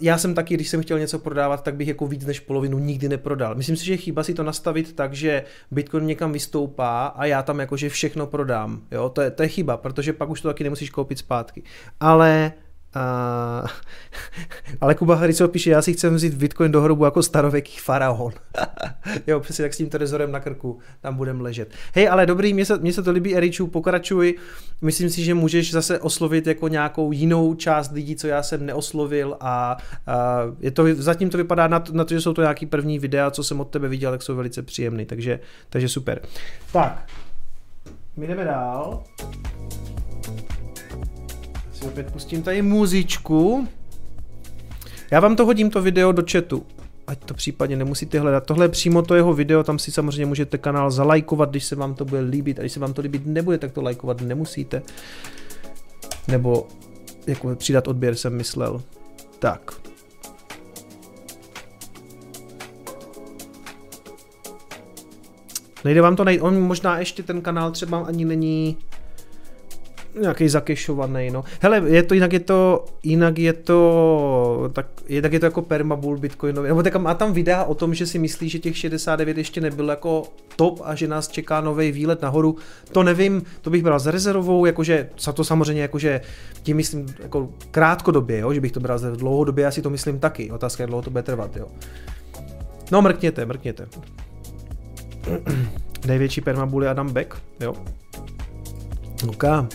Já jsem taky, když jsem chtěl něco prodávat, tak bych jako víc než polovinu nikdy neprodal. Myslím si, že je chyba si to nastavit tak, že Bitcoin někam vystoupá a já tam jakože všechno prodám, jo, to je chyba, protože pak už to taky nemusíš koupit zpátky, ale Kuba Harico píše, já si chcem vzít Bitcoin do hrobu jako starověký faraon. Jo, přesně tak s tím Trezorem na krku, tam budem ležet. Hej, ale dobrý, mně se to líbí, Eriču, pokračuj. Myslím si, že můžeš zase oslovit jako nějakou jinou část lidí, co já jsem neoslovil a je to, zatím to vypadá na to, že jsou to nějaký první videa, co jsem od tebe viděl, tak jsou velice příjemný, takže super. Tak, my jdeme dál. Opět pustím tady muzičku. Já vám to hodím to video do chatu, ať to případně nemusíte hledat. Tohle je přímo to jeho video, tam si samozřejmě můžete kanál zalajkovat, když se vám to bude líbit. A když se vám to líbit nebude, tak to lajkovat nemusíte. Nebo jako přidat odběr jsem myslel. Tak. Nejde vám to najít, on možná ještě ten kanál třeba ani není nějaký zakešovaný, no. Hele, je to, jinak je to jako permabull bitcoinový, nebo tak má tam videa o tom, že si myslí, že těch 69 ještě nebyl jako top a že nás čeká nový výlet nahoru, to nevím, to bych bral s rezervou, jakože, to samozřejmě, jakože tím myslím jako krátkodobě, jo, že bych to bral z dlouhodobě, já si to myslím taky, otázka je, dlouho to bude trvat, jo. No mrkněte, mrkněte. Největší permabull je Adam Beck, jo. Luka.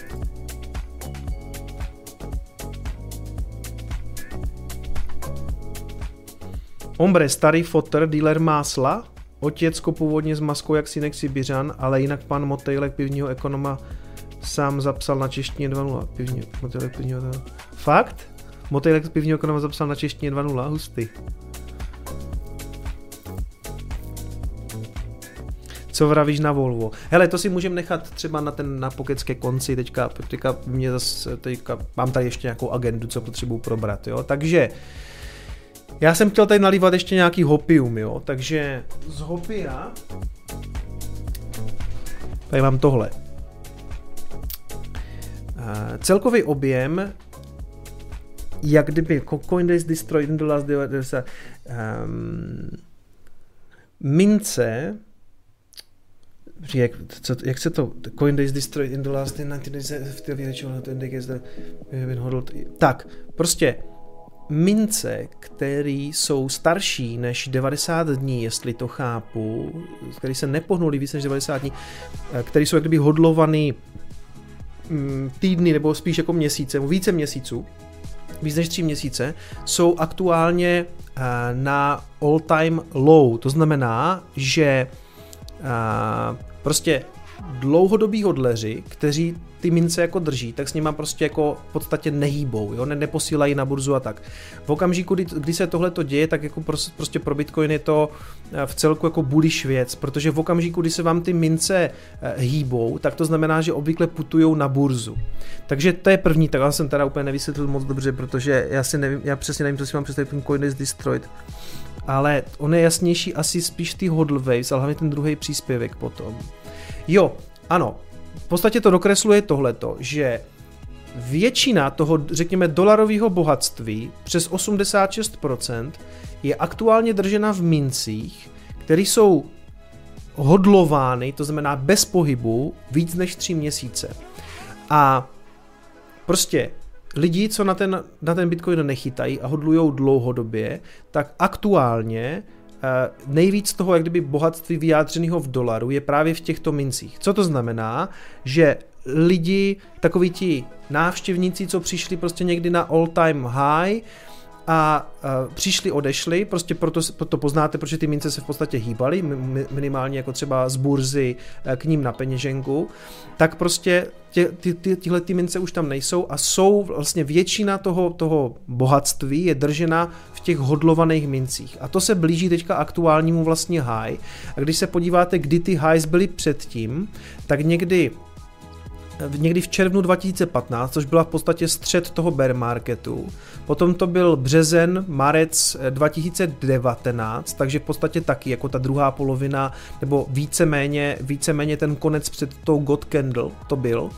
Hombre, starý fotr, dealer másla, otecko původně s maskou jak synek Sibiřan, ale jinak pan Motejlek pivního ekonoma sám zapsal na češtině 2.0. Motejlek pivního ekonoma. Fakt? Motejlek pivního ekonoma zapsal na češtině 2.0, hustý. Co vravíš na Volvo? Hele, to si můžeme nechat třeba na ten na pokecké konci, teďka mě zase, mám tady ještě nějakou agendu, co potřebuji probrat, jo, takže já jsem chtěl tady nalívat ještě nějaký hopium, jo, takže z hopia tady mám tohle. Celkový objem, jak kdyby Coin Days Destroyed in the last 90, mince, jak se to, Coin Days Destroyed in the last 90 days, tak, prostě mince, které jsou starší než 90 dní, jestli to chápu, které se nepohnuli víc než 90 dní, které jsou jak kdyby hodlovaný týdny nebo spíš jako měsíce, více měsíců, víc než 3 měsíce, jsou aktuálně na all time low, to znamená, že prostě dlouhodobí hodleři, kteří ty mince jako drží, tak s nima prostě jako v podstatě nehýbou, jo? Neposílají na burzu a tak. V okamžiku, kdy se tohle to děje, tak jako prostě pro Bitcoin je to v celku jako bullish věc, protože v okamžiku, kdy se vám ty mince hýbou, tak to znamená, že obvykle putujou na burzu. Takže to je první, tak já jsem teda úplně nevysvětlil moc dobře, protože já přesně nevím, co si mám představit, ten Coin is Destroyed. Ale on je jasnější asi spíš ty hodl waves, ale hlavně ten druhý příspěvek potom. Jo, ano, v podstatě to dokresluje tohleto, že většina toho, řekněme, dolarového bohatství, přes 86%, je aktuálně držena v mincích, které jsou hodlovány, to znamená bez pohybu, víc než 3 měsíce. A prostě lidi, co na ten Bitcoin nechytají a hodlujou dlouhodobě, tak aktuálně nejvíc toho jak kdyby bohatství vyjádřeného v dolaru je právě v těchto mincích. Co to znamená? Že lidi, takoví ti návštěvníci, co přišli prostě někdy na all time high a přišli, odešli, prostě proto poznáte, protože ty mince se v podstatě hýbaly, minimálně jako třeba z burzy k ním na peněženku, tak prostě tyhle mince už tam nejsou a jsou vlastně většina toho bohatství je držena v těch hodlovaných mincích. A to se blíží teďka aktuálnímu vlastně high. A když se podíváte, kdy ty highs byly předtím, tak někdy v červnu 2015, což byla v podstatě střed toho bear marketu. Potom to byl březen, marec 2019, takže v podstatě taky jako ta druhá polovina, nebo víceméně ten konec před tou God Candle to byl.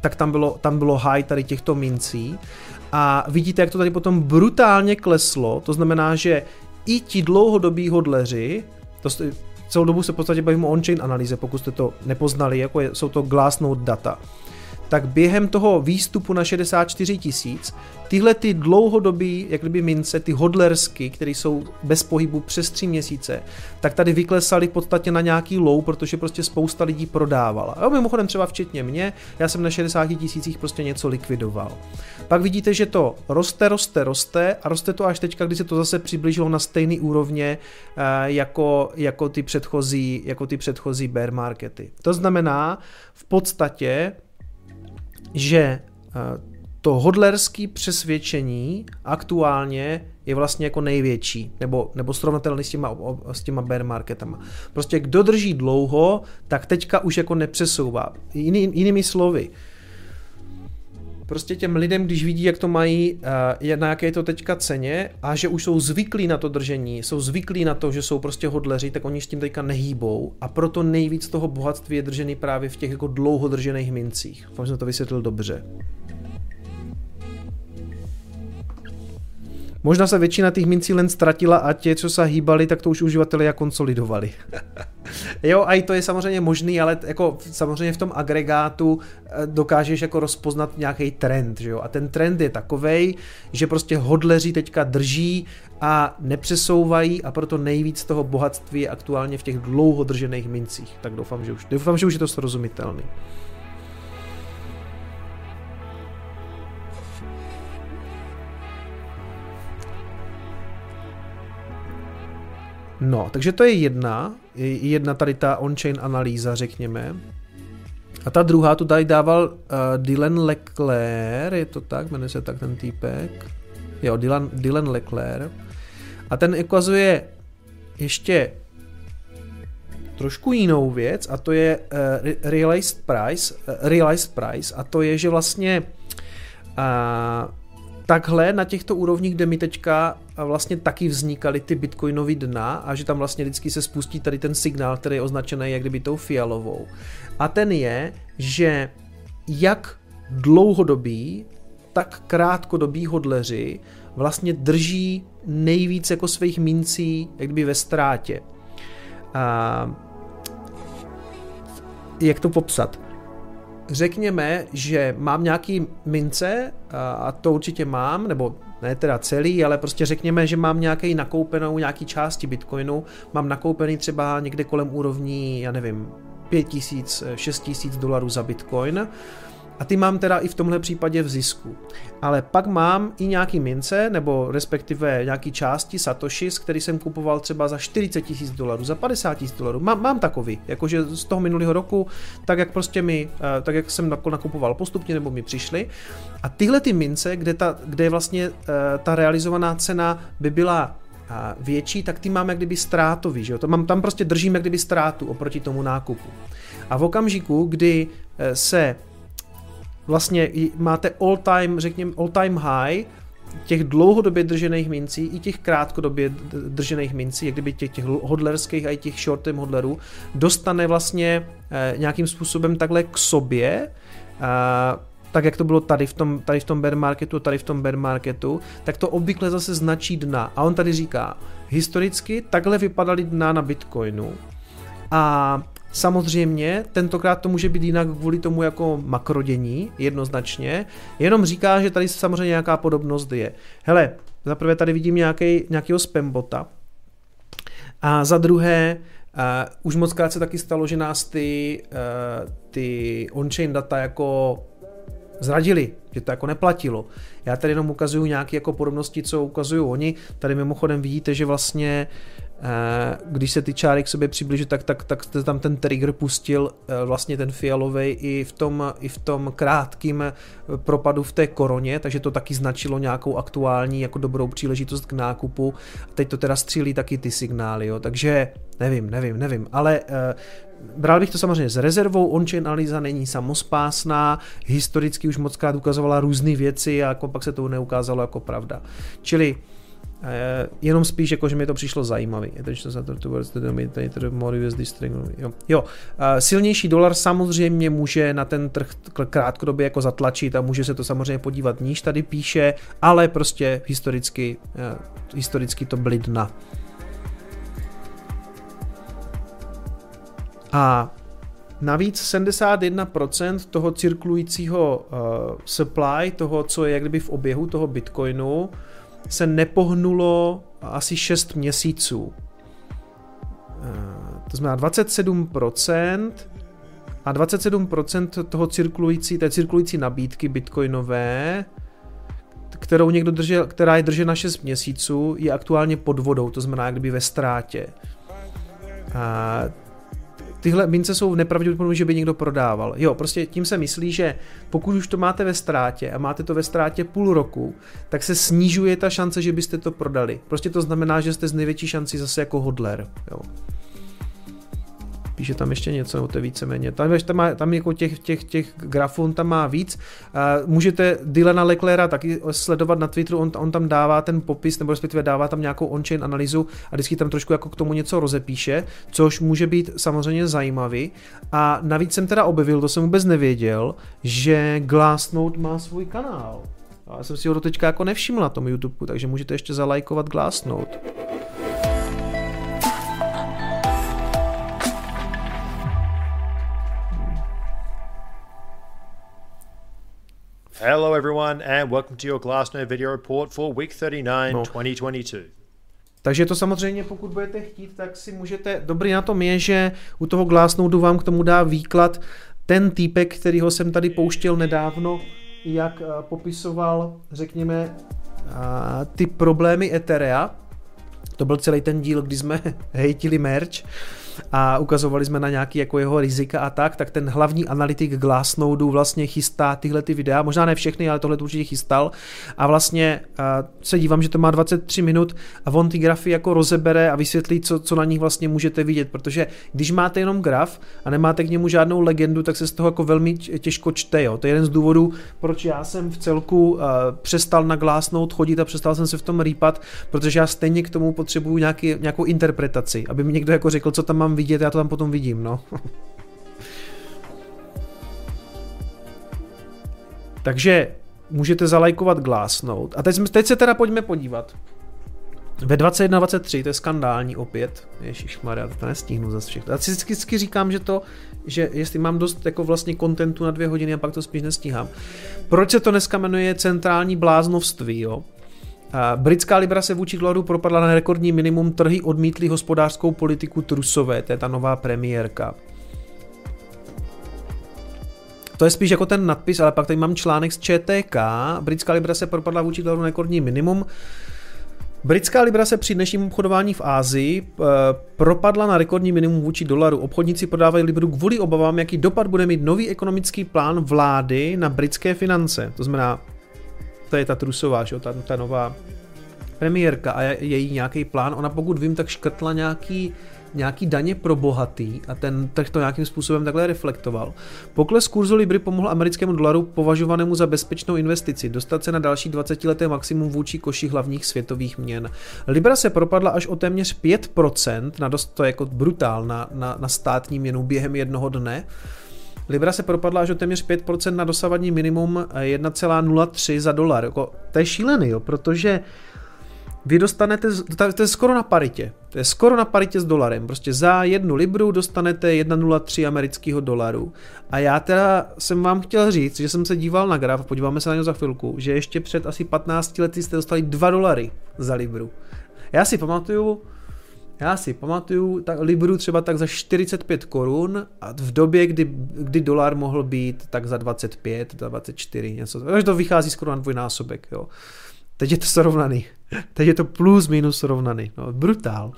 Tak tam bylo high tady těchto mincí. A vidíte, jak to tady potom brutálně kleslo, to znamená, že i ti dlouhodobí hodleři, celou dobu se v podstatě bavím o on-chain analýze, pokud jste to nepoznali, jako jsou to Glassnode data. Tak během toho výstupu na 64 000, tyhle ty dlouhodobí, jak kdyby mince, ty hodlersky, které jsou bez pohybu přes 3 měsíce, tak tady vyklesaly v podstatě na nějaký low, protože prostě spousta lidí prodávala. Jo, mimochodem třeba včetně mě, já jsem na 60 000 prostě něco likvidoval. Pak vidíte, že to roste a roste to až teďka, kdy se to zase přiblížilo na stejný úrovně jako ty předchozí bear markety. To znamená v podstatě, že to hodlerské přesvědčení aktuálně je vlastně jako největší, nebo srovnatelný s těma bear marketama. Prostě kdo drží dlouho, tak teďka už jako nepřesouvá. Jinými slovy, prostě těm lidem, když vidí, jak to mají, na jaké je to teďka ceně a že už jsou zvyklí na to držení, jsou zvyklí na to, že jsou prostě hodleři, tak oni s tím teďka nehýbou a proto nejvíc toho bohatství je držený právě v těch jako dlouho držených mincích. Možná to vysvětlil dobře. Možná se většina těch mincí len ztratila a tě, co se hýbali, tak to už uživatelé konsolidovali. Jo, a i to je samozřejmě možný, ale jako samozřejmě v tom agregátu dokážeš jako rozpoznat nějaký trend, že jo? A ten trend je takovej, že prostě hodleři teďka drží a nepřesouvají a proto nejvíc toho bohatství je aktuálně v těch dlouho držených mincích. Tak doufám, že už je to srozumitelný. No, takže to je jedna tady ta on-chain analýza, řekněme. A ta druhá tu tady dával Dylan Leclerc, je to tak, jmenuje se tak ten týpek. Jo, Dylan Leclerc. A ten ukazuje ještě trošku jinou věc, a to je realized price, a to je, že vlastně takhle na těchto úrovních, kde mi teďka vlastně taky vznikaly ty bitcoinové dna a že tam vlastně vždycky se spustí tady ten signál, který je označený jak kdyby tou fialovou. A ten je, že jak dlouhodobí, tak krátkodobí hodleři vlastně drží nejvíc jako svých mincí jak kdyby ve ztrátě. A jak to popsat? Řekněme, že mám nějaký mince, a to určitě mám, nebo ne teda celý, ale prostě řekněme, že mám nějaký části bitcoinu, mám nakoupený třeba někde kolem úrovní, já nevím, 5 000, 6 000 dolarů za bitcoin. A ty mám teda i v tomhle případě v zisku. Ale pak mám i nějaký mince, nebo respektive nějaký části satoshi, z který jsem kupoval třeba za 40 000 dolarů, za 50 000 dolarů. Mám takový, jakože z toho minulého roku, tak jak jsem nakupoval postupně, nebo mi přišly. A tyhle ty mince, kde je vlastně ta realizovaná cena by byla větší, tak ty mám jak kdyby ztrátový, že jo? Tam prostě držím jak kdyby ztrátu oproti tomu nákupu. A v okamžiku, kdy se vlastně máte all time high těch dlouhodobě držených mincí i těch krátkodobě držených mincí, jak kdyby těch hodlerských a i těch short term hodlerů, dostane vlastně nějakým způsobem takhle k sobě, tak jak to bylo tady v tom bear marketu, tak to obvykle zase značí dna. A on tady říká, historicky takhle vypadaly dna na Bitcoinu a samozřejmě, tentokrát to může být jinak kvůli tomu jako makrodění, jednoznačně, jenom říká, že tady samozřejmě nějaká podobnost je. Hele, za prvé tady vidím nějakého spambota a za druhé, už moc krát se taky stalo, že nás ty on-chain data jako zradili, že to jako neplatilo. Já tady jenom ukazuju nějaké jako podobnosti, co ukazují oni. Tady mimochodem vidíte, že vlastně když se ty čáry k sobě přiblíží, tak tam ten trigger pustil vlastně ten fialovej i v tom krátkým propadu v té koroně, takže to taky značilo nějakou aktuální jako dobrou příležitost k nákupu. Teď to teda střílí taky ty signály, jo, takže nevím, ale bral bych to samozřejmě s rezervou, on-chain analýza není samospásná, historicky už mockrát ukazovala různé věci a jako pak se to neukázalo jako pravda. Čili jenom spíš jako, že mi to přišlo zajímavý. Jo. Silnější dolar samozřejmě může na ten trh krátkodobě jako zatlačit a může se to samozřejmě podívat níž, tady píše, ale prostě historicky to byly dna. A navíc 71% toho cirkulujícího supply, toho, co je jak kdyby v oběhu toho Bitcoinu, se nepohnulo asi 6 měsíců. To znamená 27% a 27% toho té cirkulující nabídky bitcoinové, kterou někdo držel, která je držena 6 měsíců, je aktuálně pod vodou, to znamená jak kdyby ve ztrátě. A tyhle mince jsou nepravděpodobné, že by někdo prodával. Jo, prostě tím se myslí, že pokud už to máte ve ztrátě a máte to ve ztrátě půl roku, tak se snižuje ta šance, že byste to prodali. Prostě to znamená, že jste z největší šanci zase jako hodler. Jo. Píše tam ještě něco, no to je víceméně. Tam jako těch grafů tam má víc. Můžete Dylana Leclerca taky sledovat na Twitteru, on tam dává ten popis, nebo respektive dává tam nějakou on-chain analýzu a vždycky tam trošku jako k tomu něco rozepíše, což může být samozřejmě zajímavý. A navíc jsem teda objevil, to jsem vůbec nevěděl, že Glassnode má svůj kanál. Já jsem si ho do teďka jako nevšiml na tom YouTubeku, takže můžete ještě zalajkovat Glassnode. Hello everyone and welcome to your Glassnode video report for week 39, 2022. Takže to samozřejmě, pokud budete chtít, tak si můžete, dobrý na tom je, že u toho Glassnodu vám k tomu dá výklad ten týpek, kterýho jsem tady pouštěl nedávno, jak popisoval, řekněme, ty problémy Etherea. To byl celý ten díl, kdy jsme hejtili merch a ukazovali jsme na nějaký jako jeho rizika a tak ten hlavní analytik Glassnode vlastně chystá tyhle ty videa, možná ne všechny, ale tohle určitě chystal a vlastně se dívám, že to má 23 minut a on ty grafy jako rozebere a vysvětlí, co na nich vlastně můžete vidět, protože když máte jenom graf a nemáte k němu žádnou legendu, tak se z toho jako velmi těžko čte, jo. To je jeden z důvodů, proč já jsem v celku přestal na Glassnode chodit a přestal jsem se v tom rýpat, protože já stejně k tomu potřebuju nějakou interpretaci, aby mi někdo jako řekl, co tam mám vidět, já to tam potom vidím, no. Takže můžete zalajkovat Glassnode. A teď se teda pojďme podívat. Ve 21.23, to je skandální opět. Ježišmarja, to nestihnu zase všechno. Já si vždycky říkám, že jestli mám dost jako vlastně kontentu na 2 hodiny a pak to spíš nestíhám. Proč se to dneska jmenuje centrální bláznovství, jo? Britská libra se vůči dolaru propadla na rekordní minimum, trhy odmítly hospodářskou politiku Trusové, to je ta nová premiérka. To je spíš jako ten nadpis, ale pak tady mám článek z ČTK. Britská libra se propadla vůči dolaru na rekordní minimum. Britská libra se při dnešním obchodování v Asii propadla na rekordní minimum vůči dolaru. Obchodníci prodávají libru kvůli obavám, jaký dopad bude mít nový ekonomický plán vlády na britské finance. To znamená, to je ta Trusová, že? Ta nová premiérka a její nějaký plán. Ona pokud vím, tak škrtla nějaký daně pro bohatý a ten trh to nějakým způsobem takhle reflektoval. Pokles kurzu libry pomohl americkému dolaru považovanému za bezpečnou investici dostat se na další 20leté maximum vůči koši hlavních světových měn. Libra se propadla až o téměř 5% na dost, to je jako brutál na státní měnu během jednoho dne. Libra se propadla až o téměř 5% na dosavadní minimum 1,03 za dolar. To je šílený, jo, protože vy dostanete, to je skoro na paritě. To je skoro na paritě s dolarem. Prostě za 1 libru dostanete 1,03 amerického dolaru. A já teda jsem vám chtěl říct, že jsem se díval na graf, podíváme se na něj za chvilku, že ještě před asi 15 lety jste dostali 2 dolary za libru. Já si pamatuju tak libru třeba tak za 45 korun a v době, kdy dolar mohl být tak za 25, za 24, něco. Takže to vychází skoro na dvojnásobek, jo. Teď je to srovnaný. Teď je to plus minus srovnaný. No, brutál.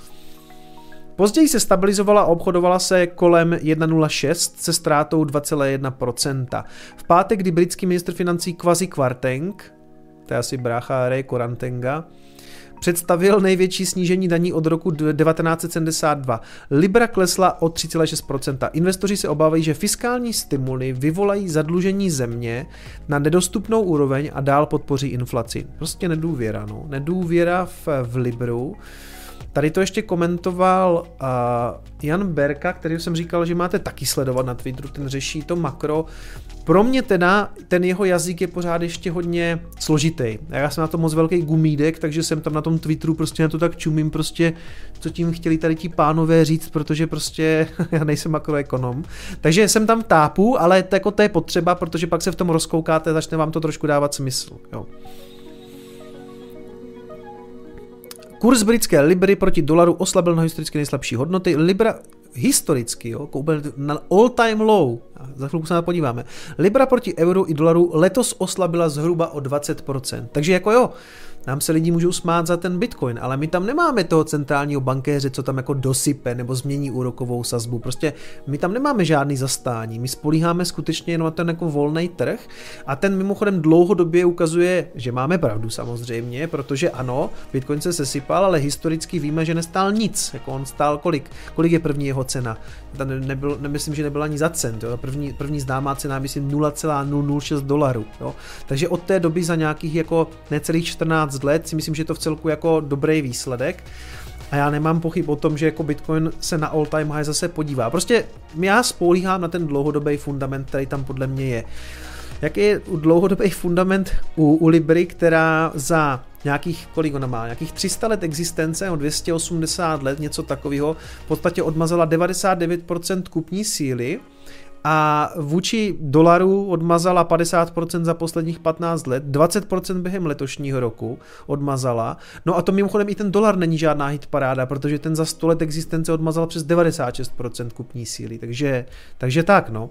Později se stabilizovala a obchodovala se kolem 1,06 se ztrátou 2,1%. V pátek, kdy britský ministr financí Kwasi Kwarteng, to je asi brácha Ray Korantenga, představil největší snížení daní od roku 1972. Libra klesla o 3,6%. Investoři se obávají, že fiskální stimuly vyvolají zadlužení země na nedostupnou úroveň a dál podpoří inflaci. Prostě nedůvěra, no. Nedůvěra v Libru. Tady to ještě komentoval Jan Berka, který jsem říkal, že máte taky sledovat na Twitteru, ten řeší to makro. Pro mě teda ten jeho jazyk je pořád ještě hodně složitý. Já jsem na to moc velký gumídek, takže jsem tam na tom Twitteru prostě na to tak čumím prostě, co tím chtěli tady ti pánové říct, protože prostě já nejsem makroekonom. Takže jsem tam v tápu, ale jako to je potřeba, protože pak se v tom rozkoukáte, začne vám to trošku dávat smysl, jo. Kurz britské libry proti dolaru oslabil na historicky nejslabší hodnoty. Libra historicky, jo, na all time low. Za chvilku se na to podíváme. Libra proti euru i dolaru letos oslabila zhruba o 20%. Takže jako jo, Nám se lidi můžou smát za ten Bitcoin, ale my tam nemáme toho centrálního bankéře, co tam jako dosype nebo změní úrokovou sazbu. Prostě my tam nemáme žádný zastání. My spolíháme skutečně jenom na ten jako volný trh a ten mimochodem dlouhodobě ukazuje, že máme pravdu samozřejmě, protože ano, Bitcoin se sesypal, ale historicky víme, že nestál nic. Jako on stál kolik je první jeho cena? Nemyslím, že nebyla ani za cent. Jo? První známá cena, myslím, 0,006 dolarů. Takže od té doby za nějakých jako necelých 14 let si myslím, že je to v celku jako dobrý výsledek. A já nemám pochyb o tom, že jako Bitcoin se na all time high zase podívá. Prostě já spolíhám na ten dlouhodobý fundament, který tam podle mě je. Jaký je dlouhodobý fundament u Libry, která za nějakých, kolik ona má, nějakých 300 let existence, 280 let, něco takového, v podstatě odmazala 99% kupní síly a vůči dolaru odmazala 50% za posledních 15 let, 20% během letošního roku odmazala. No a to mimochodem i ten dolar není žádná hitparáda, protože ten za 100 let existence odmazal přes 96% kupní síly, takže tak no.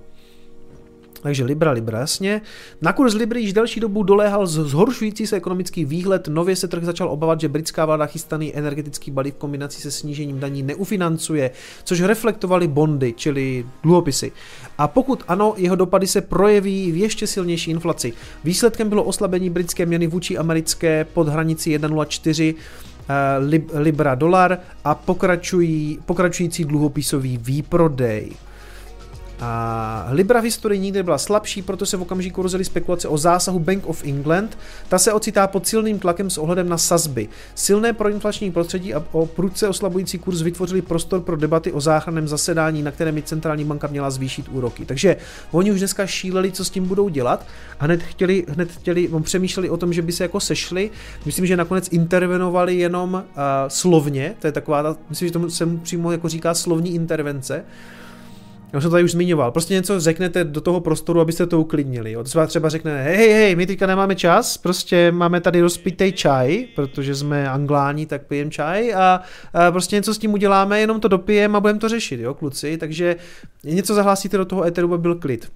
Takže Libra, jasně. Na kurz Libry již delší dobu doléhal zhoršující se ekonomický výhled, nově se trh začal obávat, že britská vláda chystaný energetický balík v kombinaci se snížením daní neufinancuje, což reflektovaly bondy, čili dluhopisy. A pokud ano, jeho dopady se projeví v ještě silnější inflaci. Výsledkem bylo oslabení britské měny vůči americké pod hranici 1,04 Libra dolar a pokračující dluhopisový výprodej. A Libra v historii nikdy byla slabší, proto se v okamžiku rozjely spekulace o zásahu Bank of England. Ta se ocitá pod silným tlakem s ohledem na sazby. Silné proinflační prostředí a prudce oslabující kurz vytvořili prostor pro debaty o záchranném zasedání, na kterém by centrální banka měla zvýšit úroky. Takže oni už dneska šíleli, co s tím budou dělat a přemýšleli o tom, že by se jako sešli. Myslím, že nakonec intervenovali jenom slovně, to je taková, myslím, že tomu se přímo jako říká slovní intervence. Já jsem to tady už zmiňoval, prostě něco řeknete do toho prostoru, abyste to uklidnili, jo. Třeba řekne, hej, my teďka nemáme čas, prostě máme tady rozpitej čaj, protože jsme Angláni, tak pijeme čaj a prostě něco s tím uděláme, jenom to dopijeme a budeme to řešit, jo, kluci, takže něco zahlásíte do toho Etheru, aby byl klid.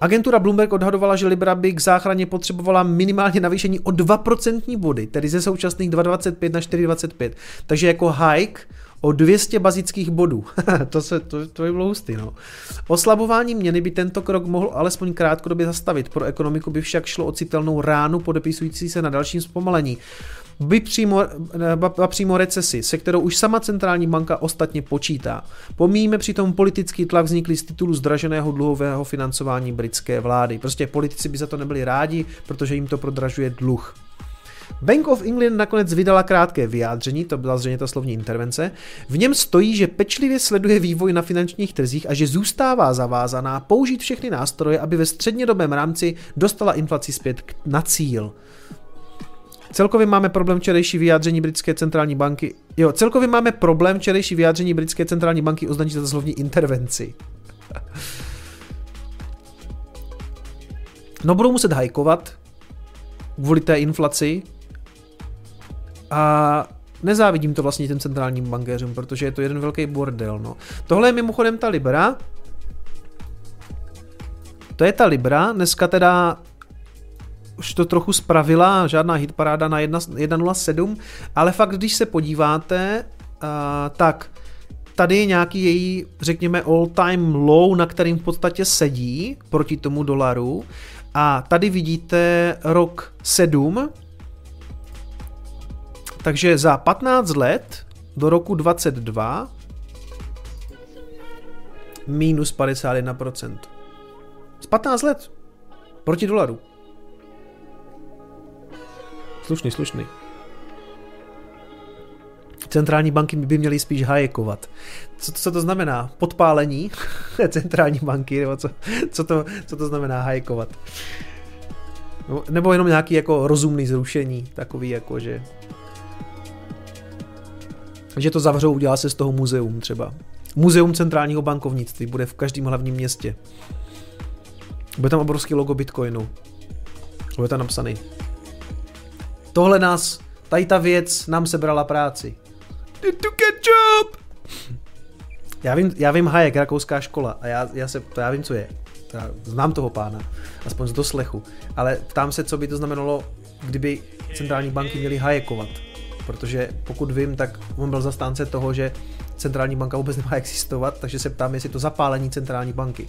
Agentura Bloomberg odhadovala, že Libra by k záchraně potřebovala minimálně navýšení o 2% body, tedy ze současných 2,25 na 4,25, takže jako hike o 200 bazických bodů. to by bylo hustý, no. Oslabování měny by tento krok mohl alespoň krátkodobě zastavit. Pro ekonomiku by však šlo o citelnou ránu podepisující se na dalším zpomalení. By přímo recesi, se kterou už sama centrální banka ostatně počítá. Pomíjíme přitom politický tlak vzniklý z titulu zdraženého dluhového financování britské vlády. Prostě politici by za to nebyli rádi, protože jim to prodražuje dluh. Bank of England nakonec vydala krátké vyjádření, to byla zřejmě ta slovní intervence, v něm stojí, že pečlivě sleduje vývoj na finančních trzích a že zůstává zavázaná použít všechny nástroje, aby ve střednědobém rámci dostala inflaci zpět na cíl. Celkově máme problém včerejší vyjádření britské centrální banky označit za slovní intervenci. No budou muset hajkovat kvůli té inflaci a nezávidím to vlastně těm centrálním bankéřům, protože je to jeden velký bordel, no. Tohle je mimochodem ta Libra. To je ta Libra, dneska teda už to trochu spravila, žádná hitparáda na 1.07, ale fakt, když se podíváte, tak tady je nějaký její, řekněme, all-time low, na kterým v podstatě sedí proti tomu dolaru. A tady vidíte rok 7, takže za 15 let do roku 22 minus 51%. Z 15 let proti dolaru. Slušný. Centrální banky by měly spíš hajekovat. Co to znamená? Podpálení centrální banky, nebo co to znamená hajekovat? Nebo jenom nějaký jako rozumný zrušení, takový jako, že to zavřou, udělá se z toho muzeum třeba. Muzeum centrálního bankovnictví bude v každém hlavním městě. Bude tam obrovský logo Bitcoinu. Bude tam napsaný. Tohle nás, tady ta věc nám sebrala práci. Did you get job? Já vím Hayek, rakouská škola, a já vím, co je. Já znám toho pána, aspoň z doslechu, ale ptám se, co by to znamenalo kdyby centrální banky měly hajekovat. Protože pokud vím, tak on byl zastánce toho, že centrální banka vůbec nemá existovat, takže se ptám, jestli to zapálení centrální banky.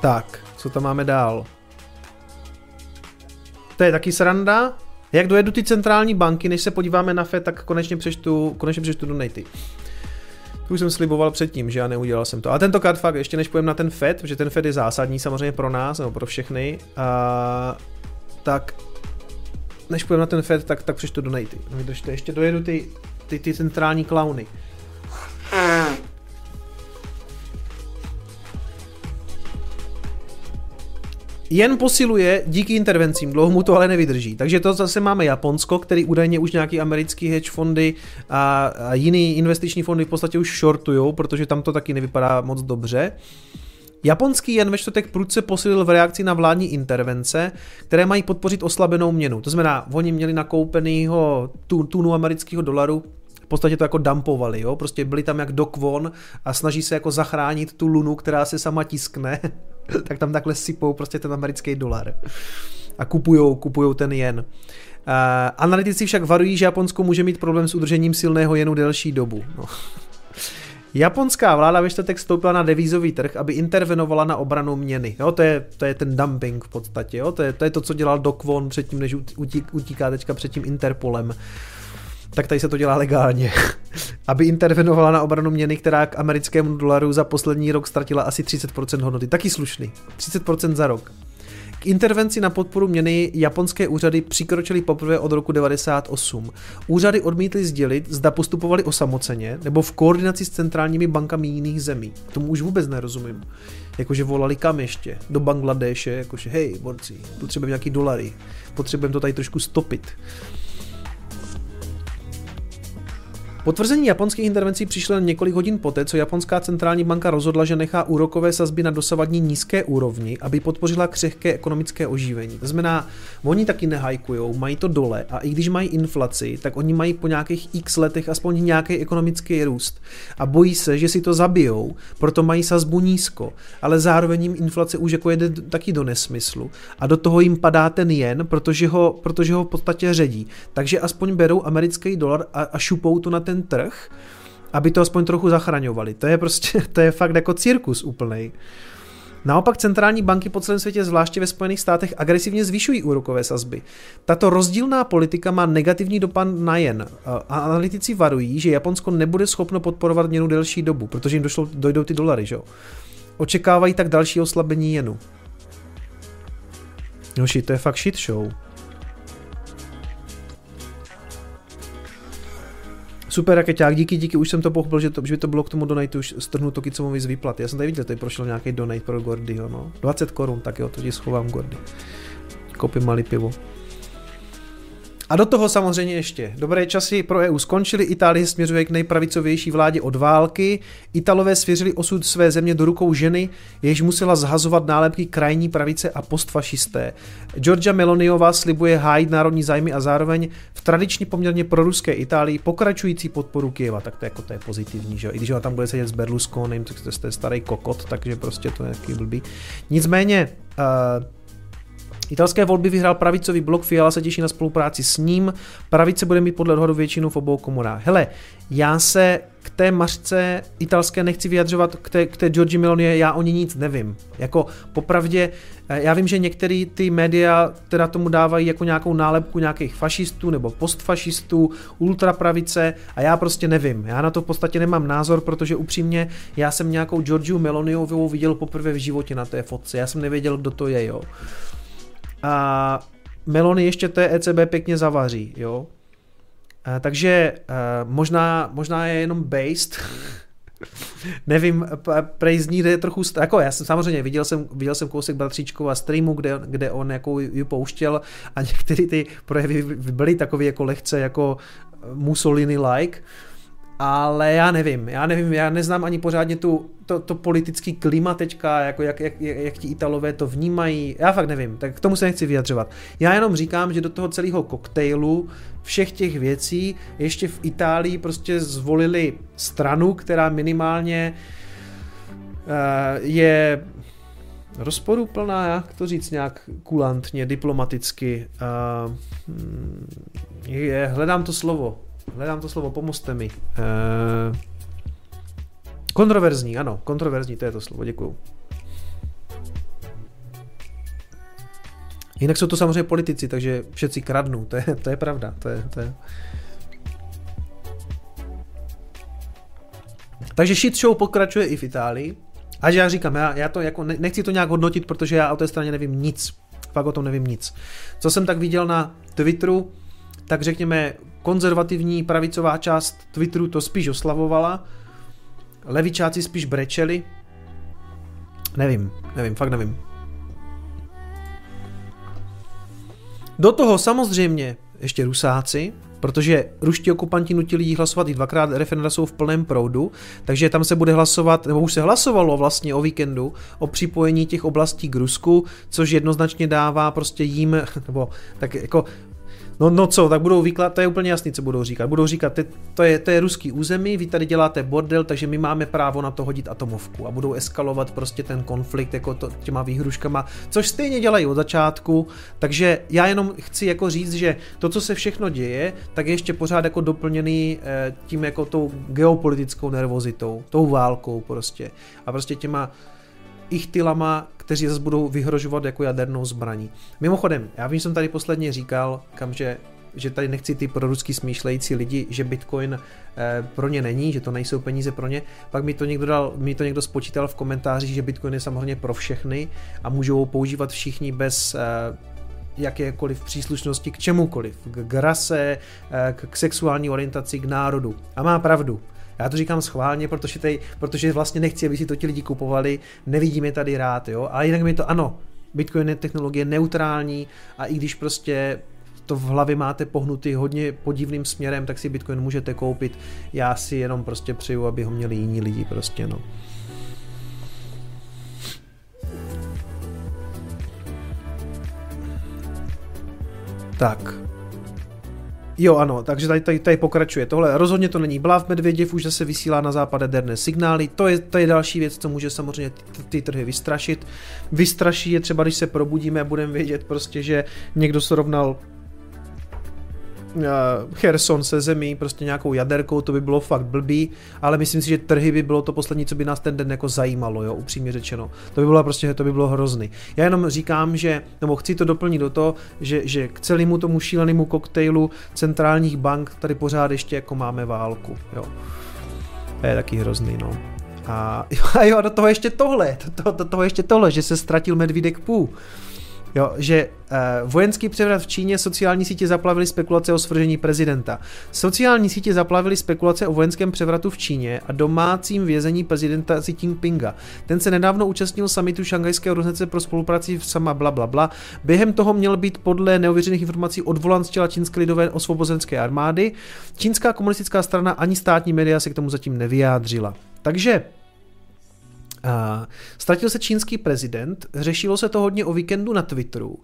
Tak, co tam máme dál? To je taky sranda. Jak dojedu ty centrální banky, než se podíváme na FED, tak konečně přečtu donaty. Tu už jsem sliboval předtím, že já neudělal jsem to. A tentokrát fakt, ještě než půjdem na ten FED, protože ten FED je zásadní samozřejmě pro nás, nebo pro všechny, tak než půjdem na ten FED, tak přečtu donaty. Vydržte, ještě dojedu ty centrální klauny. Jen posiluje díky intervencím, dlouho mu to ale nevydrží. Takže to zase máme Japonsko, který údajně už nějaký americký hedge fondy a jiný investiční fondy v podstatě už shortujou, protože tam to taky nevypadá moc dobře. Japonský jen ve čtvrtek prudce posilil v reakci na vládní intervence, které mají podpořit oslabenou měnu. To znamená, oni měli nakoupenýho tunu amerického dolaru, v podstatě to jako dumpovali, jo? Prostě byli tam jak dokvon a snaží se jako zachránit tu lunu, která se sama tiskne. Tak tam takhle sypou prostě ten americký dolar a kupujou ten jen. Analytici však varují, že Japonsko může mít problém s udržením silného jenu delší dobu. No. Japonská vláda ve čtvrtek vstoupila na devízový trh, aby intervenovala na obranu měny. Jo, to je ten dumping v podstatě, jo? To je to, co dělal Dokwon předtím, než utíká teďka před tím Interpolem. Tak tady se to dělá legálně. Aby intervenovala na obranu měny, která k americkému dolaru za poslední rok ztratila asi 30% hodnoty. Taky slušný. 30% za rok. K intervenci na podporu měny japonské úřady přikročily poprvé od roku 1998. Úřady odmítly sdělit, zda postupovali osamoceně nebo v koordinaci s centrálními bankami jiných zemí. K tomu už vůbec nerozumím. Jakože volali kam ještě? Do Bangladéše, jakože hej, borci, potřebujeme nějaký dolary. Potřebujeme to tady trošku stopit. Potvrzení japonských intervencí přišlo jen několik hodin poté, co japonská centrální banka rozhodla, že nechá úrokové sazby na dosavadní nízké úrovni, aby podpořila křehké ekonomické oživení. To znamená, oni taky nehajkujou, mají to dole a i když mají inflaci, tak oni mají po nějakých x letech aspoň nějaký ekonomický růst a bojí se, že si to zabijou, proto mají sazbu nízko, ale zároveň jim inflace už jako jede taky do nesmyslu a do toho jim padá ten jen, protože ho v podstatě ředí. Takže aspoň berou americký dolar a šupou to na ten trh, aby to aspoň trochu zachraňovali. To je fakt jako cirkus úplnej. Naopak centrální banky po celém světě, zvláště ve Spojených státech, agresivně zvyšují úrokové sazby. Tato rozdílná politika má negativní dopad na jen. Analytici varují, že Japonsko nebude schopno podporovat měnu delší dobu, protože jim dojdou ty dolary, že jo. Očekávají tak další oslabení jenu. No shit, to je fakt shit show. Super rakeťák, díky, už jsem to pochopil, že by to bylo k tomu donate, už strhnu to kicomovi z výplaty. Já jsem tady viděl, tady prošel nějaký donate pro Gordyho, no. 20 korun, tak jo, to ti schovám, Gordy. Koupím malý pivo. A do toho samozřejmě ještě. Dobré časy pro EU skončily, Itálie směřuje k nejpravicovější vládě od války, Italové svěřili osud své země do rukou ženy, jež musela zhazovat nálepky krajní pravice a postfašisté. Giorgia Meloniová slibuje hájit národní zájmy a zároveň v tradičně poměrně proruské Itálii pokračující podporu Kyjeva. Tak to je, jako, to je pozitivní, že jo? I když ona tam bude sedět s Berlusconem, tak to je starý kokot, takže prostě to je nějaký blbý. Nicméně... italské volby vyhrál pravicový blok, Fiala se těší na spolupráci s ním, pravice bude mít podle dohodu většinu v obou komorách. Hele, já se k té mařce italské nechci vyjadřovat, k té Giorgi Meloni, já o ní nic nevím. Jako popravdě, já vím, že některé ty média teda tomu dávají jako nějakou nálepku nějakých fašistů nebo postfašistů, ultrapravice a já prostě nevím. Já na to v podstatě nemám názor, protože upřímně já jsem nějakou Giorgiu Meloniovou viděl poprvé v životě na té fotce, já jsem nevěděl, kdo to je, jo. A Meloni ještě té ECB pěkně zavaří, jo. Takže možná je jenom based. Nevím, prej z ní jde trochu... Jako já jsem samozřejmě viděl jsem kousek Bratříčkova streamu, kde on jako ji pouštěl a některé ty projevy byly takové jako lehce jako Mussolini-like. Ale já nevím, já neznám ani pořádně to politický klima teďka, jako jak ti Italové to vnímají, já fakt nevím, tak k tomu se nechci vyjadřovat. Já jenom říkám, že do toho celého koktejlu všech těch věcí ještě v Itálii prostě zvolili stranu, která minimálně je rozporuplná, jak to říct nějak kulantně, diplomaticky, hledám to slovo, pomozte mi. Kontroverzní, ano, kontroverzní, to je to slovo, děkuju. Jinak jsou to samozřejmě politici, takže všetci kradnou, to je pravda. To je. Takže shit show pokračuje i v Itálii. A že já říkám, já to jako nechci to nějak hodnotit, protože já o té straně nevím nic. Fakt o tom nevím nic. Co jsem tak viděl na Twitteru, tak řekněme, konzervativní pravicová část Twitteru to spíš oslavovala, levičáci spíš brečeli. Nevím, fakt nevím. Do toho samozřejmě ještě Rusáci, protože ruští okupanti nutili lidi hlasovat i dvakrát, referenda jsou v plném proudu, takže tam se bude hlasovat, nebo už se hlasovalo vlastně o víkendu, o připojení těch oblastí k Rusku, což jednoznačně dává prostě jim, nebo tak jako No co, tak budou výklad, to je úplně jasný, co budou říkat. Budou říkat, to je ruský území, vy tady děláte bordel, takže my máme právo na to hodit atomovku a budou eskalovat prostě ten konflikt jako těma výhruškama, což stejně dělají od začátku, takže já jenom chci jako říct, že to, co se všechno děje, tak je ještě pořád jako doplněný tím jako tou geopolitickou nervozitou, tou válkou prostě a prostě těma ichtylama, kteří zase budou vyhrožovat jako jadernou zbraní. Mimochodem, já vím, že jsem tady posledně říkal, že tady nechci ty prorusky smýšlející lidi, že Bitcoin pro ně není, že to nejsou peníze pro ně. Pak mi to někdo spočítal v komentáři, že Bitcoin je samozřejmě pro všechny a můžou ho používat všichni bez jakékoliv příslušnosti k čemukoliv, k rase, k sexuální orientaci, k národu. A má pravdu. Já to říkám schválně, protože vlastně nechci, aby si to ti lidi kupovali, nevidíme tady rád, jo, ale jinak mi to ano, Bitcoin je technologie neutrální a i když prostě to v hlavě máte pohnutý hodně podivným směrem, tak si Bitcoin můžete koupit, já si jenom prostě přeju, aby ho měli jiní lidi prostě, no. Tak. Jo, ano, takže tady pokračuje tohle. Rozhodně to není bluff, Medvěděv už zase vysílá na západ jaderné signály. To je další věc, co může samozřejmě ty trhy vystrašit. Vystraší je třeba, když se probudíme a budeme vědět prostě, že někdo srovnal Cherson se zemí prostě nějakou jaderkou, to by bylo fakt blbý, ale myslím si, že trhy by bylo to poslední, co by nás ten den jako zajímalo, jo, upřímně řečeno. To by bylo hrozný. Já jenom říkám, nebo chci to doplnit do toho, že k celému tomu šílenému koktejlu centrálních bank tady pořád ještě jako máme válku, jo. To je taky hrozný, no. A jo, a do toho ještě tohle, že se ztratil Medvídek Pů. Jo, že vojenský převrat v Číně, sociální sítě zaplavily spekulace o svržení prezidenta. Sociální sítě zaplavily spekulace o vojenském převratu v Číně a domácím vězení prezidenta Xi Jinpinga. Ten se nedávno účastnil summitu Šangajské organizace pro spolupráci v sama blablabla. Během toho měl být podle neověřených informací odvolán z čela Čínské lidové osvobozenské armády. Čínská komunistická strana ani státní média se k tomu zatím nevyjádřila. Takže ztratil se čínský prezident, řešilo se to hodně o víkendu na Twitteru.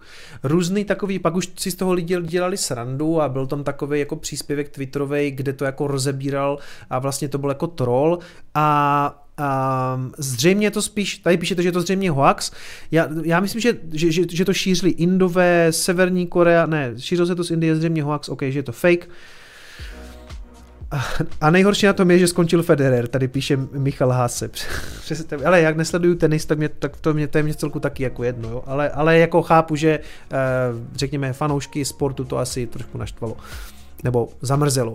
Různý takový, pak už si z toho lidi dělali srandu a byl tam takový jako příspěvek twitterovej, kde to jako rozebíral a vlastně to byl jako troll a zřejmě to spíš, tady píšete, že je to zřejmě hoax, já myslím, že to šířili Indové, Severní Korea, ne, šířilo se to z Indie, zřejmě hoax, ok, že je to fake. A nejhorší na tom je, že skončil Federer, tady píše Michal Hase. Ale jak nesleduju tenis, tak to je mě celku taky jako jedno, jo? Ale jako chápu, že řekněme fanoušky sportu to asi trošku naštvalo, nebo zamrzelo.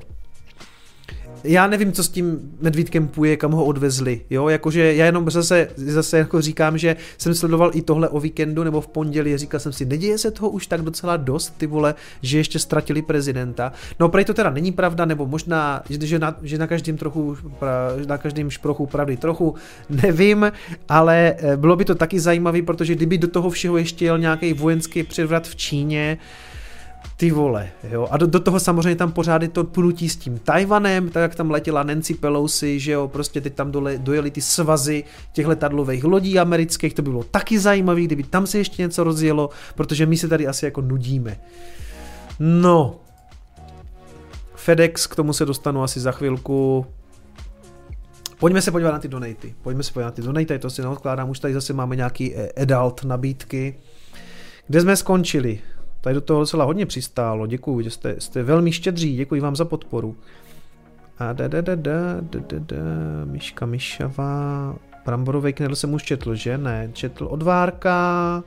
Já nevím, co s tím Medvídkem půje, kam ho odvezli, jo, jakože já jenom zase jako říkám, že jsem sledoval i tohle o víkendu nebo v pondělí, říkal jsem si, neděje se toho už tak docela dost, ty vole, že ještě ztratili prezidenta, no prej to teda není pravda, nebo možná, že na každém šprochu pravdy trochu, nevím, ale bylo by to taky zajímavý, protože kdyby do toho všeho ještě jel nějaký vojenský převrat v Číně, Ty vole, jo. A do toho samozřejmě tam pořád je to pnutí s tím Tajvanem, tak jak tam letěla Nancy Pelosi, že jo, prostě teď tam dojeli ty svazy těch letadlových lodí amerických, to by bylo taky zajímavé, kdyby tam se ještě něco rozjelo, protože my se tady asi jako nudíme. No. FedEx, k tomu se dostanu asi za chvilku. Pojďme se podívat na ty donaty. To si neodkládám, už tady zase máme nějaký adult nabídky. Kde jsme skončili? Tady do toho docela hodně přistálo, děkuji, že jste velmi štědří, děkuji vám za podporu. A Myška Myšavá, bramborovej knedl jsem už četl, že ne? Četl Odvárka,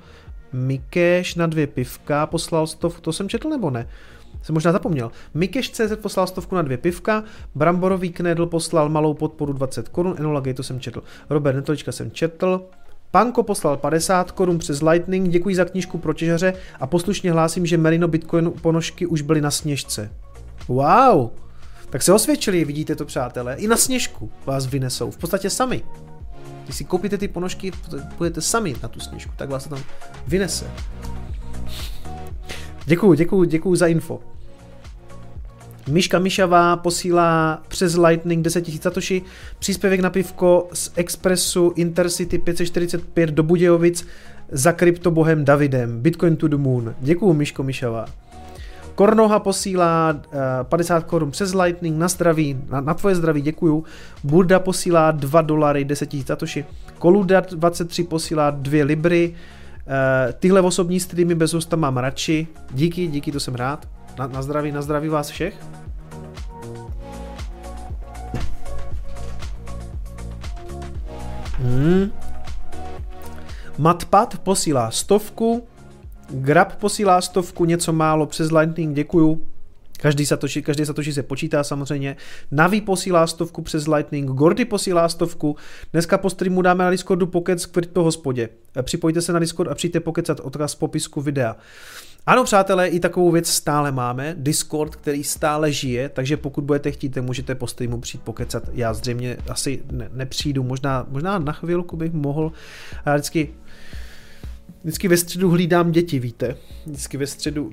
Mikeš na 2 pivka, poslal 100, to jsem četl nebo ne? Jsem možná zapomněl. Mikeš.cz poslal 100 na 2 pivka, bramborový knedl poslal malou podporu 20 Kč, Enola Gay, to jsem četl, Robert Netolička jsem četl, Panko poslal 50 Kč přes Lightning, děkuji za knížku pro těžaře a poslušně hlásím, že Merino Bitcoin ponožky už byly na Sněžce. Wow, tak se osvědčili, vidíte to, přátelé, i na Sněžku vás vynesou, v podstatě sami. Když si koupíte ty ponožky, půjdete sami na tu Sněžku, tak vás se tam vynese. Děkuju za info. Myška Myšavá posílá přes Lightning 10 000 satoshi, příspěvek na pivko z Expressu Intercity 545 do Budějovic za kryptobohem Davidem, Bitcoin to the moon. Děkuju, Myško Myšavá. Kornoha posílá 50 Kč přes Lightning na zdraví, na tvoje zdraví, děkuju. Burda posílá $2, 10 000 satoshi. Koluda 23 posílá 2 libry. Tyhle osobní streamy bez hosta mám radši. Díky, to jsem rád. Na zdraví vás všech. Matpad posílá 100, Grab posílá 100, něco málo přes Lightning, děkuju. Každý satoshi se počítá samozřejmě. Navi posílá 100 přes Lightning, Gordy posílá 100. Dneska po streamu dáme na Discordu pokec k hospodě. Připojte se na Discord a přijďte pokecat, odkaz popisku videa. Ano, přátelé, i takovou věc stále máme, Discord, který stále žije, takže pokud budete chtít, můžete po streamu přijít pokecat. Já zřejmě asi nepřijdu, možná na chvilku bych mohl. Já vždycky ve středu hlídám děti, víte. Vždycky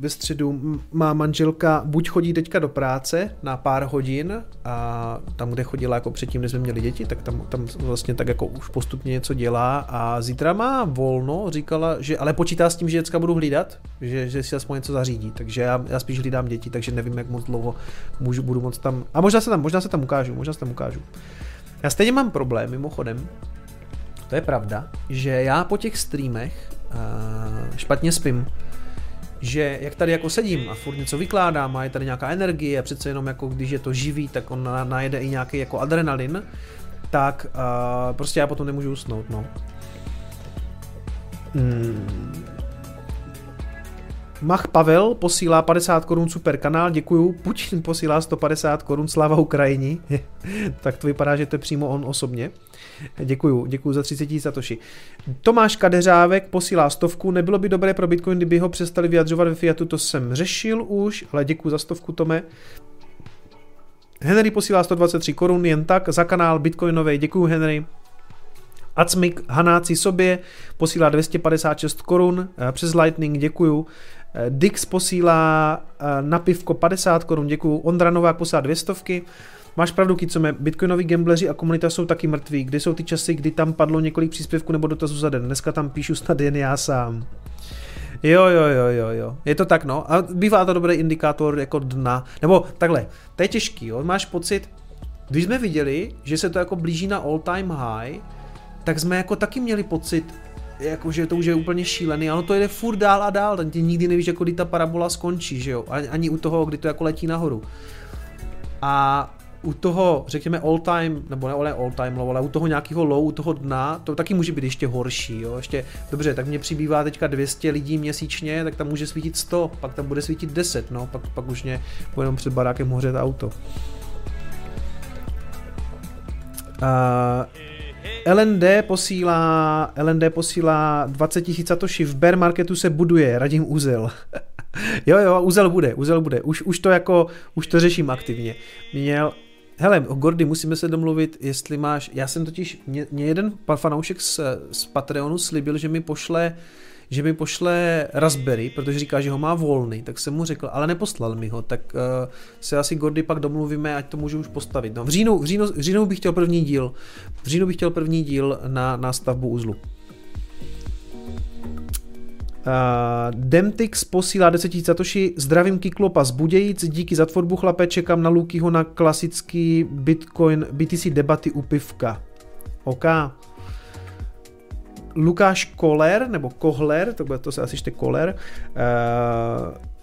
ve středu má manželka, buď chodí teďka do práce na pár hodin a tam, kde chodila jako předtím, než jsme měli děti, tak tam vlastně tak jako už postupně něco dělá a zítra má volno, říkala, že ale počítá s tím, že děcka budu hlídat, že si aspoň něco zařídí, takže já spíš hlídám děti, takže nevím, jak moc dlouho budu moc tam, a možná se tam ukážu. Já stejně mám problém, mimochodem, to je pravda, že já po těch streamech špatně spím, že jak tady jako sedím a furt něco vykládám a je tady nějaká energie a přece jenom jako když je to živý, tak on najede i nějaký jako adrenalin, tak prostě já potom nemůžu usnout, no. Mach Pavel posílá 50 Kč super kanál, děkuju. Putin posílá 150 Kč, sláva Ukrajině. Tak to vypadá, že to je přímo on osobně. Děkuju za 30 satoshi. Tomáš Kadeřávek posílá 100, nebylo by dobré pro Bitcoin, kdyby ho přestali vyjadřovat ve fiatu, to jsem řešil už, ale děkuju za 100, Tome. Henry posílá 123 Kč, jen tak, za kanál Bitcoinovej, děkuju, Henry. Acmik Hanáci sobě posílá 256 Kč přes Lightning, děkuju. Dix posílá na pivko 50 Kč, děkuju. Ondra Novák posílá 200. Máš pravdu, Kicome, bitcoinoví gambleři a komunita jsou taky mrtví. Kde jsou ty časy, kdy tam padlo několik příspěvků nebo dotazů za den? Dneska tam píšu snad jen já sám. Jo. Je to tak, no. A bývá to dobrý indikátor jako dna. Nebo takhle, to je těžký, jo. Máš pocit, když jsme viděli, že se to jako blíží na all time high, tak jsme jako taky měli pocit, jako že to už je úplně šílený, ano, to jde furt dál a dál, tam ti nikdy nevíš, jako kdy ta parabola skončí, že jo, ani u toho, kdy to jako letí nahoru. A u toho, řekněme all time, nebo ne all time low, ale u toho nějakého low, u toho dna, to taky může být ještě horší, jo, ještě, dobře, tak mě přibývá teďka 200 lidí měsíčně, tak tam může svítit 100, pak tam bude svítit 10, no, pak už mě bude jenom před barákem hořet auto. LND posílá 20 000 satoshi, v bear marketu se buduje, radím uzel. jo, uzel bude, už to řeším aktivně. Hele, Gordy, musíme se domluvit, jestli máš, já jsem totiž, mě jeden fanoušek z Patreonu slibil, že mi pošle že mi pošle Raspberry, protože říká, že ho má volný, tak jsem mu řekl, ale neposlal mi ho, tak se asi Gordy pak domluvíme, ať to můžu už postavit. No, v říjnu bych chtěl první díl. V říjnu bych chtěl první díl na stavbu uzlu. Demtix posílá 10 000 satoshi, zdravím Kyklopa z Budějic, díky za tvorbu chlape, čekám na Lukyho na klasický Bitcoin BTC debaty u pivka. OK. Lukáš Kohler, nebo Kohler, to se asi čte Kohler,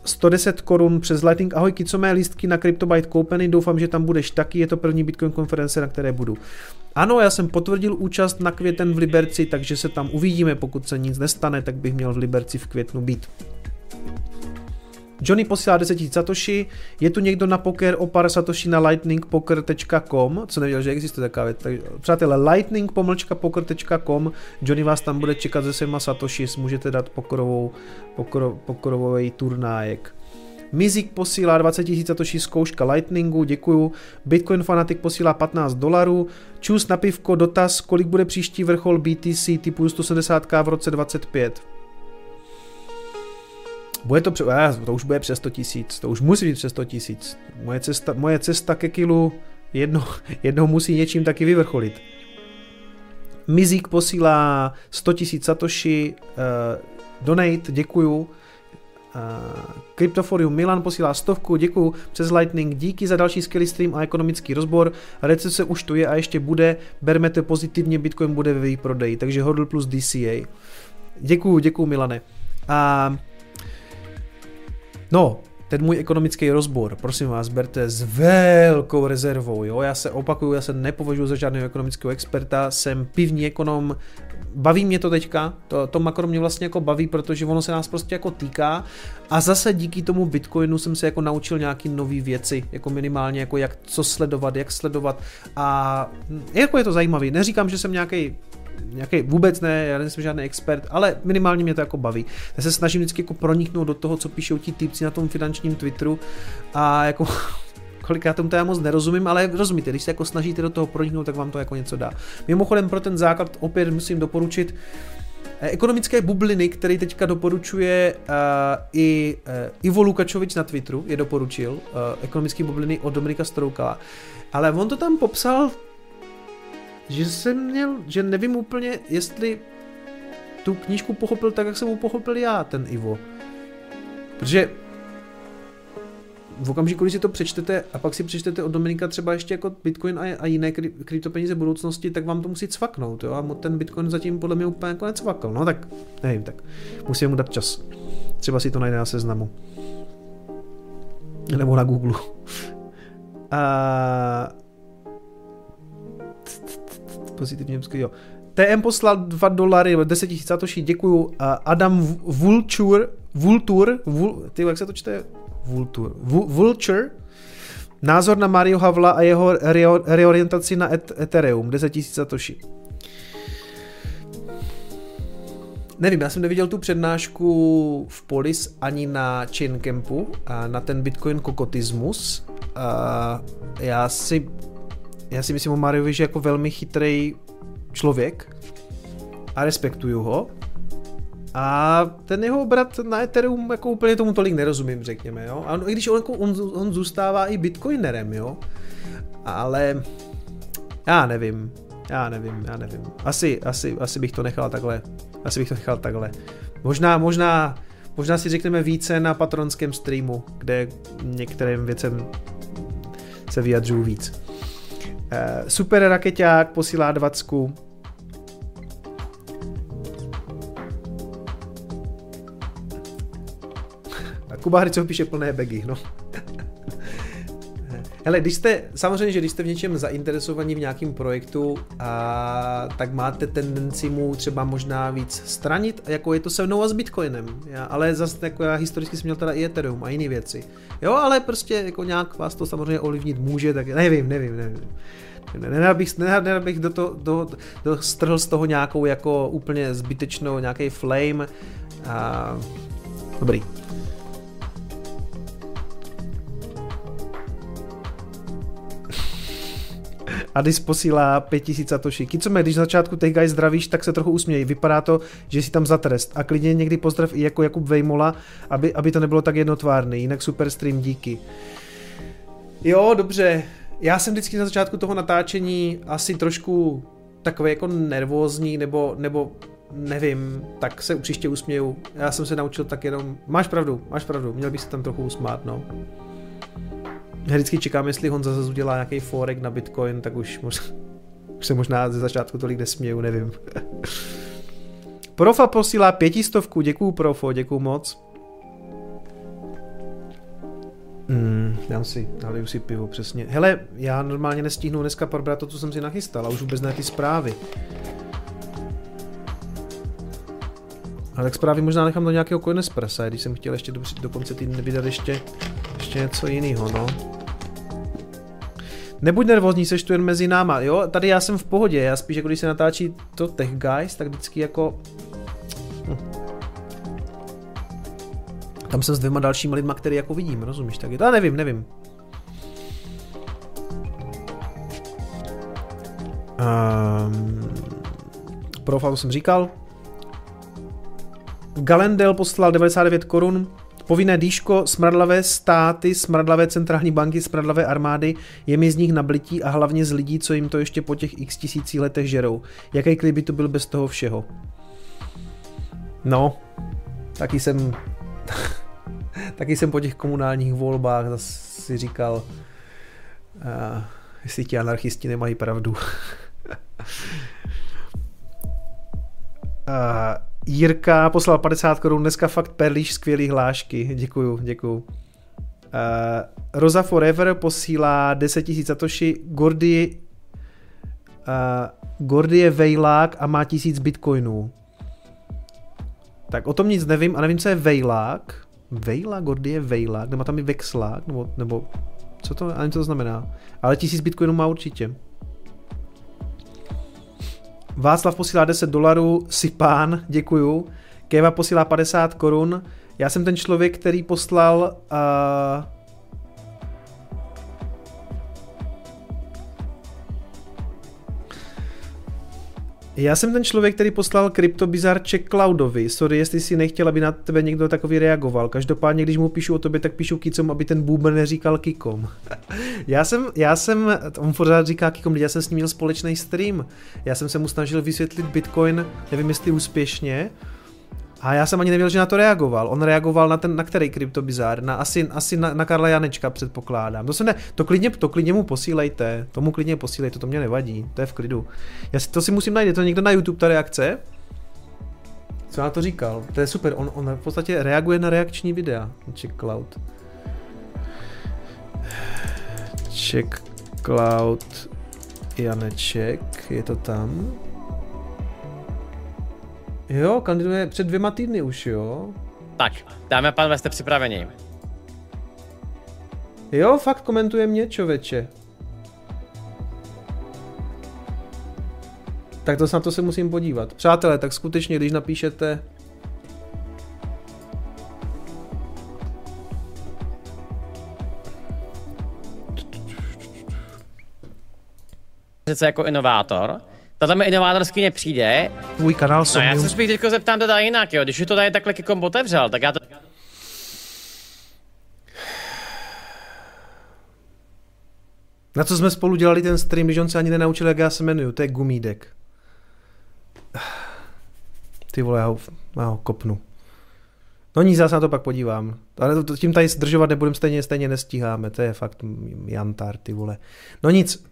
110 korun přes Lightning. Ahoj, co mé lístky na CryptoByte koupeny, doufám, že tam budeš taky, je to první Bitcoin konference, na které budu. Ano, já jsem potvrdil účast na květen v Liberci, takže se tam uvidíme, pokud se nic nestane, tak bych měl v Liberci v květnu být. Johnny posílá 10 000 satoshi, je tu někdo na poker o pár satoshi na lightningpoker.com, co nevěděl, že existuje taková věc, takže přátelé, lightningpoker.com, Johnny vás tam bude čekat se svýma satoshi, můžete dát pokorový turnájek. Mizik posílá 20 000 satoshi, zkouška Lightningu, děkuju. Bitcoin Fanatic posílá $15. Čus na pivko, dotaz, kolik bude příští vrchol BTC typu 170k v roce 25? Bude to, to už bude přes 100 tisíc, to už musí být přes 100 tisíc. Moje cesta ke kilu jednou musí něčím taky vyvrcholit. Mizik posílá 100 tisíc satoshi, donate, děkuju. Cryptoforium Milan posílá 100, děkuju přes Lightning, díky za další skvělý stream a ekonomický rozbor, recese už tu je a ještě bude, berme to pozitivně, Bitcoin bude ve výprodeji, takže hodl plus DCA. Děkuju Milane. No, ten můj ekonomický rozbor, prosím vás, berte s velkou rezervou, jo, já se opakuju, já se nepovažuji za žádného ekonomického experta, jsem pivní ekonom, baví mě to teďka, to makro mě vlastně jako baví, protože ono se nás prostě jako týká a zase díky tomu Bitcoinu jsem se jako naučil nějaký nový věci, jako minimálně, jako jak sledovat a jako je to zajímavý, neříkám, že jsem nějaký vůbec ne, já nejsem žádný expert, ale minimálně mě to jako baví. Já se snažím vždycky jako proniknout do toho, co píšou ti týpci na tom finančním Twitteru a jako kolikrát tomu to já moc nerozumím, ale rozumíte, když se jako snažíte do toho proniknout, tak vám to jako něco dá. Mimochodem pro ten základ opět musím doporučit ekonomické bubliny, který teďka doporučuje i Ivo Lukačovič na Twitteru, je doporučil ekonomické bubliny od Dominika Stroukala, ale on to tam popsal, že nevím úplně, jestli tu knížku pochopil tak, jak jsem ji pochopil já, ten Ivo. Protože v okamžiku, když si to přečtete a pak si přečtete od Dominika třeba ještě jako Bitcoin a jiné kryptopeníze budoucnosti, tak vám to musí cvaknout, jo, a ten Bitcoin zatím podle mě úplně jako necvakl, no tak nevím, tak musím mu dát čas. Třeba si to najde na Seznamu. Nebo na Google. Pozitivně mský, jo. TM poslal $2, 10 000 satoshi, děkuju. Adam Vulture, názor na Mario Havla a jeho reorientaci na Ethereum, 10 000 satoshi. Nevím, já jsem neviděl tu přednášku v Polis ani na Chaincampu, na ten Bitcoin kokotismus. Já si myslím o Mariovi, že jako velmi chytrý člověk a respektuju ho a ten jeho brat na Ethereum jako úplně tomu tolik nerozumím, řekněme, jo, a i když on zůstává i bitcoinerem, jo, ale já nevím, asi bych to nechal takhle, možná si řekneme více na patronském streamu, kde některým věcem se vyjadřuju víc. Super rakeťák posílá 20. A Kuba Hrycov píše plné bagy, no. Hele, když jste v něčem zainteresovaní v nějakém projektu, tak máte tendenci mu třeba možná víc stranit, jako je to se mnou a s Bitcoinem. Ale zase jako já historicky jsem měl teda i Ethereum a jiné věci. Jo, ale prostě jako nějak vás to samozřejmě ovlivnit může, tak nevím. Nerad bych strhl z toho nějakou jako úplně zbytečnou nějaký flame. Dobrý. Adis posílá 5000 satošiky. Co mě, když na začátku těch guys zdravíš, tak se trochu usmějí. Vypadá to, že si tam za trest. A klidně někdy pozdrav i jako Jakub Vejmola, aby to nebylo tak jednotvárný. Jinak super stream, díky. Jo, dobře. Já jsem vždycky na začátku toho natáčení asi trošku takový jako nervózní, nebo nevím, tak se příště usměju. Já jsem se naučil tak jenom, máš pravdu, měl bych se tam trochu usmát, no. Já vždycky čekám, jestli Honza zase udělá nějaký forek na Bitcoin, tak už se možná ze začátku tolik nesměju, nevím. Profa posílá 500, děkuju Profo, děkuju moc. Naliju si pivo, přesně. Hele, já normálně nestihnu dneska probrat to, co jsem si nachystal, a už vůbec ne ty zprávy. Ale tak zprávy možná nechám do nějakého Coinespressa, když jsem chtěl ještě do konce týdne vydat ještě něco jiného, no. Nebuď nervózní, seš tu jen mezi náma, jo? Tady já jsem v pohodě, já spíš jako když se natáčí to Tech Guys, tak vždycky jako... Tam jsem s 2 dalšími lidma, který jako vidím, rozumíš, tak je to, já nevím. Profil jsem říkal. Galendel poslal 99 korun. Povinné dýško, smradlavé státy, smradlavé centrální banky, smradlavé armády, je mi z nich nablití a hlavně z lidí, co jim to ještě po těch x tisící letech žerou. Jaký klip by to byl bez toho všeho? No, taky jsem po těch komunálních volbách zase si říkal, jestli ti anarchisti nemají pravdu. Jirka poslal 50 korun, dneska fakt perlíš skvělý hlášky, děkuju. Rosa Forever posílá 10 000 satoshi, Gordy je vejlák a má 1000 bitcoinů. Tak o tom nic nevím a nevím, co je vejlák. Vejlák, Gordy je vejlák, nebo tam je vexlák, nebo co to, ani co to znamená. Ale 1000 bitcoinů má určitě. Václav posílá $10, Sipán, děkuju. Kéva posílá 50 korun. Já jsem ten člověk, který poslal... Já jsem ten člověk, který poslal kryptobizarče Cloudovi. Sorry, jestli si nechtěl, aby na tebe někdo takový reagoval. Každopádně, když mu píšu o tobě, tak píšu Kicom, aby ten boomer neříkal Kikom. Já jsem, on pořád říká Kikom, já jsem s ním měl společný stream. Já jsem se mu snažil vysvětlit Bitcoin, nevím jestli úspěšně. A já jsem ani nevěděl, že na to reagoval. On reagoval na který kryptobizár? Asi na Karla Janečka, předpokládám. To klidně mu posílejte. Tomu klidně posílejte, to mě nevadí. To je v klidu. To si musím najít. Je to někdo na YouTube, ta reakce? Co na to říkal? To je super. On v podstatě reaguje na reakční videa. Check Cloud Janeček. Je to tam? Jo, kandiduje před 2 týdny už, jo. Tak, dámy a pánové, jste připraveni. Jo, fakt komentuje mě, čověče. Tak to, na to se musím podívat. Přátelé, tak skutečně, když napíšete... Přece jako inovátor. Tato mi inovátorsky nepřijde. Tvůj kanál jsou. No, já se spíš teďko zeptám teda jinak, jo. Když už to tady takhle Kikom otevřel, tak já to... Na co jsme spolu dělali ten stream, když on se ani nenaučil, jak já se jmenuju? To je Gumídek. Ty vole, já ho kopnu. No nic, já se na to pak podívám. Ale tím tady zdržovat nebudem, stejně nestíháme. To je fakt jantár, ty vole. No nic.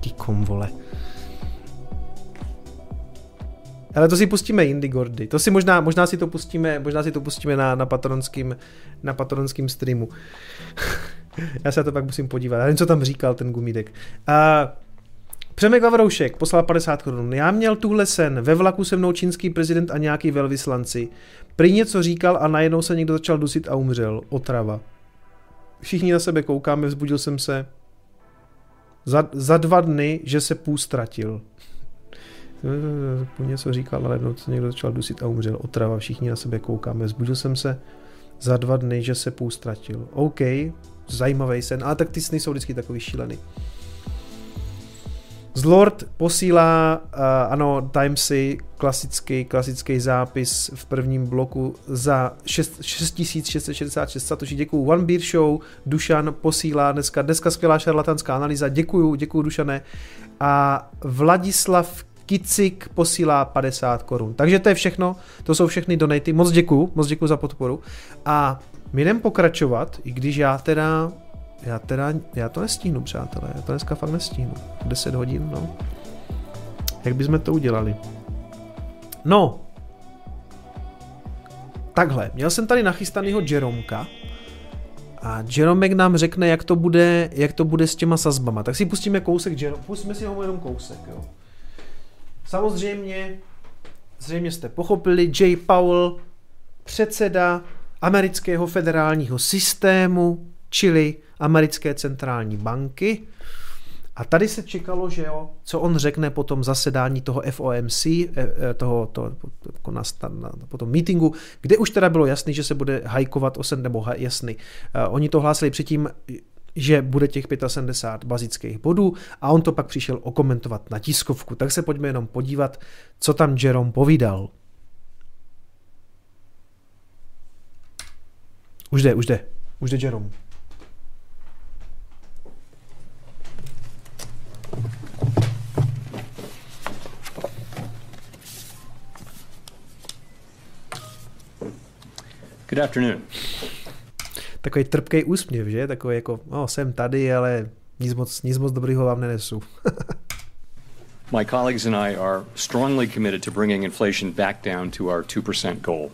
Kikom, vole. Ale to si pustíme jindy, Gordy. To si možná si to pustíme na patronským streamu. Já se na to pak musím podívat. Já nevím, co tam říkal ten Gumídek. Přemek Vavroušek poslal 50 korun. Já měl tuhle sen. Ve vlaku se mnou čínský prezident a nějaký velvyslanci. Prý něco říkal a najednou se někdo začal dusit a umřel. Otrava. Všichni na sebe koukáme, vzbudil jsem se. Za 2 dny, že se půl ztratil. Něco říkal, ale jednou se někdo začal dusit a umřel. Otrava, všichni na sebe koukáme. Vzbudil jsem se. za 2 dny, že se půl ztratil. OK, zajímavý sen, ale tak ty sny jsou vždycky takový šílený. Zlord posílá, ano, Timesy, klasický zápis v prvním bloku za 6666 satoshi, děkuju. One Beer Show, Dušan posílá dneska skvělá šarlatanská analýza, děkuju Dušane. A Vladislav Kicik posílá 50 korun. Takže to je všechno, to jsou všechny donaty, moc děkuju za podporu. A my jdem pokračovat, i když já to nestihnu, přátelé, já to dneska fakt nestihnu. 10 hodin, no. Jak bychom to udělali? No. Takhle, měl jsem tady nachystanýho Jeromeka a Jeromek nám řekne, jak to bude s těma sazbama. Tak si pustíme kousek Jeromeka, pustíme si ho jenom kousek, jo. Samozřejmě, zřejmě jste pochopili, J. Powell, předseda amerického federálního systému, čili americké centrální banky. A tady se čekalo, že jo, co on řekne po tom zasedání toho FOMC, po tom meetingu, kde už teda bylo jasný, že se bude hajkovat o 7, nebo jasný. Oni to hlásili předtím, že bude těch 75 bazických bodů a on to pak přišel okomentovat na tiskovku. Tak se pojďme jenom podívat, co tam Jerome povídal. Už jde Jerome. Good afternoon. Takový trpkej úsměv, že? Takový jako, no, jsem tady, ale nic moc dobrýho vám nenesu. My colleagues and I are strongly committed to bringing inflation back down to our 2% goal.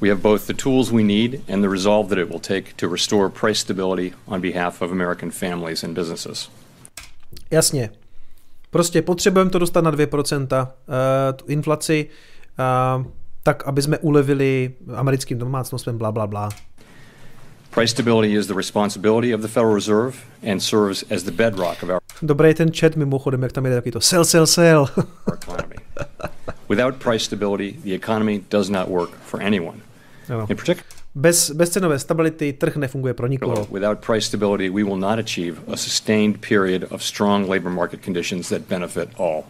We have both the tools we need and the resolve that it will take to restore price stability on behalf of American families and businesses. Jasně. Prostě potřebujeme to dostat na 2%, tu inflaci, tak aby jsme ulevili americkým domácnostem, bla bla bla. Price stability is the responsibility of the Federal Reserve and serves as the bedrock of our. Dobrý ten chat mimochodem, jak tam je taky to sell. Without price stability, the economy does not work for anyone. No. Bez cenové stability trh nefunguje pro nikoho. Without price stability, we will not achieve a sustained period of strong labor market conditions that benefit all.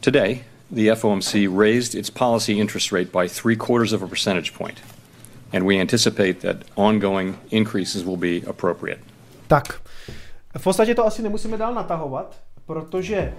Today, the FOMC raised its policy interest rate by 0.75 percentage point, and we anticipate that ongoing increases will be appropriate. Tak, v podstatě to asi nemusíme dál natahovat, protože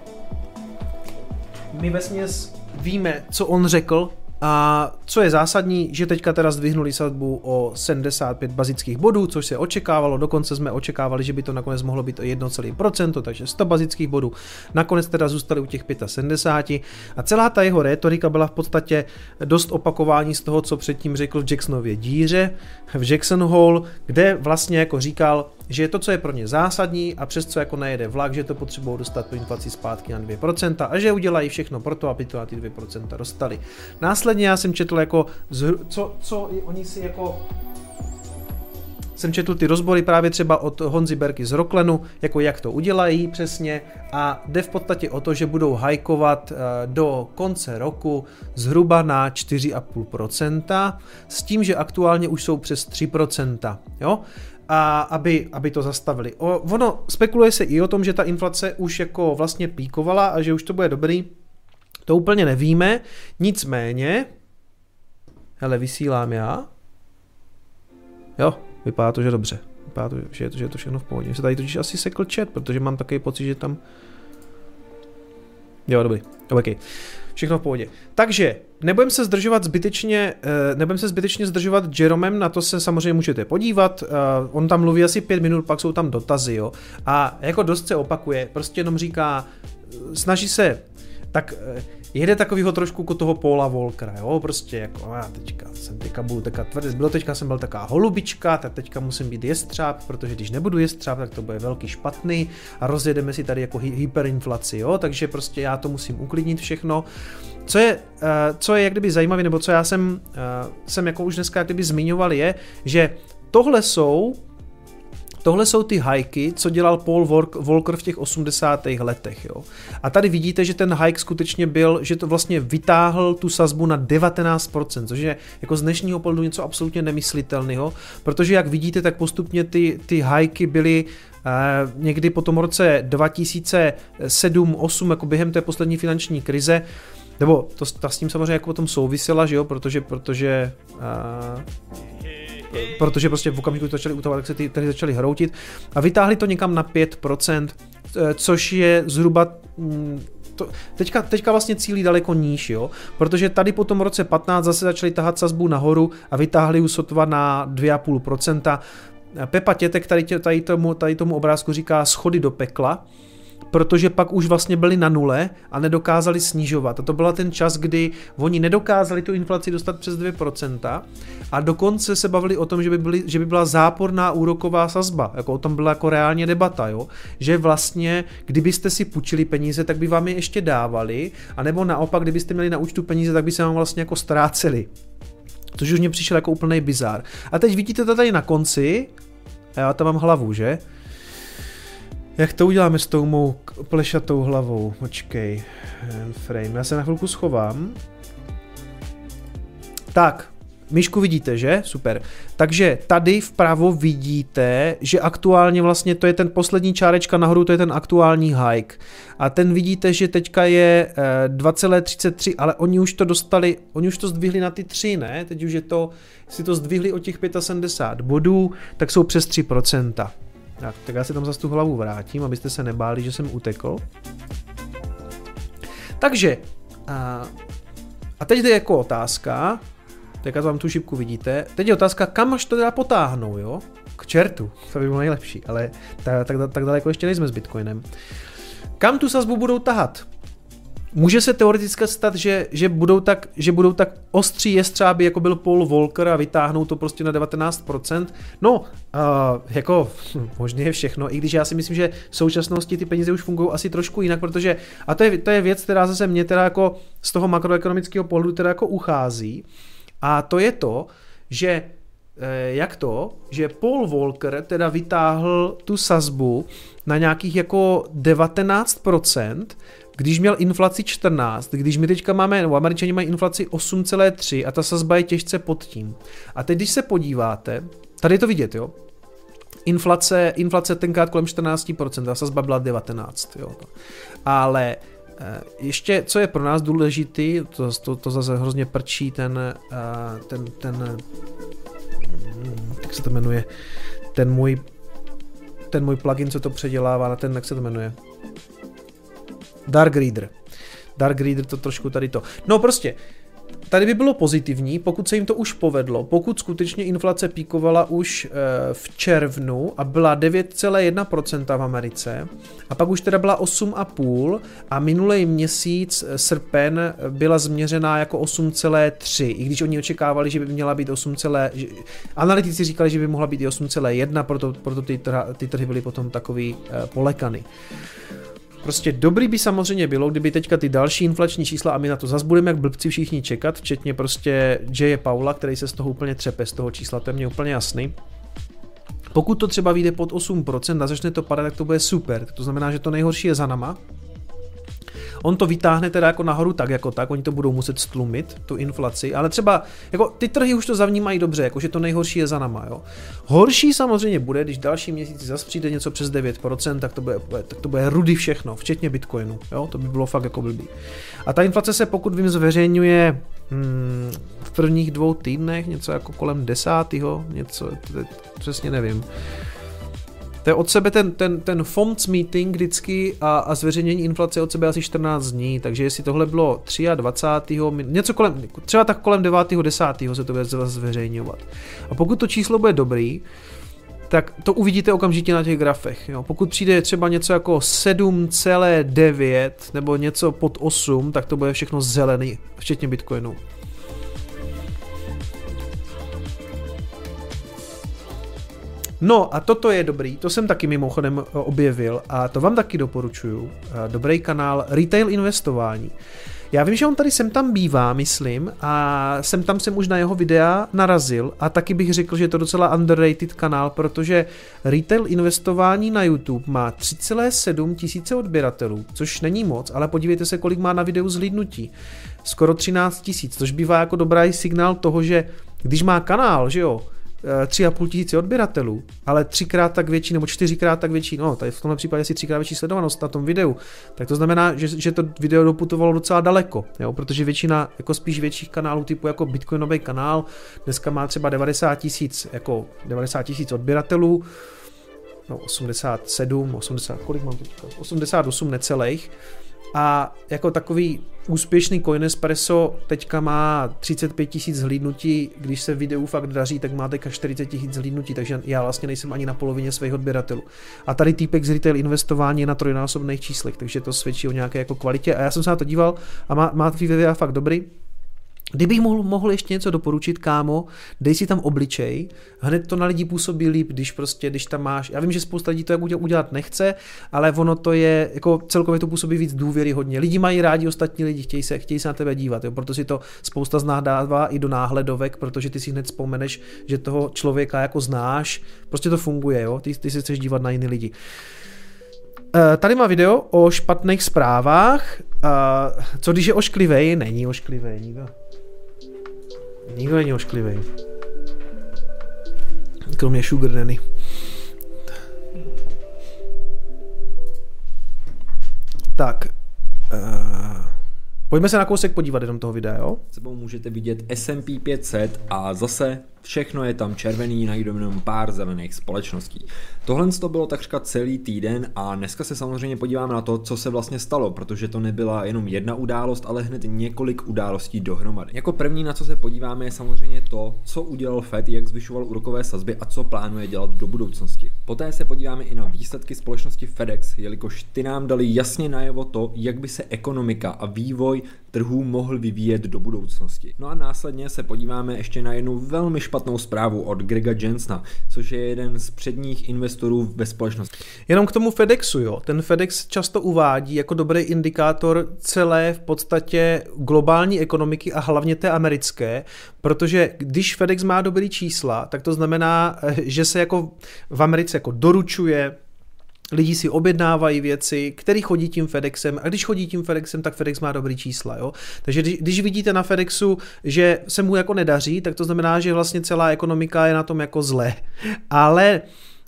my vesměs víme, co on řekl. A co je zásadní, že teďka teda zdvihnuli sazbu o 75 bazických bodů, což se očekávalo, dokonce jsme očekávali, že by to nakonec mohlo být o 1%, takže 100 bazických bodů. Nakonec teda zůstali u těch 75 a celá ta jeho rétorika byla v podstatě dost opakování z toho, co předtím řekl v Jacksonově díře, v Jackson Hole, kde vlastně jako říkal, že to, co je pro ně zásadní a přes co jako najede vlak, že to potřebují dostat tu inflaci zpátky na 2% a že udělají všechno pro to, aby to na ty 2% dostali. Následně já jsem četl jako, co oni si jako, jsem četl ty rozbory právě třeba od Honzy Berky z Rocklenu, jako jak to udělají přesně a jde v podstatě o to, že budou hajkovat do konce roku zhruba na 4,5% s tím, že aktuálně už jsou přes 3%, jo? A aby to zastavili. Ono spekuluje se i o tom, že ta inflace už jako vlastně píkovala a že už to bude dobrý. To úplně nevíme, nicméně, hele, vysílám já. Jo, vypadá to, že dobře. Vypadá to, že je to všechno v pohodě. Mě se tady totiž asi sekl chat, protože mám takový pocit, že tam... Jo, dobrý. Okay. Všechno v pohodě. Takže nebudem se zbytečně zdržovat Jeromem, na to se samozřejmě můžete podívat. On tam mluví asi 5 minut, pak jsou tam dotazy, jo. A jako dost se opakuje, prostě jenom říká, snaží se, tak jede takovýho trošku jako toho Paula Volckera, jo, prostě jako já teďka budu taká tvrdě, teďka jsem byl taká holubička, tak teďka musím být jestřáb, protože když nebudu jestřáb, tak to bude velký špatný a rozjedeme si tady jako hyperinflaci, jo, takže prostě já to musím uklidnit všechno. Co je jak kdyby zajímavé, nebo co já jsem jako už dneska jak kdyby zmiňoval, je, že tohle jsou Tohle jsou ty hajky, co dělal Paul Volcker v těch 80. letech. Jo. A tady vidíte, že ten hajk skutečně byl, že to vlastně vytáhl tu sazbu na 19%, což je jako z dnešního pohledu něco absolutně nemyslitelného, protože jak vidíte, tak postupně ty hajky byly někdy po tom roce 2007-2008, jako během té poslední finanční krize, nebo ta s tím samozřejmě jako potom souvisela, že jo, protože prostě v okamžiku to začali utahovat, tak se ty trhy začaly hroutit a vytáhli to někam na 5%, což je zhruba, teďka vlastně cílí daleko níž, jo, protože tady po tom roce 15 zase začali tahat sazbu nahoru a vytáhli ji sotva na 2,5%. Pepa Tětek tady tomu obrázku říká schody do pekla, protože pak už vlastně byli na nule a nedokázali snižovat. A to byl ten čas, kdy oni nedokázali tu inflaci dostat přes 2% a dokonce se bavili o tom, že by byla záporná úroková sazba. Jako o tom byla jako reálně debata, jo? Že vlastně, kdybyste si půjčili peníze, tak by vám je ještě dávali, anebo naopak, kdybyste měli na účtu peníze, tak by se vám vlastně jako ztráceli. Což už mě přišel jako úplný bizár. A teď vidíte to tady na konci, já tam mám hlavu, že? Jak to uděláme s tou mou plešatou hlavou? Počkej, frame, já se na chvilku schovám. Tak, myšku vidíte, že? Super. Takže tady vpravo vidíte, že aktuálně vlastně to je ten poslední čárečka nahoru, to je ten aktuální hike. A ten vidíte, že teďka je 2,33, ale oni už to dostali, oni už to zdvihli na ty 3, ne? Teď už je to, si to zdvihli o těch 75 bodů, tak jsou přes 3%. Tak já si tam zase tu hlavu vrátím, abyste se nebáli, že jsem utekl. Takže, a teď je jako otázka, teď vám tu šipku vidíte, teď je otázka, kam až to teda potáhnou, jo? K čertu, to by bylo nejlepší, ale tak daleko ještě nejsme s Bitcoinem. Kam tu sazbu budou tahat? Může se teoreticky stát, že budou tak ostří jestřáby, jako byl Paul Volcker a vytáhnou to prostě na 19%. No, jako možně je všechno, i když já si myslím, že v současnosti ty peníze už fungují asi trošku jinak, protože, a to je věc, která zase mě teda jako z toho makroekonomického pohledu teda jako uchází, a to je to, že že Paul Volcker teda vytáhl tu sazbu na nějakých jako 19%, když měl inflaci 14, když my teďka máme, no Američani mají inflaci 8,3 a ta sazba je těžce pod tím. A teď, když se podíváte, tady je to vidět, jo, inflace tenkrát kolem 14%, a sazba byla 19, jo. Ale ještě, co je pro nás důležitý, to zase hrozně prčí ten jak se to jmenuje, ten můj plugin, co to předělává na ten, jak se to jmenuje, Dark Reader to trošku tady to. No prostě, tady by bylo pozitivní, pokud se jim to už povedlo, pokud skutečně inflace píkovala už v červnu a byla 9,1% v Americe a pak už teda byla 8,5 a minulý měsíc srpen byla změřená jako 8,3, i když oni očekávali, že by měla být analytici říkali, že by mohla být i 8,1, proto ty trhy byly potom takový polekany. Prostě dobrý by samozřejmě bylo, kdyby teďka ty další inflační čísla, a my na to zase budeme jak blbci všichni čekat, včetně prostě J. Paula, který se z toho úplně třepe, z toho čísla, to je mně úplně jasný. Pokud to třeba vyjde pod 8% a začne to padat, tak to bude super, to znamená, že to nejhorší je za nama. On to vytáhne teda jako nahoru tak jako tak, oni to budou muset stlumit, tu inflaci, ale třeba jako ty trhy už to zavnímají dobře, jakože to nejhorší je za náma, jo. Horší samozřejmě bude, když další měsíci zas přijde něco přes 9%, tak to bude rudy všechno, včetně Bitcoinu, jo, to by bylo fakt jako blbý. A ta inflace se, pokud vím, zveřejňuje v prvních 2 týdnech, něco jako kolem 10, něco, přesně nevím. To je od sebe ten FOMC meeting vždycky a zveřejnění inflace od sebe asi 14 dní, takže jestli tohle bylo 23. něco kolem, třeba tak kolem 9. 10. se to bude zveřejňovat. A pokud to číslo bude dobrý, tak to uvidíte okamžitě na těch grafech. Jo. Pokud přijde třeba něco jako 7,9 nebo něco pod 8, tak to bude všechno zelený, včetně Bitcoinu. No a toto je dobrý, to jsem taky mimochodem objevil a to vám taky doporučuju. Dobrý kanál Retail Investování. Já vím, že on tady sem tam bývá, myslím, a sem tam jsem už na jeho videa narazil a taky bych řekl, že je to docela underrated kanál, protože Retail Investování na YouTube má 3,7 tisíce odběratelů, což není moc, ale podívejte se, kolik má na videu zhlídnutí. Skoro 13 tisíc, což bývá jako dobrý signál toho, že když má kanál, že jo, 3,5 tisíce odběratelů, ale třikrát tak větší nebo čtyřikrát tak větší, no tady v tomhle případě si třikrát větší sledovanost na tom videu, tak to znamená, že to video doputovalo docela daleko, jo? Protože většina jako spíš větších kanálů typu jako bitcoinový kanál dneska má třeba 90 tisíc odběratelů, no 88 necelých. A jako takový úspěšný Coinespresso teďka má 35 tisíc zhlídnutí, když se videu fakt daří, tak má teďka 40 tisíc zhlídnutí, takže já vlastně nejsem ani na polovině svých odběratelů. A tady týpek z Retail Investování je na trojnásobných číslech, takže to svědčí o nějaké jako kvalitě. A já jsem se na to díval a má tvý videa fakt dobrý. Kdybych mohl ještě něco doporučit, kámo, dej si tam obličej, hned to na lidi působí líp, když tam máš, já vím, že spousta lidí to jak udělat nechce, ale ono to je, jako celkově to působí víc důvěryhodně. Lidi mají rádi ostatní lidi, chtějí se na tebe dívat, jo, proto si to spousta z nás dává i do náhledovek, protože ty si hned vzpomeneš, že toho člověka jako znáš, prostě to funguje, jo, ty si chceš dívat na jiný lidi. Tady má video o špatných zprávách, co když je ošklivej, není ošklivej, nikdo není ošklivej. Kromě Sugar Nanny. Tak. Pojďme se na kousek podívat jenom toho videa, jo? Sebou můžete vidět S&P 500 a zase všechno je tam červený, najdeme jenom pár zelených společností. Tohle to bylo takřka celý týden a dneska se samozřejmě podíváme na to, co se vlastně stalo, protože to nebyla jenom jedna událost, ale hned několik událostí dohromady. Jako první, na co se podíváme, je samozřejmě to, co udělal Fed, jak zvyšoval úrokové sazby a co plánuje dělat do budoucnosti. Poté se podíváme i na výsledky společnosti FedEx, jelikož ty nám dali jasně najevo to, jak by se ekonomika a vývoj trhů mohl vyvíjet do budoucnosti. No a následně se podíváme ještě na jednu velmi špatnou zprávu od Grega Jensena, což je jeden z předních investorů ve společnosti. Jenom k tomu FedExu, jo. Ten FedEx často uvádí jako dobrý indikátor celé v podstatě globální ekonomiky a hlavně té americké, protože když FedEx má dobrý čísla, tak to znamená, že se jako v Americe jako doručuje, lidi si objednávají věci, který chodí tím FedExem, a když chodí tím FedExem, tak FedEx má dobrý čísla, jo. Takže když vidíte na FedExu, že se mu jako nedaří, tak to znamená, že vlastně celá ekonomika je na tom jako zle. Ale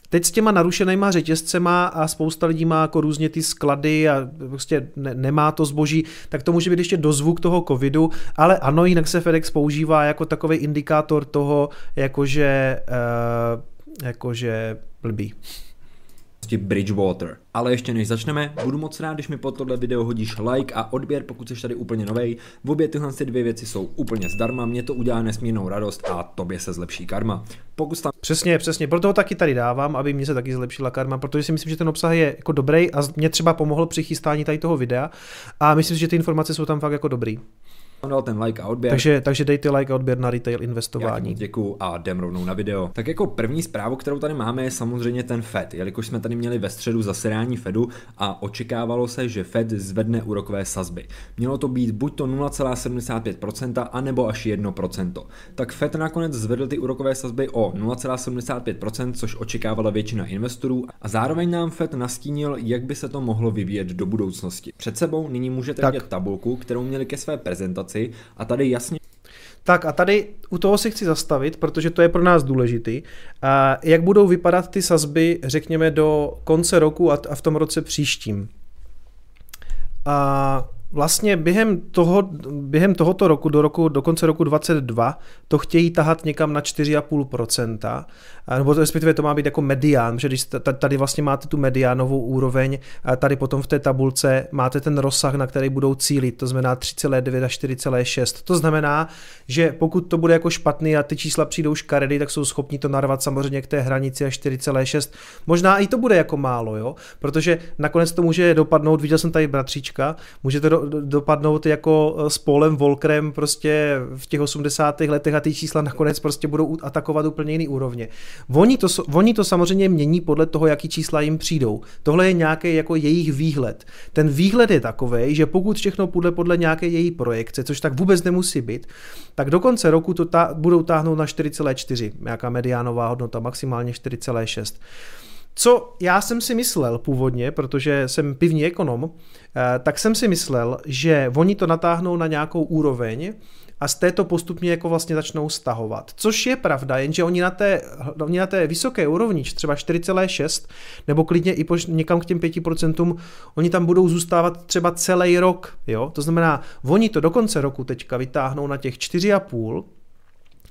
teď s těma narušenýma řetězcema a spousta lidí má jako různě ty sklady a prostě nemá to zboží, tak to může být ještě dozvuk toho covidu, ale ano, jinak se FedEx používá jako takový indikátor toho, jakože blbý. Bridgewater. Ale ještě než začneme, budu moc rád, když mi pod tohle video hodíš like a odběr, pokud jsi tady úplně novej. Obě tyhle dvě věci jsou úplně zdarma, mě to udělá nesmírnou radost a tobě se zlepší karma. Pokud tam... Přesně, proto ho taky tady dávám, aby mě se taky zlepšila karma, protože si myslím, že ten obsah je jako dobrý a mě třeba pomohl při chystání tady toho videa a myslím si, že ty informace jsou tam fakt jako dobrý. Dal ten like a odběr. Takže dejte like a odběr na Retail Investování. Děkuju a jdem rovnou na video. Tak jako první zprávu, kterou tady máme, je samozřejmě ten Fed, jelikož jsme tady měli ve středu zasedání Fedu a očekávalo se, že Fed zvedne úrokové sazby. Mělo to být buď to 0,75% anebo až 1%. Tak Fed nakonec zvedl ty úrokové sazby o 0,75%, což očekávala většina investorů a zároveň nám Fed nastínil, jak by se to mohlo vyvíjet do budoucnosti. Před sebou nyní můžete vidět tabulku, kterou měli ke své prezentaci. A tady jasně. Tak a tady u toho si chci zastavit, protože to je pro nás důležitý. A jak budou vypadat ty sazby, řekněme, do konce roku a v tom roce příštím. A vlastně během tohoto roku do konce roku 2022 to chtějí tahat někam na 4,5%, nebo respektive to má být jako medián, že když tady vlastně máte tu mediánovou úroveň a tady potom v té tabulce máte ten rozsah, na který budou cílit, to znamená 3,9 a 4,6. To znamená, že pokud to bude jako špatný a ty čísla přijdou škaredy, tak jsou schopni to narvat samozřejmě k té hranici a 4,6. Možná i to bude jako málo, jo, protože nakonec to může dopadnout, viděl jsem tady bratříčka, může to dopadnout jako s Paulem Volckerem prostě v těch 80. letech a ty čísla nakonec prostě budou atakovat úplně jiný úrovně. Oni to samozřejmě mění podle toho, jaký čísla jim přijdou. Tohle je nějaký jako jejich výhled. Ten výhled je takovej, že pokud všechno půjde podle nějaké její projekce, což tak vůbec nemusí být, tak do konce roku to budou táhnout na 4,4, nějaká mediánová hodnota, maximálně 4,6. Co já jsem si myslel původně, protože jsem pivní ekonom, tak jsem si myslel, že oni to natáhnou na nějakou úroveň a z této postupně jako vlastně začnou stahovat. Což je pravda, jenže oni na té vysoké úrovni, třeba 4,6 nebo klidně i někam k těm 5%, oni tam budou zůstávat třeba celý rok. Jo? To znamená, oni to do konce roku teďka vytáhnou na těch 4,5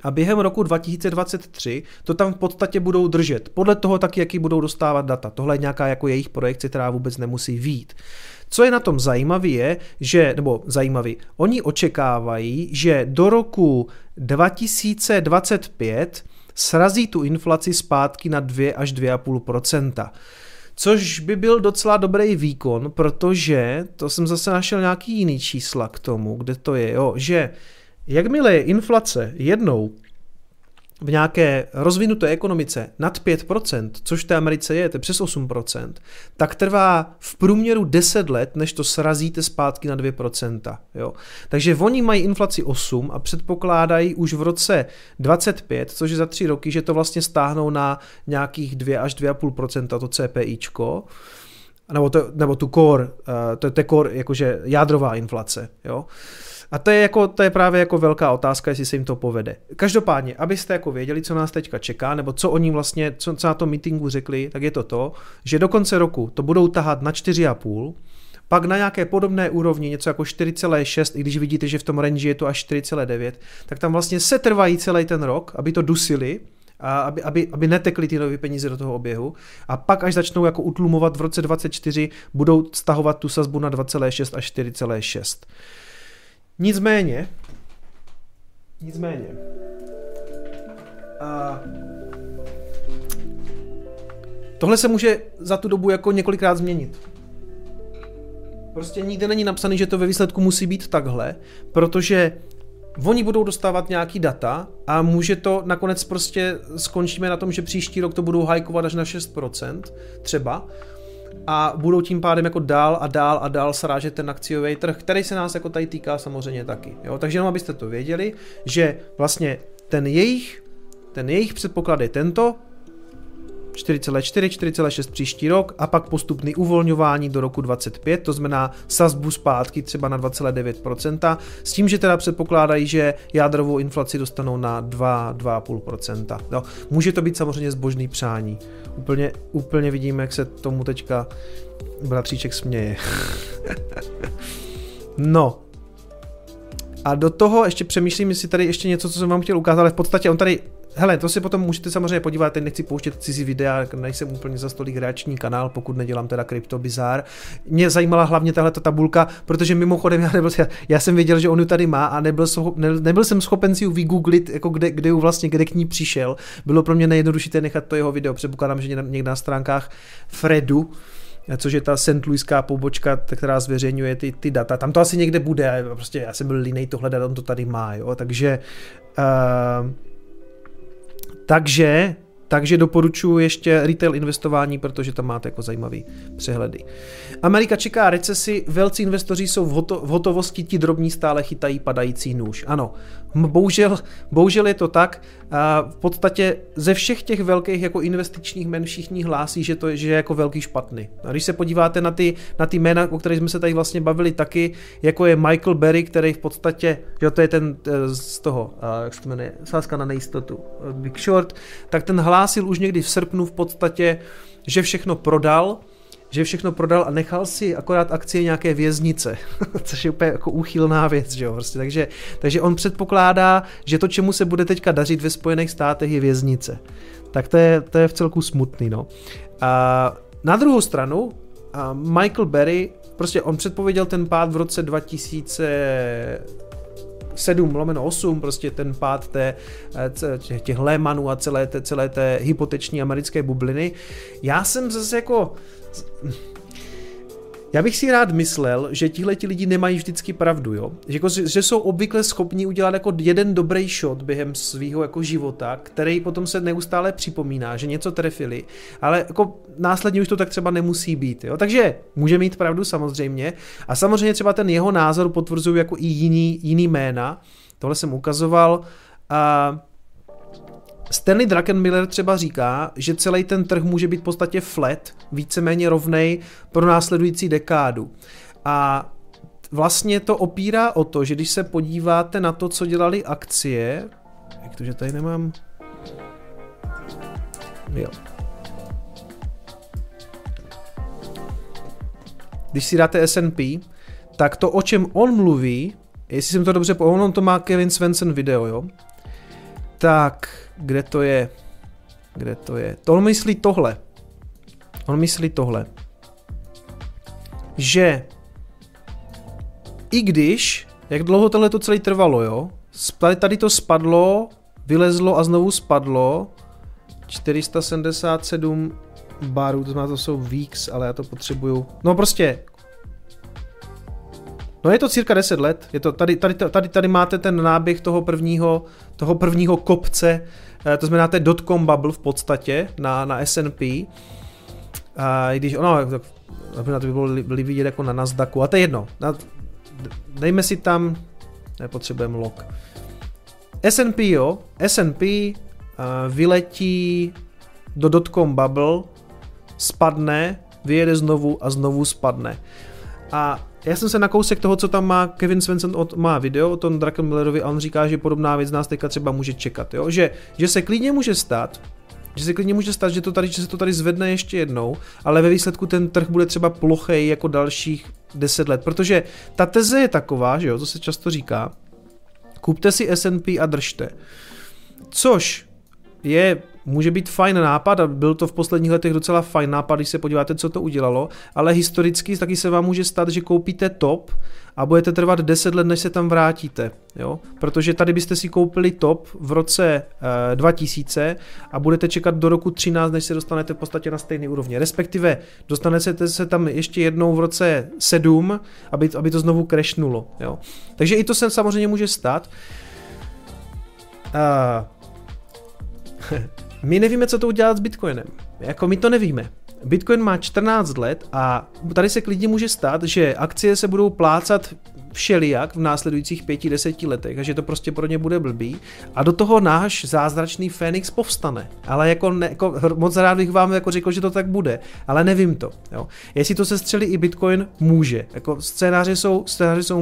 a během roku 2023 to tam v podstatě budou držet. Podle toho taky, jaký budou dostávat data. Tohle je nějaká jako jejich projekce, která vůbec nemusí vyjít. Co je na tom zajímavé je, že, nebo zajímavý, oni očekávají, že do roku 2025 srazí tu inflaci zpátky na 2 až 2,5%. Což by byl docela dobrý výkon, protože, to jsem zase našel nějaký jiný čísla k tomu, kde to je, jo, že jakmile je inflace jednou v nějaké rozvinuté ekonomice nad 5%, což v té Americe je přes 8%, tak trvá v průměru 10 let, než to srazíte zpátky na 2%. Jo? Takže oni mají inflaci 8 a předpokládají už v roce 25, což je za 3 roky, že to vlastně stáhnou na nějakých 2 až 2,5% to CPIčko, nebo tu core, to je core, jakože jádrová inflace. Jo? A to je právě jako velká otázka, jestli se jim to povede. Každopádně, abyste jako věděli, co nás teďka čeká, nebo co oni vlastně, co na tom meetingu řekli, tak je to, že do konce roku to budou tahat na 4,5, pak na nějaké podobné úrovni, něco jako 4,6, i když vidíte, že v tom range je to až 4,9, tak tam vlastně se trvají celý ten rok, aby to dusili, a aby netekly ty nové peníze do toho oběhu a pak, až začnou jako utlumovat v roce 2024, budou stahovat tu sazbu na 2,6 až 4,6. Nicméně, tohle se může za tu dobu jako několikrát změnit. Prostě nikde není napsaný, že to ve výsledku musí být takhle, protože oni budou dostávat nějaký data a může to nakonec prostě skončíme na tom, že příští rok to budou hajkovat až na 6% třeba a budou tím pádem jako dál a dál a dál srážet ten akciový trh, který se nás jako tady týká samozřejmě taky. Jo? Takže jenom abyste to věděli, že vlastně ten jejich předpoklad je tento, 4,4, 4,6 příští rok a pak postupný uvolňování do roku 25, to znamená sazbu zpátky třeba na 2,9%, s tím, že teda předpokládají, že jádrovou inflaci dostanou na 2,5%. No, může to být samozřejmě zbožný přání. Úplně vidím, jak se tomu teďka bratříček směje. No. A do toho ještě přemýšlím, jestli tady ještě něco, co jsem vám chtěl ukázat, ale v podstatě on tady. Hele, to si potom můžete samozřejmě podívat, teď nechci pouštět cizí videa, nejsem úplně za stolik reakční kanál, pokud nedělám teda kryptobizár. Mě zajímala hlavně tahle tabulka, protože mimochodem já jsem věděl, že on ji tady má a nebyl jsem schopen si ji vygooglit, jako kde k ní přišel. Bylo pro mě nejjednodušší nechat to jeho video, předpokládám, že někde na stránkách Fredu, což je ta St. Louiská pobočka, která zveřejňuje ty data. Tam to asi někde bude, prostě já jsem byl línej to hledat, on to tady má, jo, takže... Takže doporučuji ještě Retail Investování, protože tam máte jako zajímavý přehledy. Amerika čeká recesi, velcí investoři jsou v hotovosti, ti drobní stále chytají padající nůž. Ano, bohužel je to tak. V podstatě ze všech těch velkých jako investičních jmen všichni hlásí, že je jako velký špatný. A když se podíváte na ty jména, o kterých jsme se tady vlastně bavili taky, jako je Michael Berry, který v podstatě, jo, to je ten z toho, jak se jmenuje, sázka na nejistotu, Big Short, tak ten hlásil už někdy v srpnu v podstatě, že všechno prodal a nechal si akorát akcie nějaké věznice, což je úplně jako úchylná věc, že jo, prostě, takže on předpokládá, že to, čemu se bude teďka dařit ve Spojených státech, je věznice. Tak to je vcelku smutný, no. A na druhou stranu Michael Berry, prostě on předpověděl ten pád v roce 2007/8, prostě ten pád těch Lehmanů a celé té hypoteční americké bubliny. Já jsem zase jako... Já bych si rád myslel, že tihleti lidi nemají vždycky pravdu, jo? Že jsou obvykle schopni udělat jako jeden dobrý shot během svého jako života, který potom se neustále připomíná, že něco trefili, ale jako následně už to tak třeba nemusí být, jo? Takže může mít pravdu samozřejmě a samozřejmě třeba ten jeho názor potvrzují jako i jiný jména, tohle jsem ukazoval. Stanley Druckenmiller třeba říká, že celý ten trh může být v podstatě flat, víceméně rovnej pro následující dekádu. A vlastně to opírá o to, že když se podíváte na to, co dělaly akcie, jak to, že tady nemám, jo. Když si dáte S&P, tak to, o čem on mluví, jestli jsem to dobře pochopil, on to má Kevin Svensson video, jo. Tak, kde to je? Kde to je? To on myslí tohle. On myslí tohle. Že i když, jak dlouho tohle to celé trvalo, jo? Tady to spadlo, vylezlo a znovu spadlo. 477 barů, to znamená, to jsou weeks, ale já to potřebuju. No prostě. No je to cirka 10 let, je to, tady máte ten náběh toho prvního kopce, to znamená ten dotcom bubble v podstatě na S&P, i když ono, to by bylo vidět jako na Nasdaqu, a to je jedno, dejme si tam, nepotřebujeme log. S&P jo, S&P vyletí do dotcom bubble, spadne, vyjede znovu a znovu spadne. A já jsem se na kousek toho, co tam má Kevin Svensson, má video o tom Druckenmillerovi a on říká, že podobná věc nás teďka třeba může čekat, jo? Že se klidně může stát, že se to tady zvedne ještě jednou, ale ve výsledku ten trh bude třeba plochej jako dalších 10 let, protože ta teze je taková, že jo, to se často říká, kupte si S&P a držte, což je... Může být fajn nápad a byl to v posledních letech docela fajn nápad, když se podíváte, co to udělalo, ale historicky taky se vám může stát, že koupíte top a budete trvat 10 let, než se tam vrátíte, jo? Protože tady byste si koupili top v roce 2000 a budete čekat do roku 13, než se dostanete v podstatě na stejný úrovně, respektive dostanete se tam ještě jednou v roce 7, aby to znovu crashnulo, jo? Takže i to se samozřejmě může stát. My nevíme, co to udělat s Bitcoinem, jako my to nevíme. Bitcoin má 14 let a tady se klidně může stát, že akcie se budou plácat všelijak v následujících 5-10 letech a že to prostě pro ně bude blbý a do toho náš zázračný Fénix povstane, ale jako moc rád bych vám jako řekl, že to tak bude, ale nevím to, jo. Jestli to se střelí i Bitcoin, může, jako scénáře jsou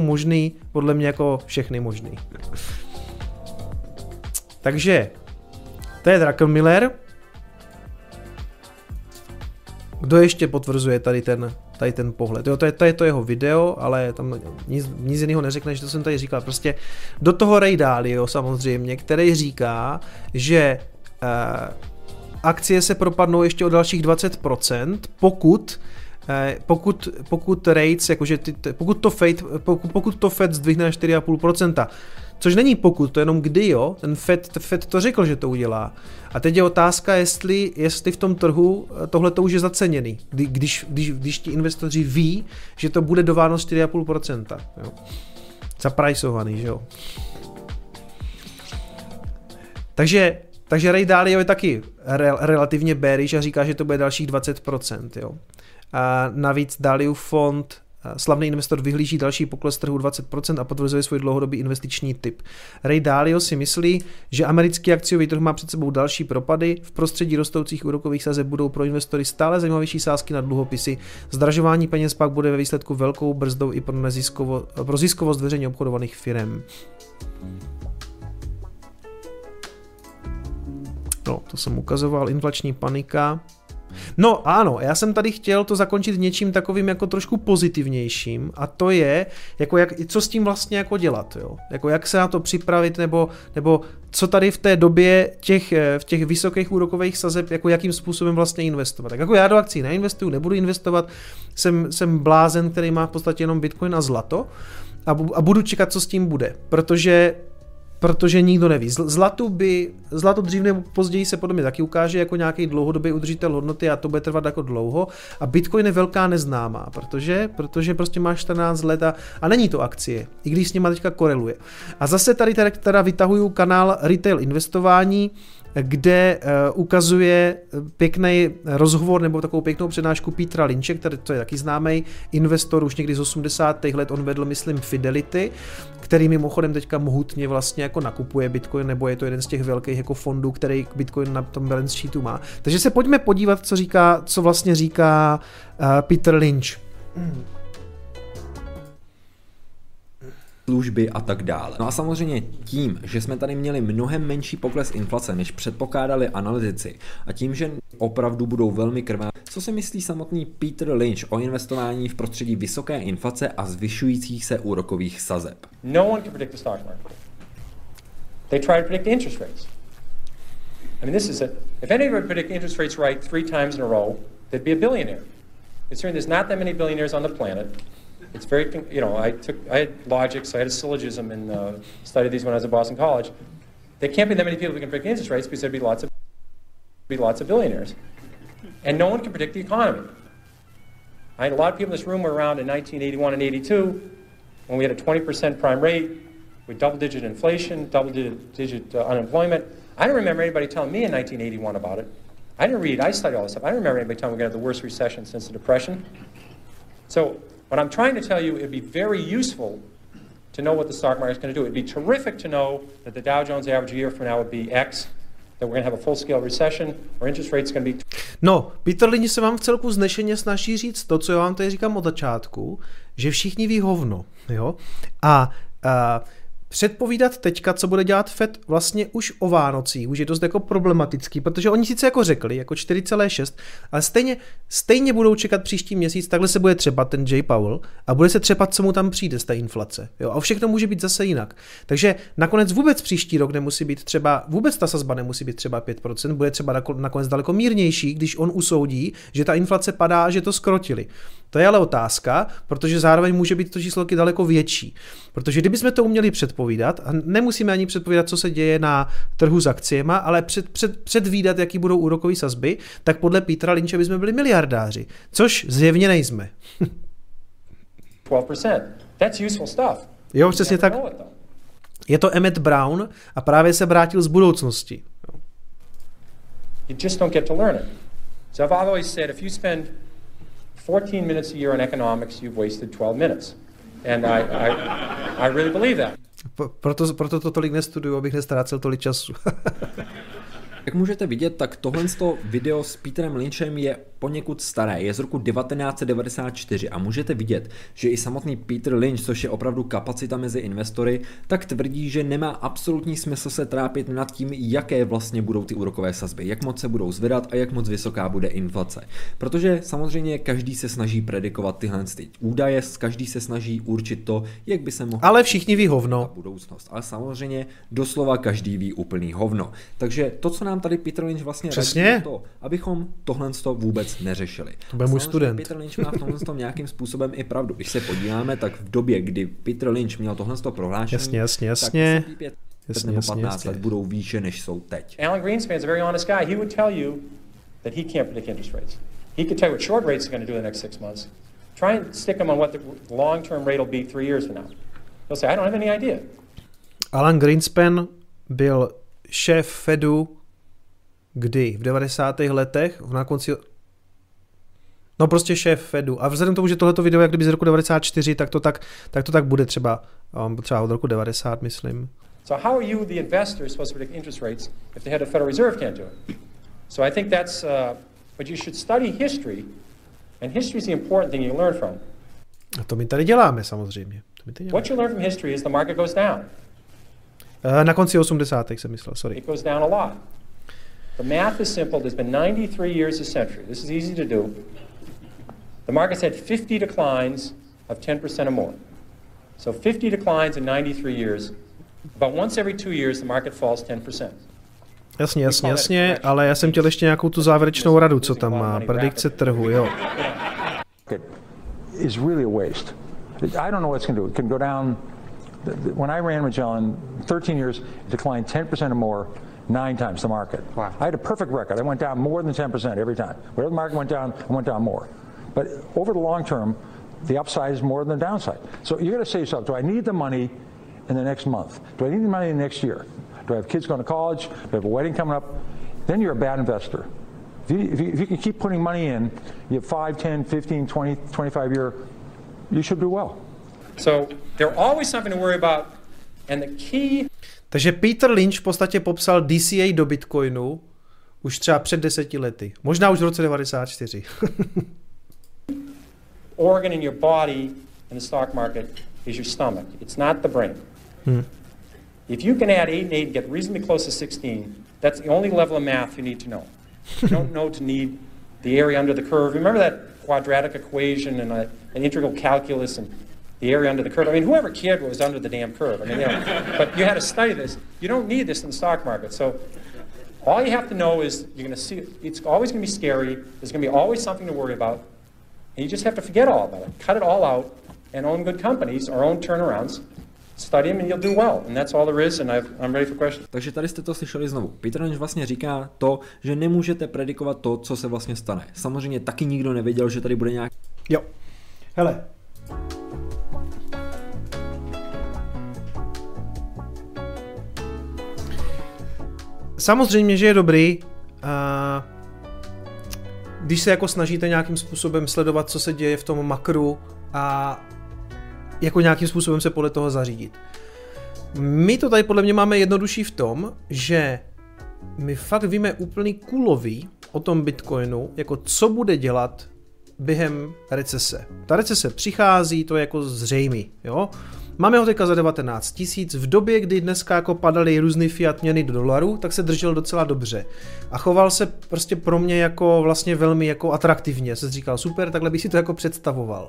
možný, podle mě jako všechny možný. Takže to je Druckenmiller. Kdo ještě potvrzuje tady ten pohled? Jo, to je to jeho video, ale tam nic jiného neřekne, že to jsem tady říkal. Prostě do toho Ray Dalio samozřejmě, který říká, že akcie se propadnou ještě o dalších 20%, pokud to Fed zdvihne na 4,5%. Což není pokud, to je jenom kdy, jo, ten Fed to řekl, že to udělá. A teď je otázka, jestli v tom trhu tohle to už je zaceněný, když ti investoři ví, že to bude dováno 4,5%, jo. Zaprajsovaný, že jo. Takže Ray Dalio je taky relativně bearish a říká, že to bude dalších 20%, jo. A navíc Dalio fond... Slavný investor vyhlíží další pokles trhu 20% a potvrzuje svůj dlouhodobý investiční tip. Ray Dalio si myslí, že americký akciový trh má před sebou další propady, v prostředí rostoucích úrokových sazeb budou pro investory stále zajímavější sázky na dluhopisy, zdražování peněz pak bude ve výsledku velkou brzdou i pro ziskovost veřejně obchodovaných firem. No, to jsem ukazoval, inflační panika. No ano, já jsem tady chtěl to zakončit něčím takovým jako trošku pozitivnějším a to je, jako co s tím vlastně jako dělat, jo? Jako jak se na to připravit nebo co tady v té době v těch vysokých úrokových sazeb, jako jakým způsobem vlastně investovat. Tak jako já do akcí neinvestuju, nebudu investovat, jsem blázen, který má v podstatě jenom Bitcoin a zlato a budu čekat, co s tím bude, protože protože nikdo neví. Zlato dřív nebo později se podobně taky ukáže jako nějaký dlouhodobý udržitel hodnoty a to bude trvat jako dlouho. A Bitcoin je velká neznámá, protože prostě má 14 let a není to akcie, i když s nima teďka koreluje. A zase tady teda vytahuju kanál Retail Investování, kde ukazuje pěkný rozhovor nebo takovou pěknou přednášku Petera Lynche, který to je taky známý investor už někdy z 80. let, on vedl, myslím, Fidelity, který mimochodem teďka mohutně vlastně jako nakupuje Bitcoin, nebo je to jeden z těch velkých jako fondů, který Bitcoin na tom balance sheetu má. Takže se pojďme podívat, co vlastně říká Peter Lynch. Služby a tak dále. No a samozřejmě tím, že jsme tady měli mnohem menší pokles inflace, než předpokládali analytici, a tím, že opravdu budou velmi krvavé. Co si myslí samotný Peter Lynch o investování v prostředí vysoké inflace a zvyšujících se úrokových sazeb? No one can predict the stock market. They try to predict the interest rates. I mean, this is if anybody predict interest rates right 3 times in a row, they'd be a billionaire. Considering there's not that many billionaires on the planet. It's very, you know, I had logic, so I had a syllogism and studied these when I was at Boston College. There can't be that many people who can predict interest rates because there'd be lots of billionaires. And no one can predict the economy. I had a lot of people in this room were around in 1981 and 82 when we had a 20% prime rate with double-digit inflation, double-digit unemployment. I don't remember anybody telling me in 1981 about it. I didn't read, I studied all this stuff. I don't remember anybody telling me we're going to have the worst recession since the Depression. So what I'm trying to tell you, it'd be very useful to know what the stock market's going to do. It'd be terrific to know that the Dow Jones average a year from now would be X, that we're going to have a full-scale recession, or interest rates going to be... No, Peter Lynch se vám v celku znešeně snaží říct to, co já vám tady říkám od začátku, že všichni ví hovno, jo? A předpovídat teďka, co bude dělat Fed vlastně už o Vánocích, už je dost jako problematický, protože oni sice jako řekli, jako 4,6, ale stejně budou čekat příští měsíc, takhle se bude třeba ten J. Powell a bude se třepat, co mu tam přijde z té inflace. Jo, a všechno může být zase jinak. Takže nakonec vůbec příští rok nemusí být třeba, vůbec ta sazba nemusí být třeba 5%, bude třeba nakonec daleko mírnější, když on usoudí, že ta inflace padá a že to zkrotili. To je ale otázka, protože zároveň může být to číslo daleko větší. Protože kdybychom to uměli předpovídat, a nemusíme ani předpovídat, co se děje na trhu s akciemi, ale předvídat, jaký budou úrokové sazby, tak podle Petera Lynche bychom byli miliardáři, což zjevně nejsme. 12%. That's useful stuff. Jo, přesně tak. Je to Emmett Brown a právě se vrátil z budoucnosti. You just don't get to learn it. So I've always said, if you spend 14 minutes a year on economics, you've wasted 12 minutes. And I really believe that. Proto to tolik nestuduju, abych nestrácel tolik času. Jak můžete vidět, tak tohle video s Peterem Lynchem je poněkud staré, je z roku 1994 a můžete vidět, že i samotný Peter Lynch, což je opravdu kapacita mezi investory, tak tvrdí, že nemá absolutní smysl se trápit nad tím, jaké vlastně budou ty úrokové sazby, jak moc se budou zvedat a jak moc vysoká bude inflace. Protože samozřejmě každý se snaží predikovat tyhle údaje, každý se snaží určit to, jak by se mohlo... Ale všichni ví hovno. ...budoucnost, ale samozřejmě doslova každý ví úplný hovno. Takže to, co nám tady Peter Lynch vlastně řekl, to, abychom tohle vůbec neřešili. To byl můj student. Peter Lynch má v tomhle nějakým způsobem i pravdu. Když se podíváme, tak v době, kdy Peter Lynch měl tohle prohlášení, jasně, tak 15 let budou výše, než jsou teď. Alan Greenspan is a very honest guy. He would tell you that he can't predict interest rates. He could tell you what short rates are going to do in the next 6 months. Try and stick them on what the long-term rate will be 3 years from now. He'll say, I don't have any idea. Alan Greenspan byl šéf Fedu kdy? V 90. letech? Na konci... No prostě šéf Fedu. A vzhledem k tomu, že tohleto video je jak kdyby z roku 94, tak to tak bude třeba od roku 90, myslím. So how are you, the investor, supposed to predict interest rates if the head of Federal Reserve can't do it? So I think that's... But you should study history. And history is the important thing you learn from. A to my tady děláme samozřejmě. What you learn from history is the market goes down. Na konci 80. jsem myslel, sorry. It goes down a lot. The math is simple. There's been 93 years a century. This is easy to do. The market's had 50 declines of 10% or more. So 50 declines in 93 years. About once every 2 years, the market falls 10%. Jasně, ale já jsem chtěl ještě nějakou tu závěrečnou radu, co tam má. Predikce trhu, jo. It's really a waste. I don't know what's going to do. It can go down when I ran Magellan, 13 years, it declined 10% or more, 9 times the market. Wow. I had a perfect record. I went down more than 10% every time. Whatever the market went down, I went down more. But over the long term, the upside is more than the downside. So you got to say to yourself, do I need the money in the next month? Do I need the money in the next year? Do I have kids going to college? Do I have a wedding coming up? Then you're a bad investor. If you can keep putting money in, you have 5, 10, 15, 20, 25 year, you should do well. So there's always something to worry about. And the key... Takže Peter Lynch v podstatě popsal DCA do Bitcoinu už třeba před 10 lety. Možná už v roce 1994. Organ in your body in the stock market is your stomach. It's not the brain. Hmm. If you can add 8 and 8 and get reasonably close to 16, that's the only level of math you need to know. You don't know to need the area under the curve. Remember that quadratic equation and an integral calculus and the area under the curve. I mean, whoever cared what was under the damn curve. I mean, you know, but you had to study this. You don't need this in the stock market. So all you have to know is you're going to see it's always going to be scary. There's going to be always something to worry about. And you just have to forget all about it. Cut it all out and own good companies or own turnarounds. Study them and you'll do well. And that's all there is and I'm ready for questions. Takže tady jste to slyšeli znovu. Peter Lynch vlastně říká to, že nemůžete predikovat to, co se vlastně stane. Samozřejmě taky nikdo nevěděl, že tady bude nějak... Jo. Hele. Samozřejmě, že je dobrý, když se jako snažíte nějakým způsobem sledovat, co se děje v tom makru a jako nějakým způsobem se podle toho zařídit. My to tady podle mě máme jednodušší v tom, že my fakt víme úplný kulový o tom Bitcoinu, jako co bude dělat během recese. Ta recese přichází, to je jako zřejmý, jo. Máme ho teďka za 19 tisíc, v době, kdy dneska jako padaly různý fiat měny do dolaru, tak se držel docela dobře. A choval se prostě pro mě jako vlastně velmi jako atraktivně, se říkal super, takhle bych si to jako představoval.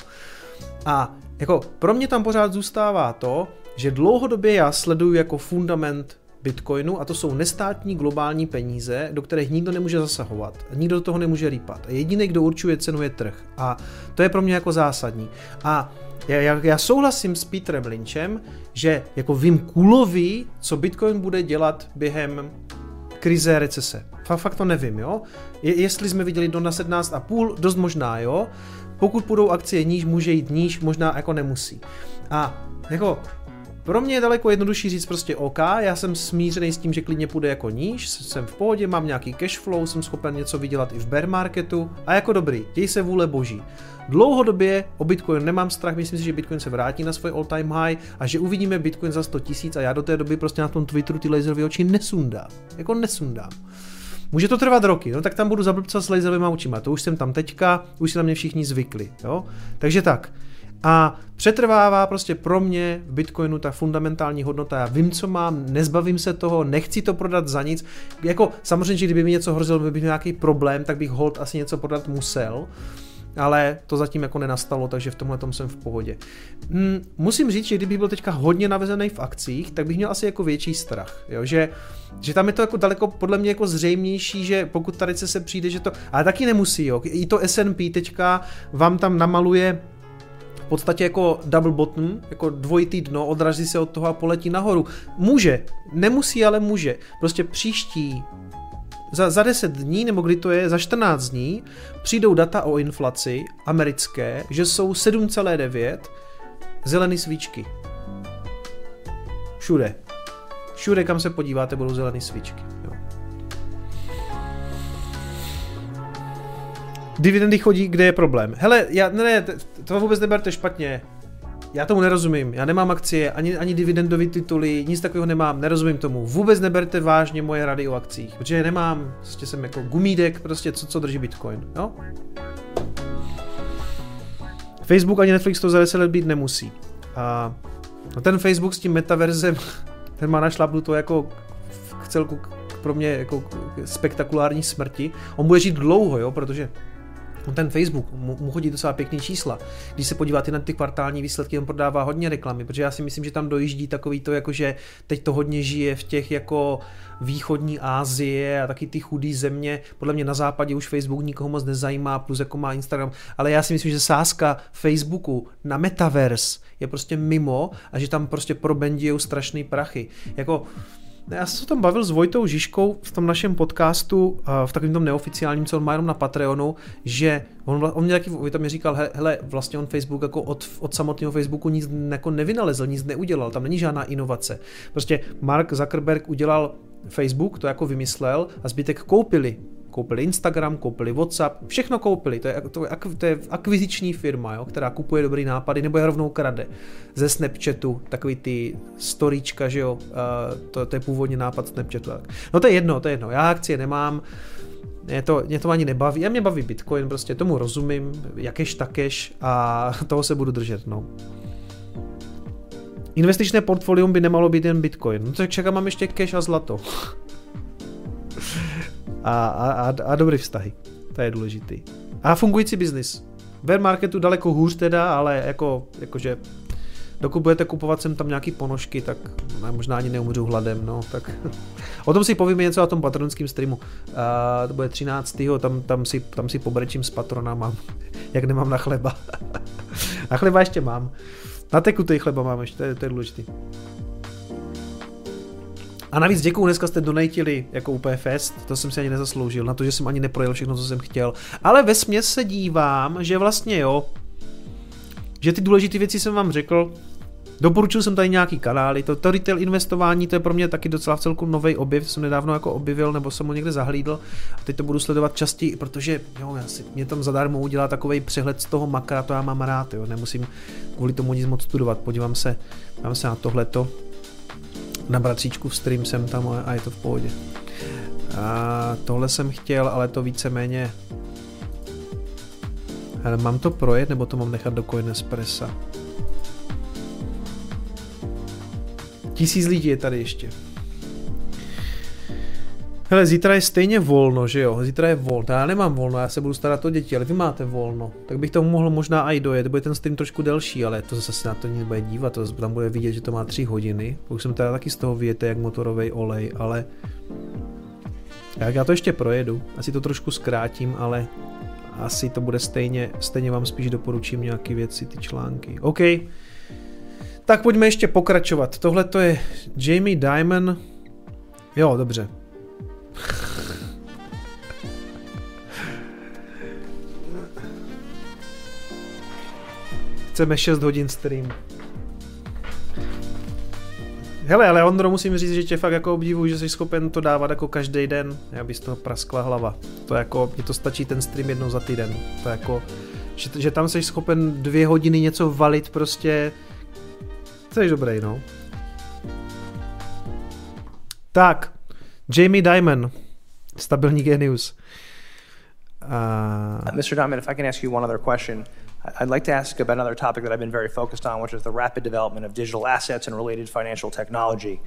A jako pro mě tam pořád zůstává to, že dlouhodobě já sleduju jako fundament Bitcoinu a to jsou nestátní globální peníze, do kterých nikdo nemůže zasahovat, nikdo do toho nemůže rýpat. Jediný, kdo určuje cenu, je trh. A to je pro mě jako zásadní. A já souhlasím s Peterem Lynchem, že jako vím kulový, co Bitcoin bude dělat během krize, recese. Fakt to nevím, jo. Jestli jsme viděli do na 17,5, dost možná, jo. Pokud půjdou akcie níž, může jít níž, možná jako nemusí. A jako pro mě je daleko jednodušší říct prostě OK, já jsem smířený s tím, že klidně půjde jako níž, jsem v pohodě, mám nějaký cash flow, jsem schopen něco vydělat i v bear marketu a jako dobrý, děj se vůle boží. Dlouhodobě o Bitcoin nemám strach, myslím si, že Bitcoin se vrátí na svůj all time high a že uvidíme Bitcoin za 100 000 a já do té doby prostě na tom Twitteru ty laserové oči nesundám. Jako nesundám. Může to trvat roky, no tak tam budu zablbcat s laserovýma očima, to už jsem tam teďka, už se na mě všichni zvykli, jo. Takže tak. A přetrvává prostě pro mě v Bitcoinu ta fundamentální hodnota, já vím, co mám, nezbavím se toho, nechci to prodat za nic, jako samozřejmě, že kdyby mi něco hrozilo, by byl nějaký problém, tak bych holt asi něco prodat musel, ale to zatím jako nenastalo, takže v tomhletom jsem v pohodě. Musím říct, že kdybych byl teďka hodně navezený v akcích, tak bych měl asi jako větší strach, jo? Že tam je to jako daleko podle mě jako zřejmější, že pokud tady se přijde, že to, ale taky nemusí, jo? I to S&P teďka vám tam namaluje v podstatě jako double bottom, jako dvojitý dno, odrazí se od toho a poletí nahoru. Může, nemusí, ale může. Prostě příští, za 10 dní, nebo kdy to je, za 14 dní, přijdou data o inflaci americké, že jsou 7,9 zelené svíčky. Všude. Všude, kam se podíváte, budou zelené svíčky. Jo. Dividendy chodí, kde je problém. Hele, ne, to vůbec neberte špatně. Já tomu nerozumím, já nemám akcie, ani dividendové tituly, nic takového nemám, nerozumím tomu. Vůbec neberte vážně moje rady o akcích, protože nemám, prostě jsem jako gumídek, prostě co drží Bitcoin, jo? Facebook ani Netflix to za 10 let být nemusí. A ten Facebook s tím metaverzem, ten má našlapnuto jako v celku pro mě jako spektakulární smrti. On bude žít dlouho, jo, protože Ten Facebook mu chodí docela pěkný čísla. Když se podíváte na ty kvartální výsledky, on prodává hodně reklamy, protože já si myslím, že tam dojíždí takový to, jakože teď to hodně žije v těch jako východní Asie a taky ty chudý země. Podle mě na západě už Facebook nikoho moc nezajímá, plus jako má Instagram, ale já si myslím, že sázka Facebooku na metaverse je prostě mimo a že tam prostě probendijou strašný prachy. Jako já jsem se tam bavil s Vojtou Žižkou v tom našem podcastu, v takovém tom neoficiálním, co on má jenom na Patreonu, že on mě taky, Vojta mi říkal, hele, vlastně on Facebook jako od samotného Facebooku nic jako nevynalezl, nic neudělal, tam není žádná inovace. Prostě Mark Zuckerberg udělal Facebook, to jako vymyslel a zbytek koupili. Koupili Instagram, koupili WhatsApp, všechno koupili. To je akviziční firma, jo, která kupuje dobrý nápady nebo je rovnou krade. Ze Snapchatu, takový ty storyčka, že jo, to je původně nápad Snapchatu. No to je jedno, já akcie nemám, mě to ani nebaví, já mě baví Bitcoin, prostě tomu rozumím, jakeš takeš a toho se budu držet, no. Investičné portfolium by nemalo být jen Bitcoin, no tak čekám, mám ještě cash a zlato. A dobrý vztahy, to je důležitý. A fungující biznis. Bear marketu daleko hůř teda, ale jakože dokud budete kupovat sem tam nějaký ponožky, tak možná ani neumřu hladem, no, tak o tom si povíme něco na tom patronském streamu. To bude 13. tam si pobrečím s patronama, jak nemám na chleba. Na chleba ještě mám. Na tekutej chleba mám ještě, to je důležitý. A navíc děkuju, dneska jste donatili jako úplně fest, to jsem si ani nezasloužil, na to, že jsem ani neprojel všechno, co jsem chtěl. Ale vesměs se dívám, že vlastně jo, že ty důležité věci jsem vám řekl, doporučil jsem tady nějaký kanály, to retail investování, to je pro mě taky docela v celku novej objev, jsem nedávno jako objevil, nebo jsem ho někde zahlídl a teď to budu sledovat častěji, protože jo, mě tam zadarmo udělá takovej přehled z toho makra, to já mám rád, jo, nemusím kvůli tomu nic moc studovat, podívám se, na tohleto. Na bratříčku v stream jsem tam a je to v pohodě. A tohle jsem chtěl, ale to víceméně... Hele, mám to projet, nebo to mám nechat do Coinespressa? 1000 lidí je tady ještě. Hele, zítra je stejně volno, že jo? Zítra je volno. Já nemám volno, já se budu starat o děti, ale vy máte volno. Tak bych to mohl možná i dojet, bude ten stream trošku delší, ale to zase na to nebude dívat, to tam bude vidět, že to má 3 hodiny. Už jsem teda taky z toho vyjete jak motorovej olej, ale... Tak já to ještě projedu, asi to trošku zkrátím, ale asi to bude stejně vám spíš doporučím nějaký věci, ty články. OK, tak pojďme ještě pokračovat. Tohle to je Jamie Dimon. Jo, dobře. Chceme 6 hodin stream. Hele, ale Ondro, musím říct, že tě fakt jako obdivuji, že jsi schopen to dávat jako každý den. Já bych z toho praskla hlava. To jako, mně to stačí ten stream jednou za týden. To jako, že tam jsi schopen 2 hodiny něco valit prostě. To je dobrý, no. Tak. Jamie Dimon, stabilní genius. Mr. Dimon, if I can ask you one other question, I'd like to ask about another topic that I've been very focused on, which is the rapid development of digital assets and related financial technology.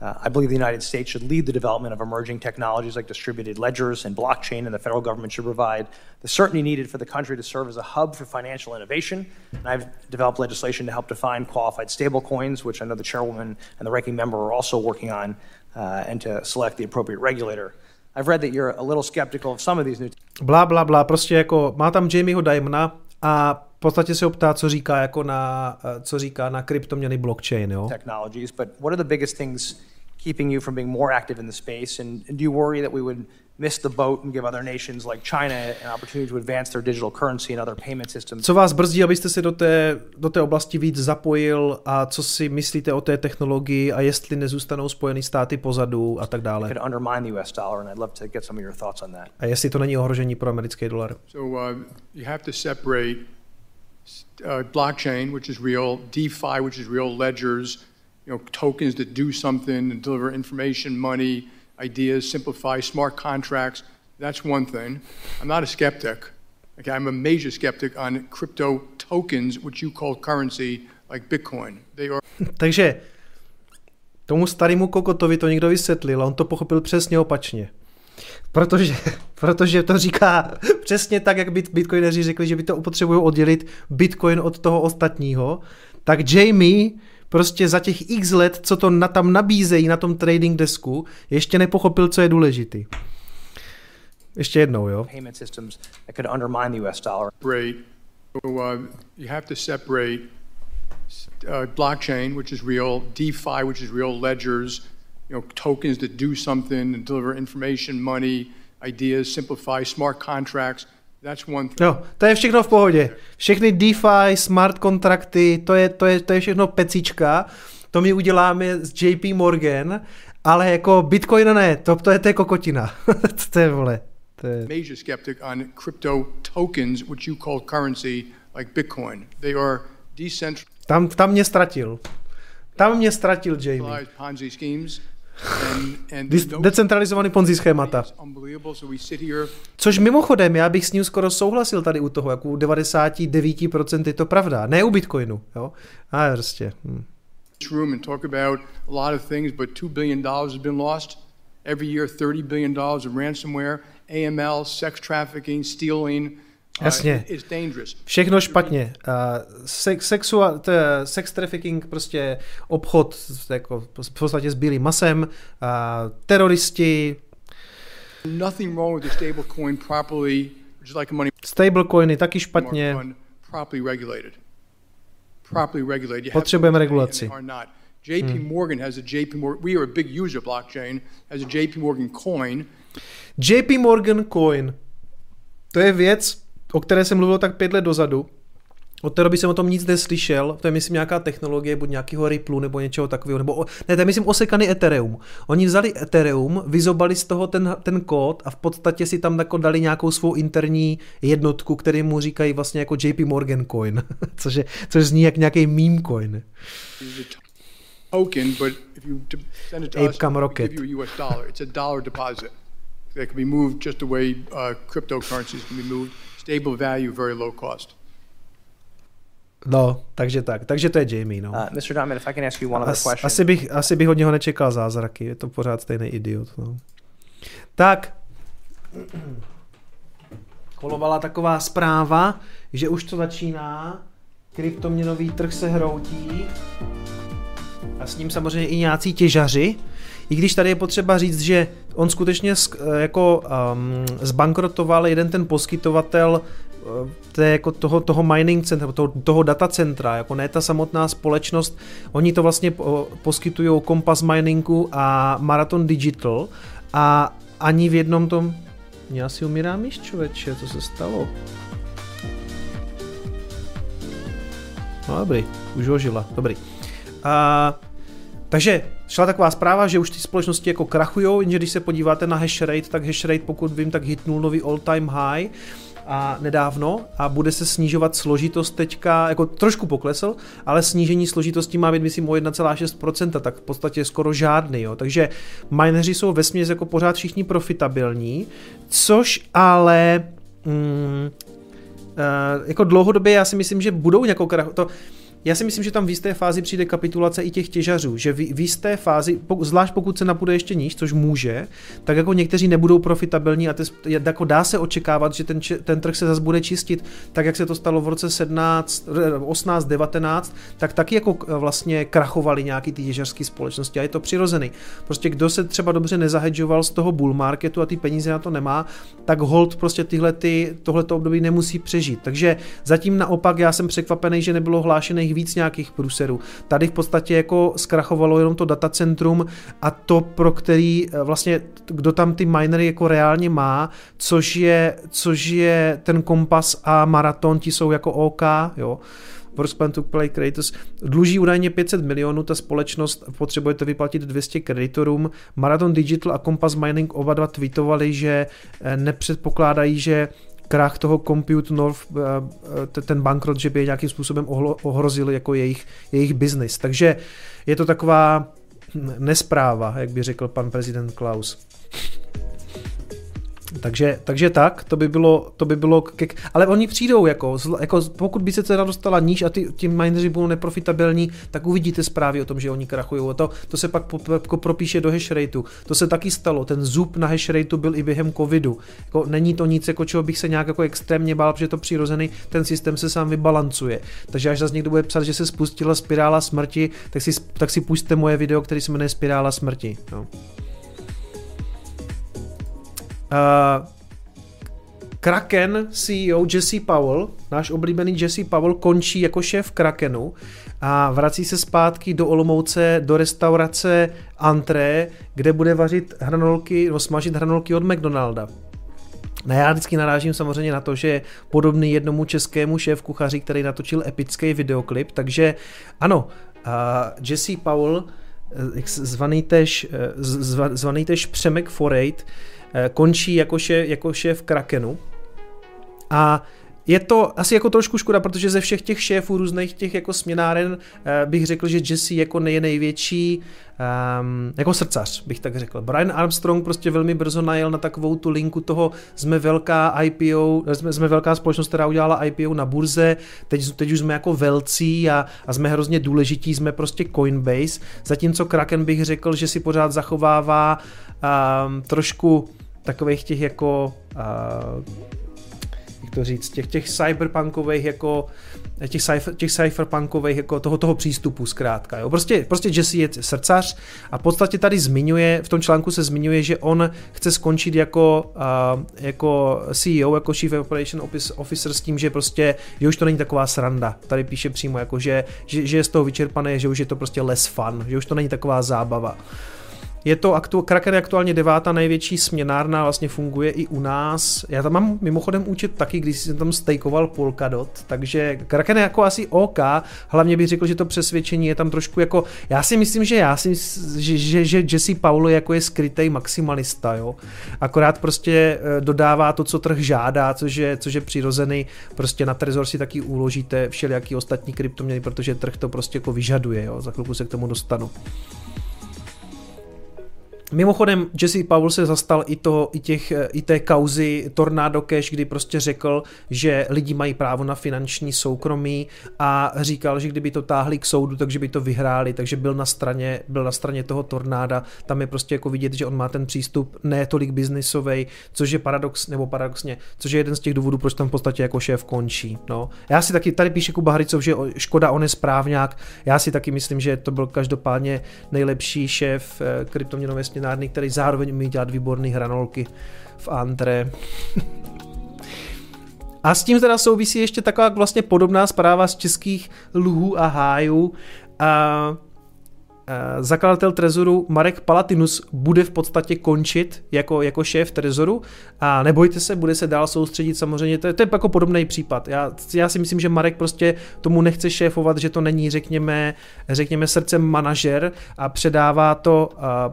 I believe the United States should lead the development of emerging technologies like distributed ledgers and blockchain, and the federal government should provide the certainty needed for the country to serve as a hub for financial innovation. And I've developed legislation to help define qualified stablecoins, which I know the chairwoman and the ranking member are also working on, and to select the appropriate regulator. I've read that you're a little skeptical of some of these new... Bla, bla, bla, prostě jako má tam Jamieho Dimona a v podstatě se ho ptá, co říká na kryptoměny blockchain, jo. Technologies, but what are the biggest things keeping you from being more active in the space, and do you worry that we would miss the boat and give other nations like China an opportunity to advance their digital currency and other payment systems? Co vás brzdí, abyste se do té oblasti víc zapojil, a co si myslíte o té technologii a jestli nezůstanou Spojené státy pozadu a tak dále? Could undermine the US dollar, and I'd love to get some of your thoughts on that. A jestli to není ohrožení pro americký dolar? So you have to separate blockchain, which is real, DeFi, which is real, ledgers, you know, tokens that do something and deliver information, money, ideas, simplify, smart contracts. That's one thing. I'm not a skeptic. Okay, I'm a major skeptic on crypto tokens, which you call currency, like Bitcoin. They are... Takže tomu starému kokotovi to někdo vysvětlil a on to pochopil přesně opačně. Protože to říká přesně tak, jak bitcoineři řekli, že by to potřebují oddělit bitcoin od toho ostatního, tak Jamie prostě za těch x let, co to tam nabízejí na tom trading desku, ještě nepochopil, co je důležitý. Ještě jednou, jo. You have to separate blockchain, which is real, DeFi, which is real ledgers, you know, tokens that do something and deliver information, money, ideas, simplify, smart contracts. That's one thing. No, to je všechno v pohodě. Všechny DeFi, smart kontrakty, to je všechno pecička. To my uděláme z JP Morgan, ale jako Bitcoin ne, to je kokotina. To je, vole. Major skeptic on crypto tokens, which you call currency, like Bitcoin. They are decentralized. Tam mě ztratil Jamie. Ponzi schemes and decentralizovaný Ponzi schémata. Což mimochodem, já bych s ním skoro souhlasil tady u toho, jako u 99% je to pravda, ne u Bitcoinu, jo. A prostě. Room and talk about a lot of things, but $2 billion has been lost. Every year, $30 billion of ransomware, AML, sex trafficking, stealing. Jasně. Všechno špatně. Sex trafficking, prostě obchod jako v podstatě s bílým masem, teroristi. Nothing wrong with the stablecoin properly, just like money. Stablecoiny taky špatně. Properly regulated. Potřebujeme regulaci. JP Morgan has a JP Morgan. We are a big user of blockchain. Has a JP Morgan coin. JP Morgan coin. To je věc, o které jsem mluvil tak 5 let dozadu. Od té doby jsem o tom nic neslyšel. To je, myslím, nějaká technologie, buď nějakého Ripple nebo něčeho takového. Nebo ne, to je, myslím, osekaný Ethereum. Oni vzali Ethereum, vyzobali z toho ten kód a v podstatě si tam jako dali nějakou svou interní jednotku, který mu říkají vlastně jako JP Morgan coin. což zní jak nějaký meme coin. Apecam Rocket. They can be moved just the way cryptocurrencies can be moved. Stable value, very low cost. No, takže to je Jamie, no. Mr. Diamond, if I can ask you one other question. Asi bych od něho nečekal zázraky, je to pořád stejný idiot, no. Tak, kolovala taková zpráva, že už to začíná, kryptoměnový trh se hroutí a s ním samozřejmě i nějací těžaři. I když tady je potřeba říct, že on skutečně jako zbankrotoval jeden ten poskytovatel jako toho mining centra, toho datacentra, jako ne ta samotná společnost, oni to vlastně poskytují Compass Miningu a Marathon Digital a ani v jednom tom... Já si umírám již, člověče, co se stalo? No dobrý, už ho žila, dobrý. Takže šla taková zpráva, že už ty společnosti jako krachujou, jenže když se podíváte na hashrate, tak hashrate, pokud vím, tak hitnul nový all-time high a nedávno a bude se snižovat složitost teďka, jako trošku poklesl, ale snížení složitosti má být, myslím, o 1,6%, tak v podstatě skoro žádný, jo. Takže mineři jsou vesměs jako pořád všichni profitabilní, což ale jako dlouhodobě já si myslím, že budou nějakou krachovat. Já si myslím, že tam v jisté fázi přijde kapitulace i těch těžařů, že v jisté fázi, zvlášť pokud cena půjde ještě níž, což může, tak jako někteří nebudou profitabilní a jako dá se očekávat, že ten trh se zase bude čistit, tak jak se to stalo v roce 18, 19, tak taky jako vlastně krachovaly nějaký ty těžařské společnosti a je to přirozený. Prostě kdo se třeba dobře nezahedžoval z toho bull marketu a ty peníze na to nemá, tak hold prostě tohleto období nemusí přežít. Takže zatím naopak já jsem překvapený, že nebylo hlášených víc nějakých průserů. Tady v podstatě jako zkrachovalo jenom to datacentrum a to, pro který vlastně, kdo tam ty minery jako reálně má, což je ten Kompas a Marathon, ti jsou jako OK, jo. Workspan to Play Creditors. Dluží údajně 500 milionů, ta společnost potřebujete vyplatit 200 kreditorům. Marathon Digital a Kompas Mining oba dva tweetovali, že nepředpokládají, že krach toho Compute North, ten bankrot, že by je nějakým způsobem ohrozil jako jejich biznis. Takže je to taková nespráva, jak by řekl pan prezident Klaus. Takže tak, to by bylo ale oni přijdou, jako pokud by se cena dostala níž a ti mineři budou neprofitabilní, tak uvidíte zprávy o tom, že oni krachují. To se pak propíše do hashrate. To se taky stalo, ten zub na hashrate byl i během covidu. Jako, není to nic, jako čeho bych se nějak jako extrémně bál, protože to přirozený, ten systém se sám vybalancuje. Takže až zase někdo bude psát, že se spustila spirála smrti, tak si pusťte moje video, který se jmenuje Spirála smrti. No. Kraken CEO Jesse Powell, náš oblíbený Jesse Powell, končí jako šéf Krakenu a vrací se zpátky do Olomouce, do restaurace Antré, kde bude smažit hranolky od McDonalda. No, já vždycky narážím samozřejmě na to, že podobný jednomu českému šéfkuchaři, který natočil epický videoklip, takže ano, Jesse Powell, zvaný tež Přemek Forejt, končí jako šéf Krakenu. A je to asi jako trošku škoda, protože ze všech těch šéfů různých těch jako směnáren bych řekl, že Jesse jako je největší jako srdcař, bych tak řekl. Brian Armstrong prostě velmi brzo najel na takovou tu linku toho, jsme velká společnost, která udělala IPO na burze, teď už jsme jako velcí a jsme hrozně důležití, jsme prostě Coinbase, zatímco Kraken bych řekl, že si pořád zachovává trošku takových těch jako těch cyberpunkových jako cypherpunkových jako toho přístupu zkrátka. Jo. Prostě Jesse je srdcař a v podstatě tady v tom článku se zmiňuje, že on chce skončit jako CEO, jako Chief Operation Officer s tím, že prostě, že už to není taková sranda. Tady píše přímo, jako, že je z toho vyčerpané, že už je to prostě less fun, že už to není taková zábava. Kraken je aktuálně 9. největší směnárna, vlastně funguje i u nás. Já tam mám mimochodem účet taky, když jsem tam stakeoval Polkadot, takže Kraken je jako asi OK, hlavně bych řekl, že to přesvědčení je tam trošku jako, já si myslím, že Jesse Powell jako je skrytej maximalista, jo. Akorát prostě dodává to, co trh žádá, což je přirozený, prostě na Trezor si taky uložíte všelijaký ostatní kryptoměny, protože trh to prostě jako vyžaduje, jo, za chvilku se k tomu dostanu. Mimochodem, Jesse Powell se zastal i té kauzy Tornado Cash, kdy prostě řekl, že lidi mají právo na finanční soukromí a říkal, že kdyby to táhli k soudu, takže by to vyhráli, takže byl na straně toho tornáda. Tam je prostě jako vidět, že on má ten přístup ne tolik biznisovej, což je paradoxně, což je jeden z těch důvodů, proč tam v podstatě jako šéf končí. No. Já si taky, tady píše Kuba Haricov, že škoda, on je správňák. Já si taky myslím, že to byl každopádně nejlepší šéf kryptoměnové směnárny, který zároveň umí dělat výborný hranolky v antré. A s tím teda souvisí ještě taková vlastně podobná zpráva z českých luhů a hájů. Zakladatel Trezoru Marek Palatinus bude v podstatě končit jako šéf Trezoru a nebojte se, bude se dál soustředit samozřejmě, to je jako podobný případ. Já si myslím, že Marek prostě tomu nechce šéfovat, že to není, řekněme srdcem manažer a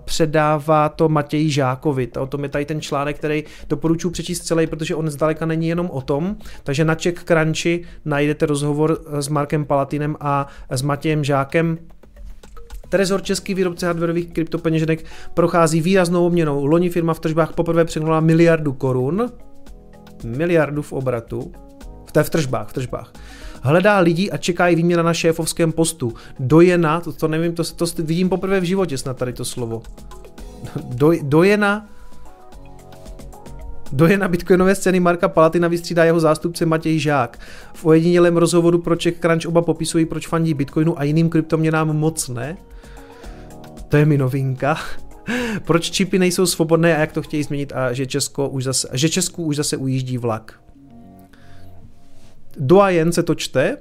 předává to Matěji Žákovi. O tom je tady ten článek, který doporučuji přečíst celý, protože on zdaleka není jenom o tom, takže na Czech Crunchy najdete rozhovor s Markem Palatinem a s Matějem Žákem. Trezor, český výrobce hardwarových kryptopeněženek, prochází výraznou obměnou. Loni firma v tržbách poprvé přehnula 1 miliardu korun. Miliardu v obratu. V tržbách. Hledá lidi a čeká i výměna na šéfovském postu. Dojena, to nevím, to vidím poprvé v životě snad tady to slovo. Dojena bitcoinové scény Marka Palatina vystřídá jeho zástupce Matěj Žák. V ojedinělém rozhovoru pro Czech Crunch oba popisují, proč fandí bitcoinu a jiným kryptoměnám moc ne. To je mi novinka. Proč čipy nejsou svobodné a jak to chtějí změnit a že Česku už zase ujíždí vlak. Doajen se to čte.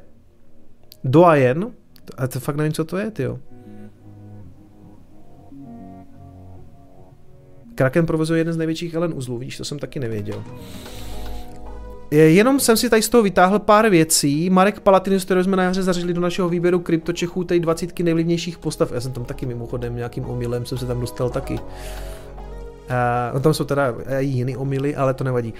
Doajen. A to fakt nevím, co to je, tyjo. Kraken provozuje jeden z největších Ellen uzlů, víš, to jsem taky nevěděl. Jenom jsem si tady z toho vytáhl pár věcí. Marek Palatinus, kterého jsme na jaře zařadili do našeho výběru kryptočechů, tady 20 nejvlivnějších postav. Já jsem tam taky mimochodem nějakým omylem jsem se tam dostal taky. No tam jsou teda i jiný omily, ale to nevadí.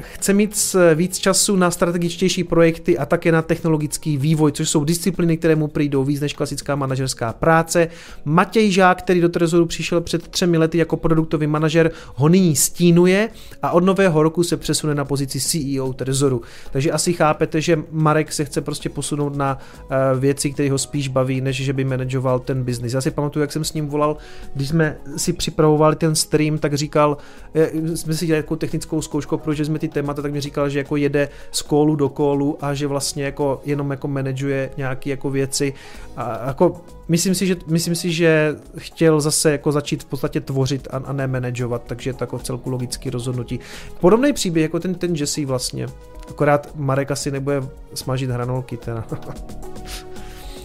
Chce mít víc času na strategičtější projekty a také na technologický vývoj, což jsou disciplíny, které mu přijdou víc než klasická manažerská práce. Matěj Žák, který do Trezoru přišel před 3 lety jako produktový manažer, ho nyní stínuje a od nového roku se přesune na pozici CEO Trezoru. Takže asi chápete, že Marek se chce prostě posunout na věci, které ho spíš baví, než že by manažoval ten biznis. Já si pamatuju, jak jsem s ním volal, když jsme si připravovali ten stream, tak říkal, jsme si dělali jako technickou zkoušku, protože jsme ty témata, tak mi říkal, že jako jede z kolu do kolu a že vlastně jako jenom jako manažuje nějaké jako věci a jako myslím si, že chtěl zase jako začít v podstatě tvořit a ne manažovat, takže je to jako celku logické rozhodnutí. Podobný příběh jako ten Jesse vlastně, akorát Marek asi nebude smažit hranolky teda.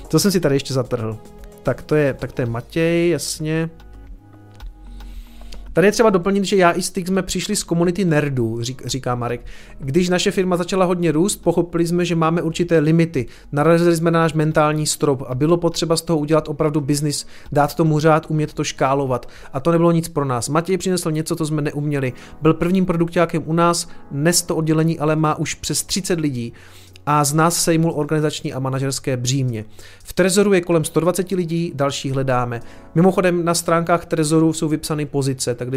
To jsem si tady ještě zatrhl. Tak to je Matěj, jasně. Tady je třeba doplnit, že já i Styx jsme přišli z komunity nerdů, říká Marek. Když naše firma začala hodně růst, pochopili jsme, že máme určité limity. Narazili jsme na náš mentální strop a bylo potřeba z toho udělat opravdu biznis, dát tomu řád, umět to škálovat. A to nebylo nic pro nás. Matěj přinesl něco, co jsme neuměli. Byl prvním produkťákem u nás, dnes to oddělení ale má už přes 30 lidí. A z nás sejmul organizační a manažerské břímě. V Trezoru je kolem 120 lidí, další hledáme. Mimochodem na stránkách Trezoru jsou vypsané pozice, tak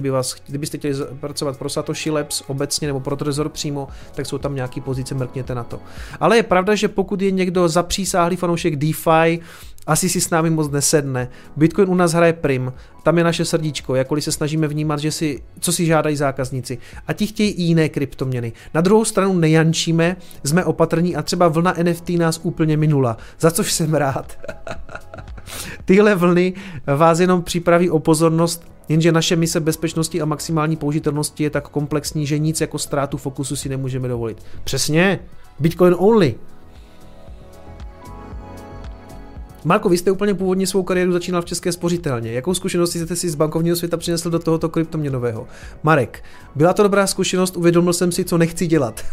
kdybyste chtěli pracovat pro Satoshi Labs obecně nebo pro Trezor přímo, tak jsou tam nějaké pozice, mrkněte na to. Ale je pravda, že pokud je někdo zapřísáhlý fanoušek DeFi, asi si s námi moc nesedne. Bitcoin u nás hraje prim, tam je naše srdíčko, jakkoliv se snažíme vnímat, že co si žádají zákazníci. A ti chtějí i jiné kryptoměny. Na druhou stranu nejančíme, jsme opatrní a třeba vlna NFT nás úplně minula, za což jsem rád. Tyhle vlny vás jenom připraví o pozornost, jenže naše mise bezpečnosti a maximální použitelnosti je tak komplexní, že nic jako ztrátu fokusu si nemůžeme dovolit. Přesně, Bitcoin only. Marko, vy jste úplně původně svou kariéru začínal v České spořitelně. Jakou zkušenost jste si z bankovního světa přinesl do tohoto kryptoměnového? Marek, byla to dobrá zkušenost, uvědomil jsem si, co nechci dělat.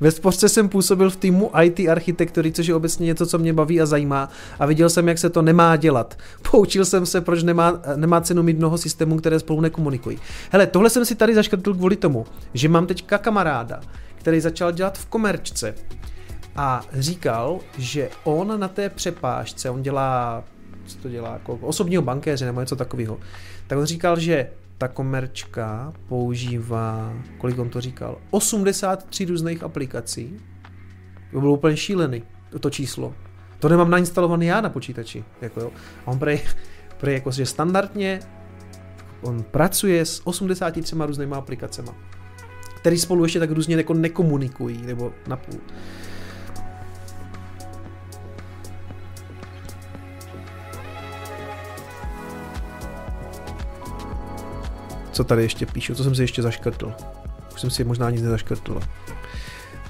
Ve spořce jsem působil v týmu IT architektury, což je obecně něco, co mě baví a zajímá, a viděl jsem, jak se to nemá dělat. Poučil jsem se, proč nemá cenu mít mnoho systémů, které spolu nekomunikují. Hele, tohle jsem si tady zaškrtl kvůli tomu, že mám teďka kamaráda, který začal dělat v komerčce. A říkal, že on na té přepážce, on dělá, co to dělá, jako osobního bankéře nebo něco takového, tak on říkal, že ta komerčka používá, kolik on to říkal, 83 různých aplikací. To bylo úplně šílený, to číslo. To nemám nainstalovaný já na počítači. Jako jo. A on prej jako, že standardně on pracuje s 83 různýma aplikacema, které spolu ještě tak různě jako nekomunikují, nebo napůl. Co tady ještě píšu, to jsem si ještě zaškrtl. Už jsem si možná nic nezaškrtl.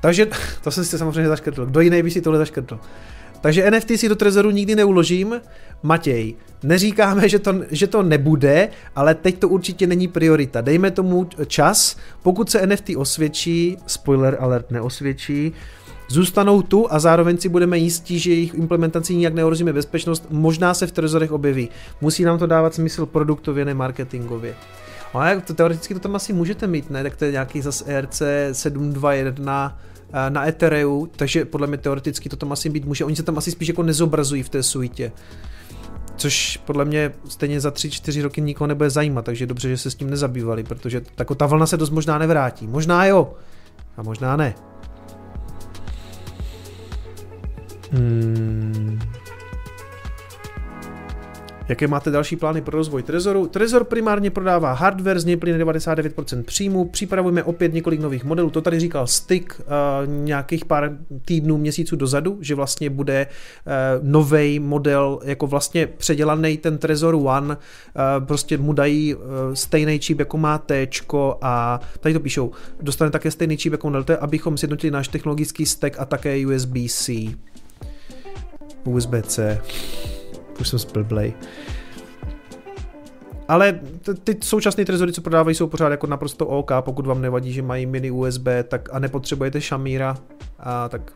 Takže, to jsem si samozřejmě zaškrtl. Kdo jiný by si tohle zaškrtl? Takže NFT si do Trezoru nikdy neuložím. Matěj, neříkáme, že to nebude, ale teď to určitě není priorita. Dejme tomu čas, pokud se NFT osvědčí, spoiler alert neosvědčí, zůstanou tu a zároveň si budeme jistí, že jejich implementací nijak neohrozíme bezpečnost, možná se v Trezorech objeví. Musí nám to dávat smysl produktově, ne marketingově. Ale teoreticky to tam asi můžete mít, ne? Tak to je nějaký zase ERC 721 na Ethereu, takže podle mě teoreticky to tam asi být může. Oni se tam asi spíš jako nezobrazují v té suitě. Což podle mě stejně za 3-4 roky nikoho nebude zajímat, takže dobře, že se s tím nezabývali, protože tako ta vlna se dost možná nevrátí. Možná jo, a možná ne. Jaké máte další plány pro rozvoj Trezoru? Trezor primárně prodává hardware, z něj plyne 99% příjmu, připravujeme opět několik nových modelů, to tady říkal Styk nějakých pár týdnů, měsíců dozadu, že vlastně bude novej model, jako vlastně předělaný ten Trezor One, prostě mu dají stejný čip, jako má Tčko, a tady to píšou, dostane také stejný čip, jako Delta, abychom sjednotili náš technologický stack a také USB-C. USB-C. Už jsem splblej. Ale ty současné trezory, co prodávají, jsou pořád jako naprosto OK, pokud vám nevadí, že mají mini USB, tak a nepotřebujete šamíra, a tak.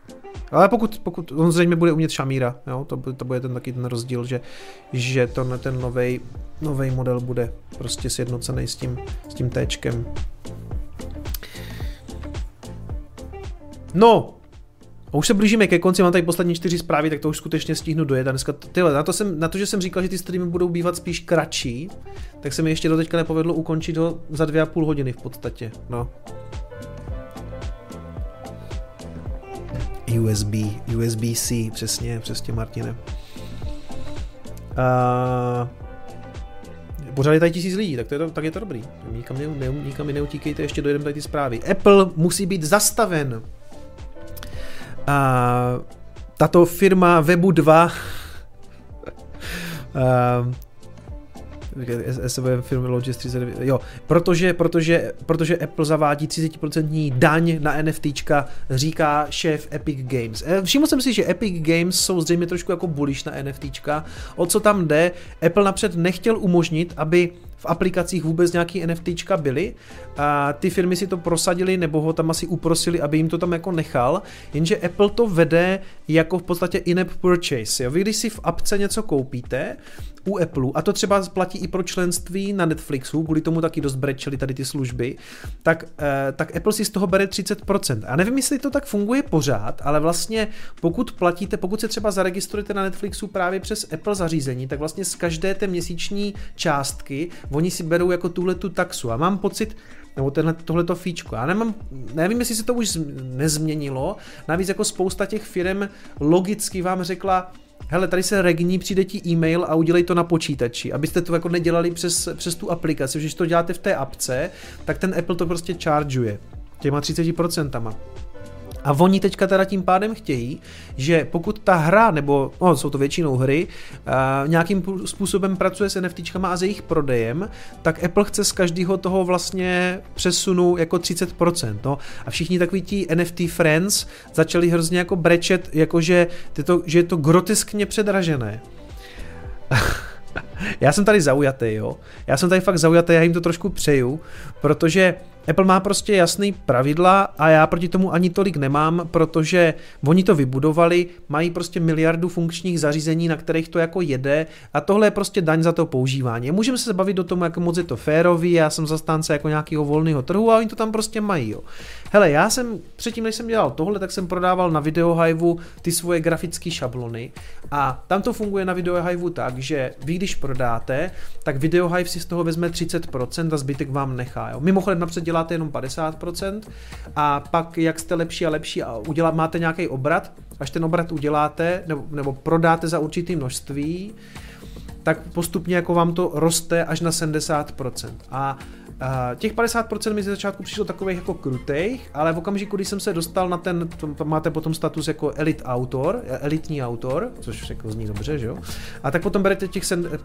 Ale pokud on zřejmě bude umět šamíra, jo, to bude ten taky ten rozdíl, že to na ten novej model bude prostě sjednocený s tím téčkem. No, a už se blížíme ke konci, mám tady poslední 4 zprávy, tak to už skutečně stihnu dojet. A dneska že jsem říkal, že ty streamy budou bývat spíš kratší, tak se mi ještě do teďka nepovedlo ukončit ho za 2,5 hodiny v podstatě, no. USB-C, přesně, Martine. Pořád je tady 1000 lidí, tak je to dobrý. Nikam neutíkejte, ještě dojedeme tady ty zprávy. Apple musí být zastaven. Tato firma Webu 2, protože Apple zavádí 30% daň na NFTčka, říká šéf Epic Games. Všiml jsem si, že Epic Games jsou zřejmě trošku jako bullish na NFTčka. O co tam jde? Apple napřed nechtěl umožnit, aby v aplikacích vůbec nějaký NFTčka byly. A ty firmy si to prosadily, nebo ho tam asi uprosili, aby jim to tam jako nechal. Jenže Apple to vede jako v podstatě in-app purchase. Jo? Vy když si v appce něco koupíte u Apple, a to třeba platí i pro členství na Netflixu, kvůli tomu taky dost brečeli tady ty služby, tak Apple si z toho bere 30%. A nevím, jestli to tak funguje pořád, ale vlastně pokud se třeba zaregistrujete na Netflixu právě přes Apple zařízení, tak vlastně z každé té měsíční částky oni si berou jako tuhletu taxu a mám pocit, nebo tohleto fíčko. Já nevím, jestli se to už nezměnilo, navíc jako spousta těch firem logicky vám řekla, hele, tady se regní, přijde ti e-mail a udělej to na počítači, abyste to jako nedělali přes tu aplikaci, když to děláte v té appce, tak ten Apple to prostě chargeuje těma 30%. A oni teďka teda tím pádem chtějí, že pokud ta hra, nebo jsou to většinou hry, nějakým způsobem pracuje s NFTčkama a s jejich prodejem, tak Apple chce z každého toho vlastně přesunu jako 30%. No. A všichni takoví ti NFT friends začali hrozně jako brečet, jakože že je to groteskně předražené. Já jsem tady zaujatý, jo. Já jsem tady fakt zaujatý, já jim to trošku přeju, protože Apple má prostě jasný pravidla a já proti tomu ani tolik nemám, protože oni to vybudovali, mají prostě miliardu funkčních zařízení, na kterých to jako jede a tohle je prostě daň za to používání. Můžeme se bavit o tom, jak moc je to férový, já jsem zastánce jako nějakého volného trhu a oni to tam prostě mají, jo. Hele, já jsem předtím, než jsem dělal tohle, tak jsem prodával na Videohiveu ty svoje grafické šablony a tam to funguje na Videohiveu tak, že vy když prodáte, tak Videohive si z toho vezme 30% a zbytek vám nechá, jo. Mimochodem napřed máte jenom 50% a pak jak jste lepší a lepší a máte nějaký obrat, až ten obrat uděláte nebo prodáte za určitý množství, tak postupně jako vám to roste až na 70%. A těch 50% mi ze začátku přišlo takových jako krutejch, ale v okamžiku, když jsem se dostal na tam máte potom status jako elitní autor, což jako zní dobře, že jo? A tak potom berete těch 70%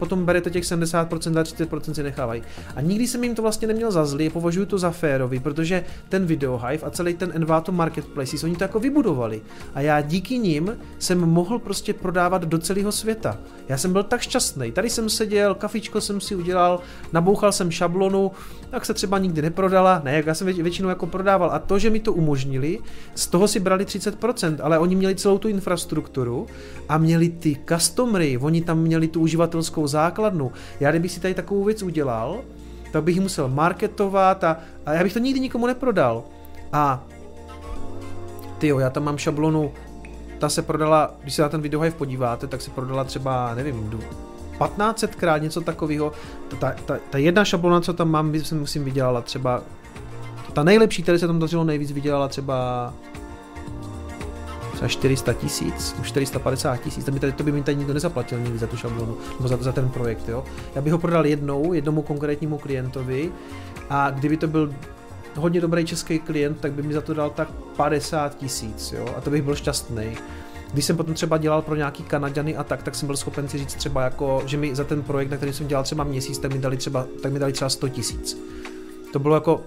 a 30% si nechávají. A nikdy jsem jim to vlastně neměl za zlý, považuji to za férový, protože ten Videohive a celý ten Envato Marketplace, oni to jako vybudovali. A já díky nim jsem mohl prostě prodávat do celého světa. Já jsem byl tak šťastný. Tady jsem seděl, kafičko jsem si udělal, nabouchal jsem šablonu, tak se třeba nikdy neprodala, ne, já jsem většinou jako prodával a to, že mi to umožnili, z toho si brali 30%, ale oni měli celou tu infrastrukturu a měli ty customery, oni tam měli tu uživatelskou základnu, já kdybych si tady takovou věc udělal, tak bych ji musel marketovat a já bych to nikdy nikomu neprodal a tyjo, já tam mám šablonu, ta se prodala, když se na ten Videohive podíváte, tak se prodala třeba, nevím, 15krát něco takového, ta jedna šablona, co tam mám, jsem vydělala třeba, ta nejlepší, tady se tam dařilo nejvíc, vydělala třeba 400 000, 450 000, to by mi tady nikdo nezaplatil nikdy za tu šablonu, nebo za ten projekt, jo. Já bych ho prodal jednomu konkrétnímu klientovi a kdyby to byl hodně dobrý český klient, tak by mi za to dal tak 50 000, jo, a to bych byl šťastný. Když jsem potom třeba dělal pro nějaký Kanaďany a tak jsem byl schopen si říct třeba jako, že mi za ten projekt, na který jsem dělal třeba měsíc, tak mi dali třeba 100 000. To bylo jako,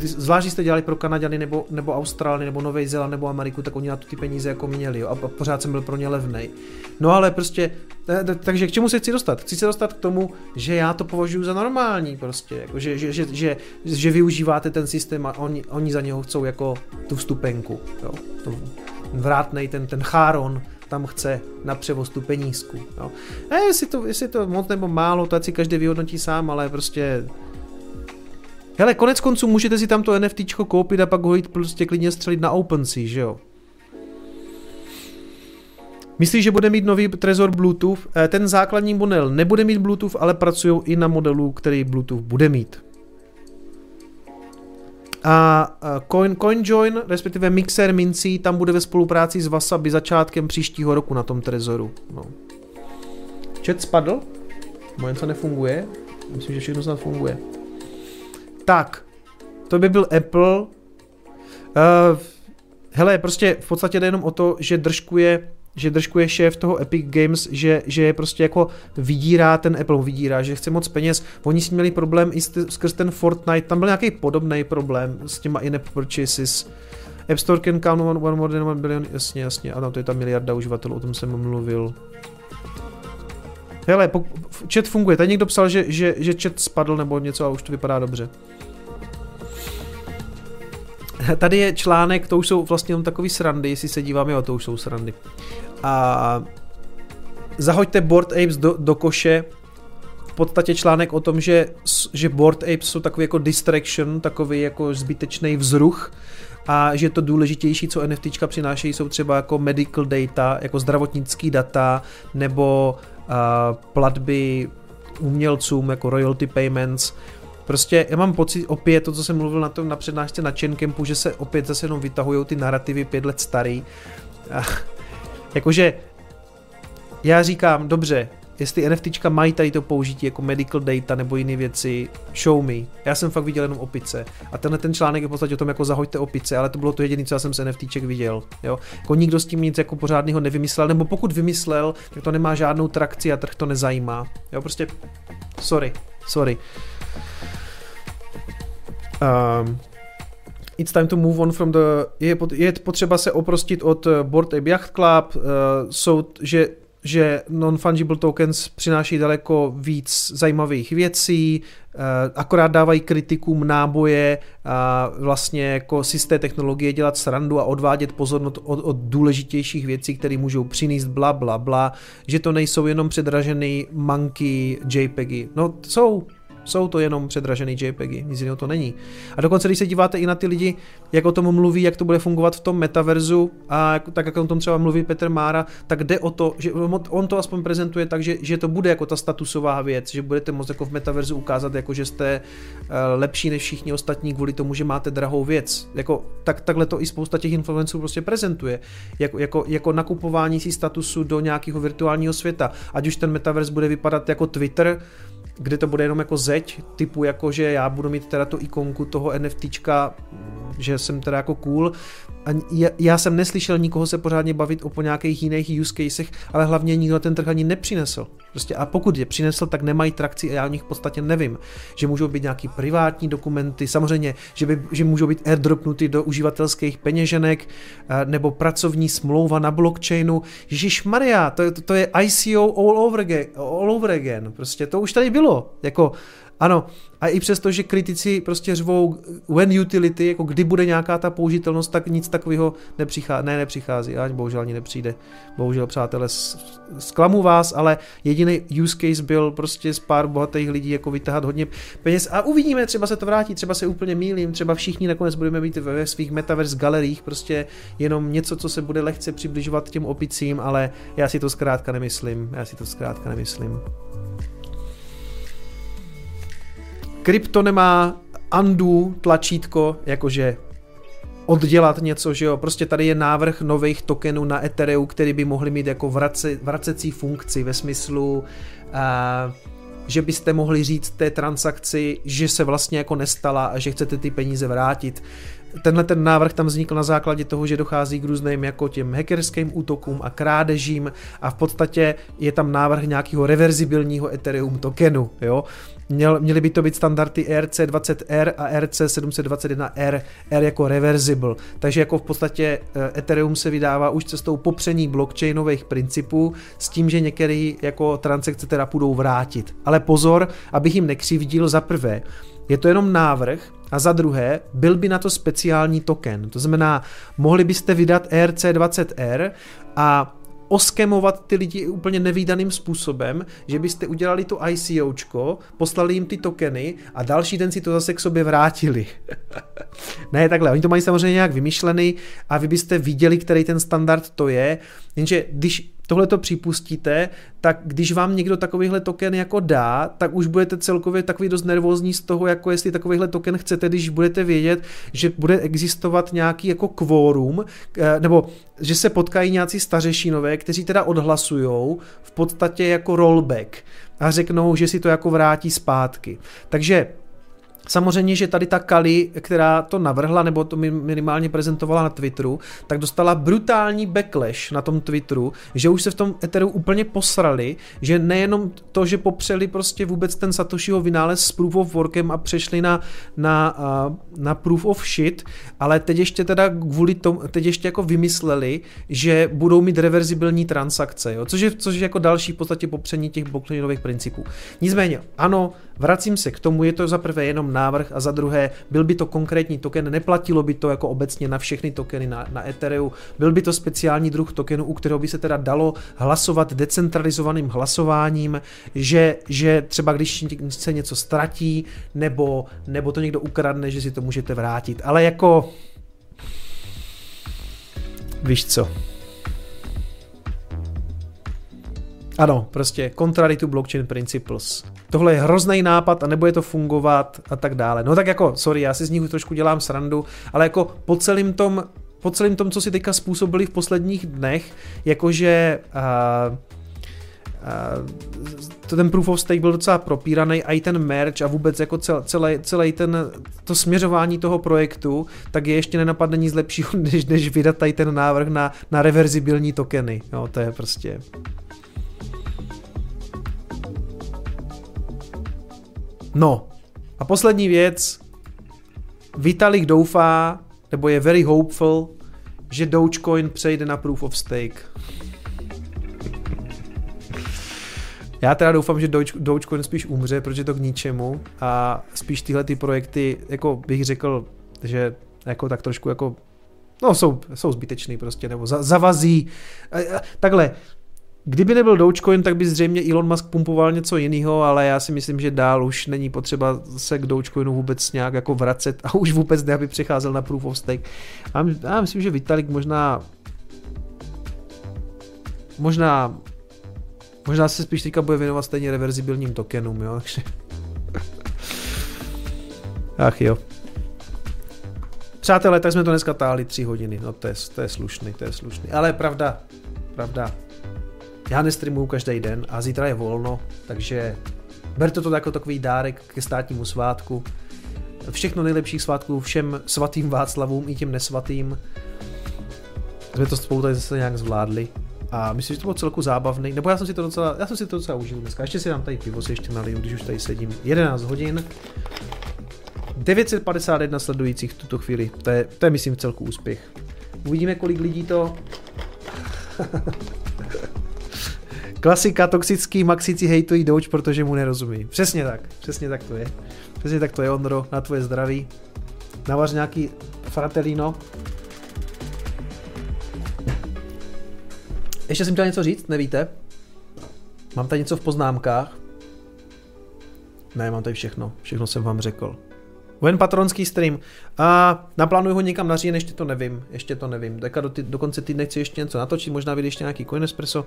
Zvlášť, když jste dělali pro Kanaďany nebo Austrálii nebo Nový Zéland nebo Ameriku, tak oni na to ty peníze jako měli, jo, a pořád jsem byl pro ně levnej. No ale prostě, takže k čemu se chci dostat? Chci se dostat k tomu, že já to považuji za normální prostě, jako, že využíváte ten systém a oni za něho chcou jako tu vstupenku, jo, to vrátnej ten cháron tam chce na převoz tu penízku, jo. A jestli to moc nebo málo, to si každý vyhodnotí sám, ale prostě... Hele, konec konců můžete si tam to NFTčko koupit a pak ho jít prostě klidně střelit na OpenSea, že jo? Myslíš, že bude mít nový Trezor Bluetooth? Ten základní model nebude mít Bluetooth, ale pracují i na modelu, který Bluetooth bude mít. A CoinJoin, respektive Mixer Mincí, tam bude ve spolupráci s Wasabi začátkem příštího roku na tom Trezoru. No. Chat spadl? Moje něco nefunguje? Myslím, že všechno snad funguje. Tak, to by byl Apple. Hele, prostě v podstatě jde jenom o to, že držkuje šéf toho Epic Games, že prostě jako vydírá ten Apple, že chce moc peněz. Oni s tím měli problém i skrz ten Fortnite, tam byl nějaký podobný problém s těma in-app purchases. App Store can count one more than 1 billion, jasně, jasně, a tam to je ta miliarda uživatelů, o tom jsem mluvil. Hele, chat funguje, tady někdo psal, že chat spadl nebo něco a už to vypadá dobře. Tady je článek, to už jsou vlastně jenom takový srandy, jestli se dívám, jo, to už jsou srandy. A zahoďte Bored Apes do koše, v podstatě článek o tom, že Bored Apes jsou takový jako distraction, takový jako zbytečný vzruch a že to důležitější, co NFTčka přinášejí, jsou třeba jako medical data, jako zdravotnický data, nebo platby umělcům, jako royalty payments. Prostě já mám pocit opět to, co jsem mluvil na přednášce na Chaincampu, že se opět zase jenom vytahujou ty narrativy 5 let starý. Jakože já říkám, dobře, jestli NFTčka mají tady to použití jako medical data nebo jiné věci, show me. Já jsem fakt viděl jenom opice. A tenhle ten článek je v podstatě o tom, jako zahoďte opice, ale to bylo to jediné, co já jsem z NFTček viděl. Jo? Jako nikdo s tím nic jako pořádného nevymyslel, nebo pokud vymyslel, tak to nemá žádnou trakci a trh to nezajímá. Jo, prostě sorry. It's time to move on from the... Je potřeba se oprostit od Bored Ape Yacht Club, že non-fungible tokens přináší daleko víc zajímavých věcí, akorát dávají kritikům náboje vlastně jako si z té technologie dělat srandu a odvádět pozornost od důležitějších věcí, které můžou přinést bla bla bla, že to nejsou jenom předražený manky JPEGy. No jsou to jenom předražený JPEGy, nic jiného to není. A dokonce, když se díváte i na ty lidi, jak o tom mluví, jak to bude fungovat v tom metaverzu, a tak jak o tom třeba mluví Petr Mára, tak jde o to, že on to aspoň prezentuje tak, že to bude jako ta statusová věc, že budete moct jako v metaverzu ukázat, jako že jste lepší než všichni ostatní kvůli tomu, že máte drahou věc. Jako, takhle to i spousta těch influenců prostě prezentuje. Jako nakupování si statusu do nějakého virtuálního světa. Ať už ten metavers bude vypadat jako Twitter, kde to bude jenom jako zeď, typu jako, že já budu mít teda tu ikonku toho NFTčka, že jsem teda jako cool. A já jsem neslyšel nikoho se pořádně bavit o nějakých jiných use casech, ale hlavně nikdo ten trh ani nepřinesl. Prostě a pokud je přinesl, tak nemají trakci a já o nich v podstatě nevím. Že můžou být nějaký privátní dokumenty, samozřejmě, že můžou být airdropnuty do uživatelských peněženek, nebo pracovní smlouva na blockchainu. Ježišmarja, to je ICO all over again. Prostě to už tady bylo. Jako, ano, a i přesto, že kritici prostě řvou when utility, jako kdy bude nějaká ta použitelnost, tak nic takového nepřichází, ani bohužel ani nepřijde. Bohužel, přátelé, zklamu vás, ale jediný use case byl prostě z pár bohatých lidí jako vytahat hodně peněz a uvidíme, třeba se to vrátí, třeba se úplně mýlím, třeba všichni nakonec budeme mít ve svých metaverse galeriích prostě jenom něco, co se bude lehce přibližovat těm opicím, ale já si to zkrátka nemyslím, Krypto nemá undo tlačítko, jakože oddělat něco, že jo, prostě tady je návrh nových tokenů na Ethereum, který by mohli mít jako vracecí funkci ve smyslu, že byste mohli říct té transakci, že se vlastně jako nestala a že chcete ty peníze vrátit. tenhle ten návrh tam vznikl na základě toho, že dochází k různým jako těm hackerským útokům a krádežím a v podstatě je tam návrh nějakého reverzibilního Ethereum tokenu, jo. Měly by to být standardy ERC20R a ERC721R, R jako reversible. Takže jako v podstatě Ethereum se vydává už cestou popření blockchainových principů s tím, že některé jako transakce teda půjdou vrátit. Ale pozor, abych jim nekřivdil, za prvé, je to jenom návrh a za druhé, byl by na to speciální token. To znamená, mohli byste vydat ERC20R a oskemovat ty lidi úplně nevídaným způsobem, že byste udělali to ICOčko, poslali jim ty tokeny a další den si to zase k sobě vrátili. Ne, takhle, oni to mají samozřejmě nějak vymyšlený a vy byste viděli, který ten standard to je, jenže když tohle to připustíte, tak když vám někdo takovýhle token jako dá, tak už budete celkově takový dost nervózní z toho, jako jestli takovýhle token chcete, když budete vědět, že bude existovat nějaký jako kvórum, nebo že se potkají nějací stařešinové, kteří teda odhlasujou v podstatě jako rollback a řeknou, že si to jako vrátí zpátky. Takže samozřejmě, že tady ta Kali, která to navrhla, nebo to minimálně prezentovala na Twitteru, tak dostala brutální backlash na tom Twitteru, že už se v tom Etheru úplně posrali, že nejenom to, že popřeli prostě vůbec ten Satoshiho vynález s Proof of Workem a přešli na Proof of Shit, ale teď ještě teda kvůli tomu, teď ještě jako vymysleli, že budou mít reverzibilní transakce, jo? Což je jako další v podstatě popření těch blockchainových principů. Nicméně, ano, vracím se k tomu, je to za prvé jenom návrh a za druhé, byl by to konkrétní token, neplatilo by to jako obecně na všechny tokeny na Ethereu, byl by to speciální druh tokenu, u kterého by se teda dalo hlasovat decentralizovaným hlasováním, že třeba když se něco ztratí, nebo to někdo ukradne, že si to můžete vrátit, ale jako víš co. Ano, prostě contrary to blockchain principles. Tohle je hrozný nápad a nebude to fungovat a tak dále. No tak jako, sorry, já si z nich trošku dělám srandu, ale jako po celém tom, co si teďka způsobili v posledních dnech, jakože ten proof of stake byl docela propíraný a i ten merge a vůbec jako celý to směřování toho projektu, tak je ještě nenapadne nic lepšího, než vydat tady ten návrh na reverzibilní tokeny. Jo, to je prostě... No a poslední věc, Vitalik doufá, nebo je very hopeful, že Dogecoin přejde na Proof of Stake. Já teda doufám, že Dogecoin spíš umře, protože to k ničemu a spíš tyhle ty projekty, jako bych řekl, že jako tak trošku jako, no jsou zbytečný prostě, nebo zavazí, takhle. Kdyby nebyl Dogecoin, tak by zřejmě Elon Musk pumpoval něco jiného, ale já si myslím, že dál už není potřeba se k Dogecoinu vůbec nějak jako vracet a už vůbec ne, aby přecházel na Proof of Stake. A já myslím, že Vitalik možná se spíš teďka bude věnovat stejně reverzibilním tokenům, jo, takže... Ach jo. Přátelé, tak jsme to dneska táhli 3 hodiny, no to je slušný, ale pravda. Já nestreamuju každý den a zítra je volno, takže berte to jako takový dárek ke státnímu svátku. Všechno nejlepších svátků všem svatým Václavům i těm nesvatým. Jsme to spolu tady zase nějak zvládli a myslím, že to bylo celku zábavný, nebo já jsem si to docela užil dneska. Ještě si dám tady pivo, si ještě naliju, když už tady sedím. 11 hodin. 951 sledujících v tuto chvíli, to je myslím celku úspěch. Uvidíme, kolik lidí to... Klasika, toxický, maxici hejtují Doge, protože mu nerozumí. Přesně tak to je. Přesně tak to je, Ondro, na tvoje zdraví. Navař nějaký fratelino. Ještě jsem chtěl něco říct, nevíte? Mám tady něco v poznámkách? Ne, mám tady všechno jsem vám řekl. Ven patronský stream. A naplánuju ho někam na říjen, ještě to nevím. Deka do konce týdne chci ještě něco natočit, možná vyjde ještě nějaký Coin Espresso.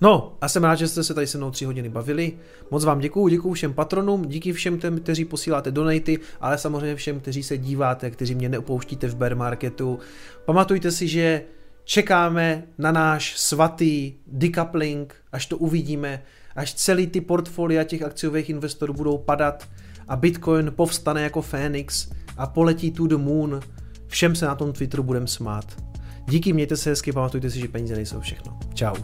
No a jsem rád, že jste se tady se mnou 3 hodiny bavili. Moc vám děkuju všem patronům, díky všem těm, kteří posíláte donaty, ale samozřejmě všem, kteří se díváte, kteří mě neopouštíte v bear marketu. Pamatujte si, že čekáme na náš svatý decoupling, až to uvidíme, až celý ty portfolia těch akciových investorů budou padat a Bitcoin povstane jako Fénix a poletí tu do moon. Všem se na tom Twitteru budem smát. Díky, mějte se hezky, pamatujte si, že peníze nejsou všechno. Čau.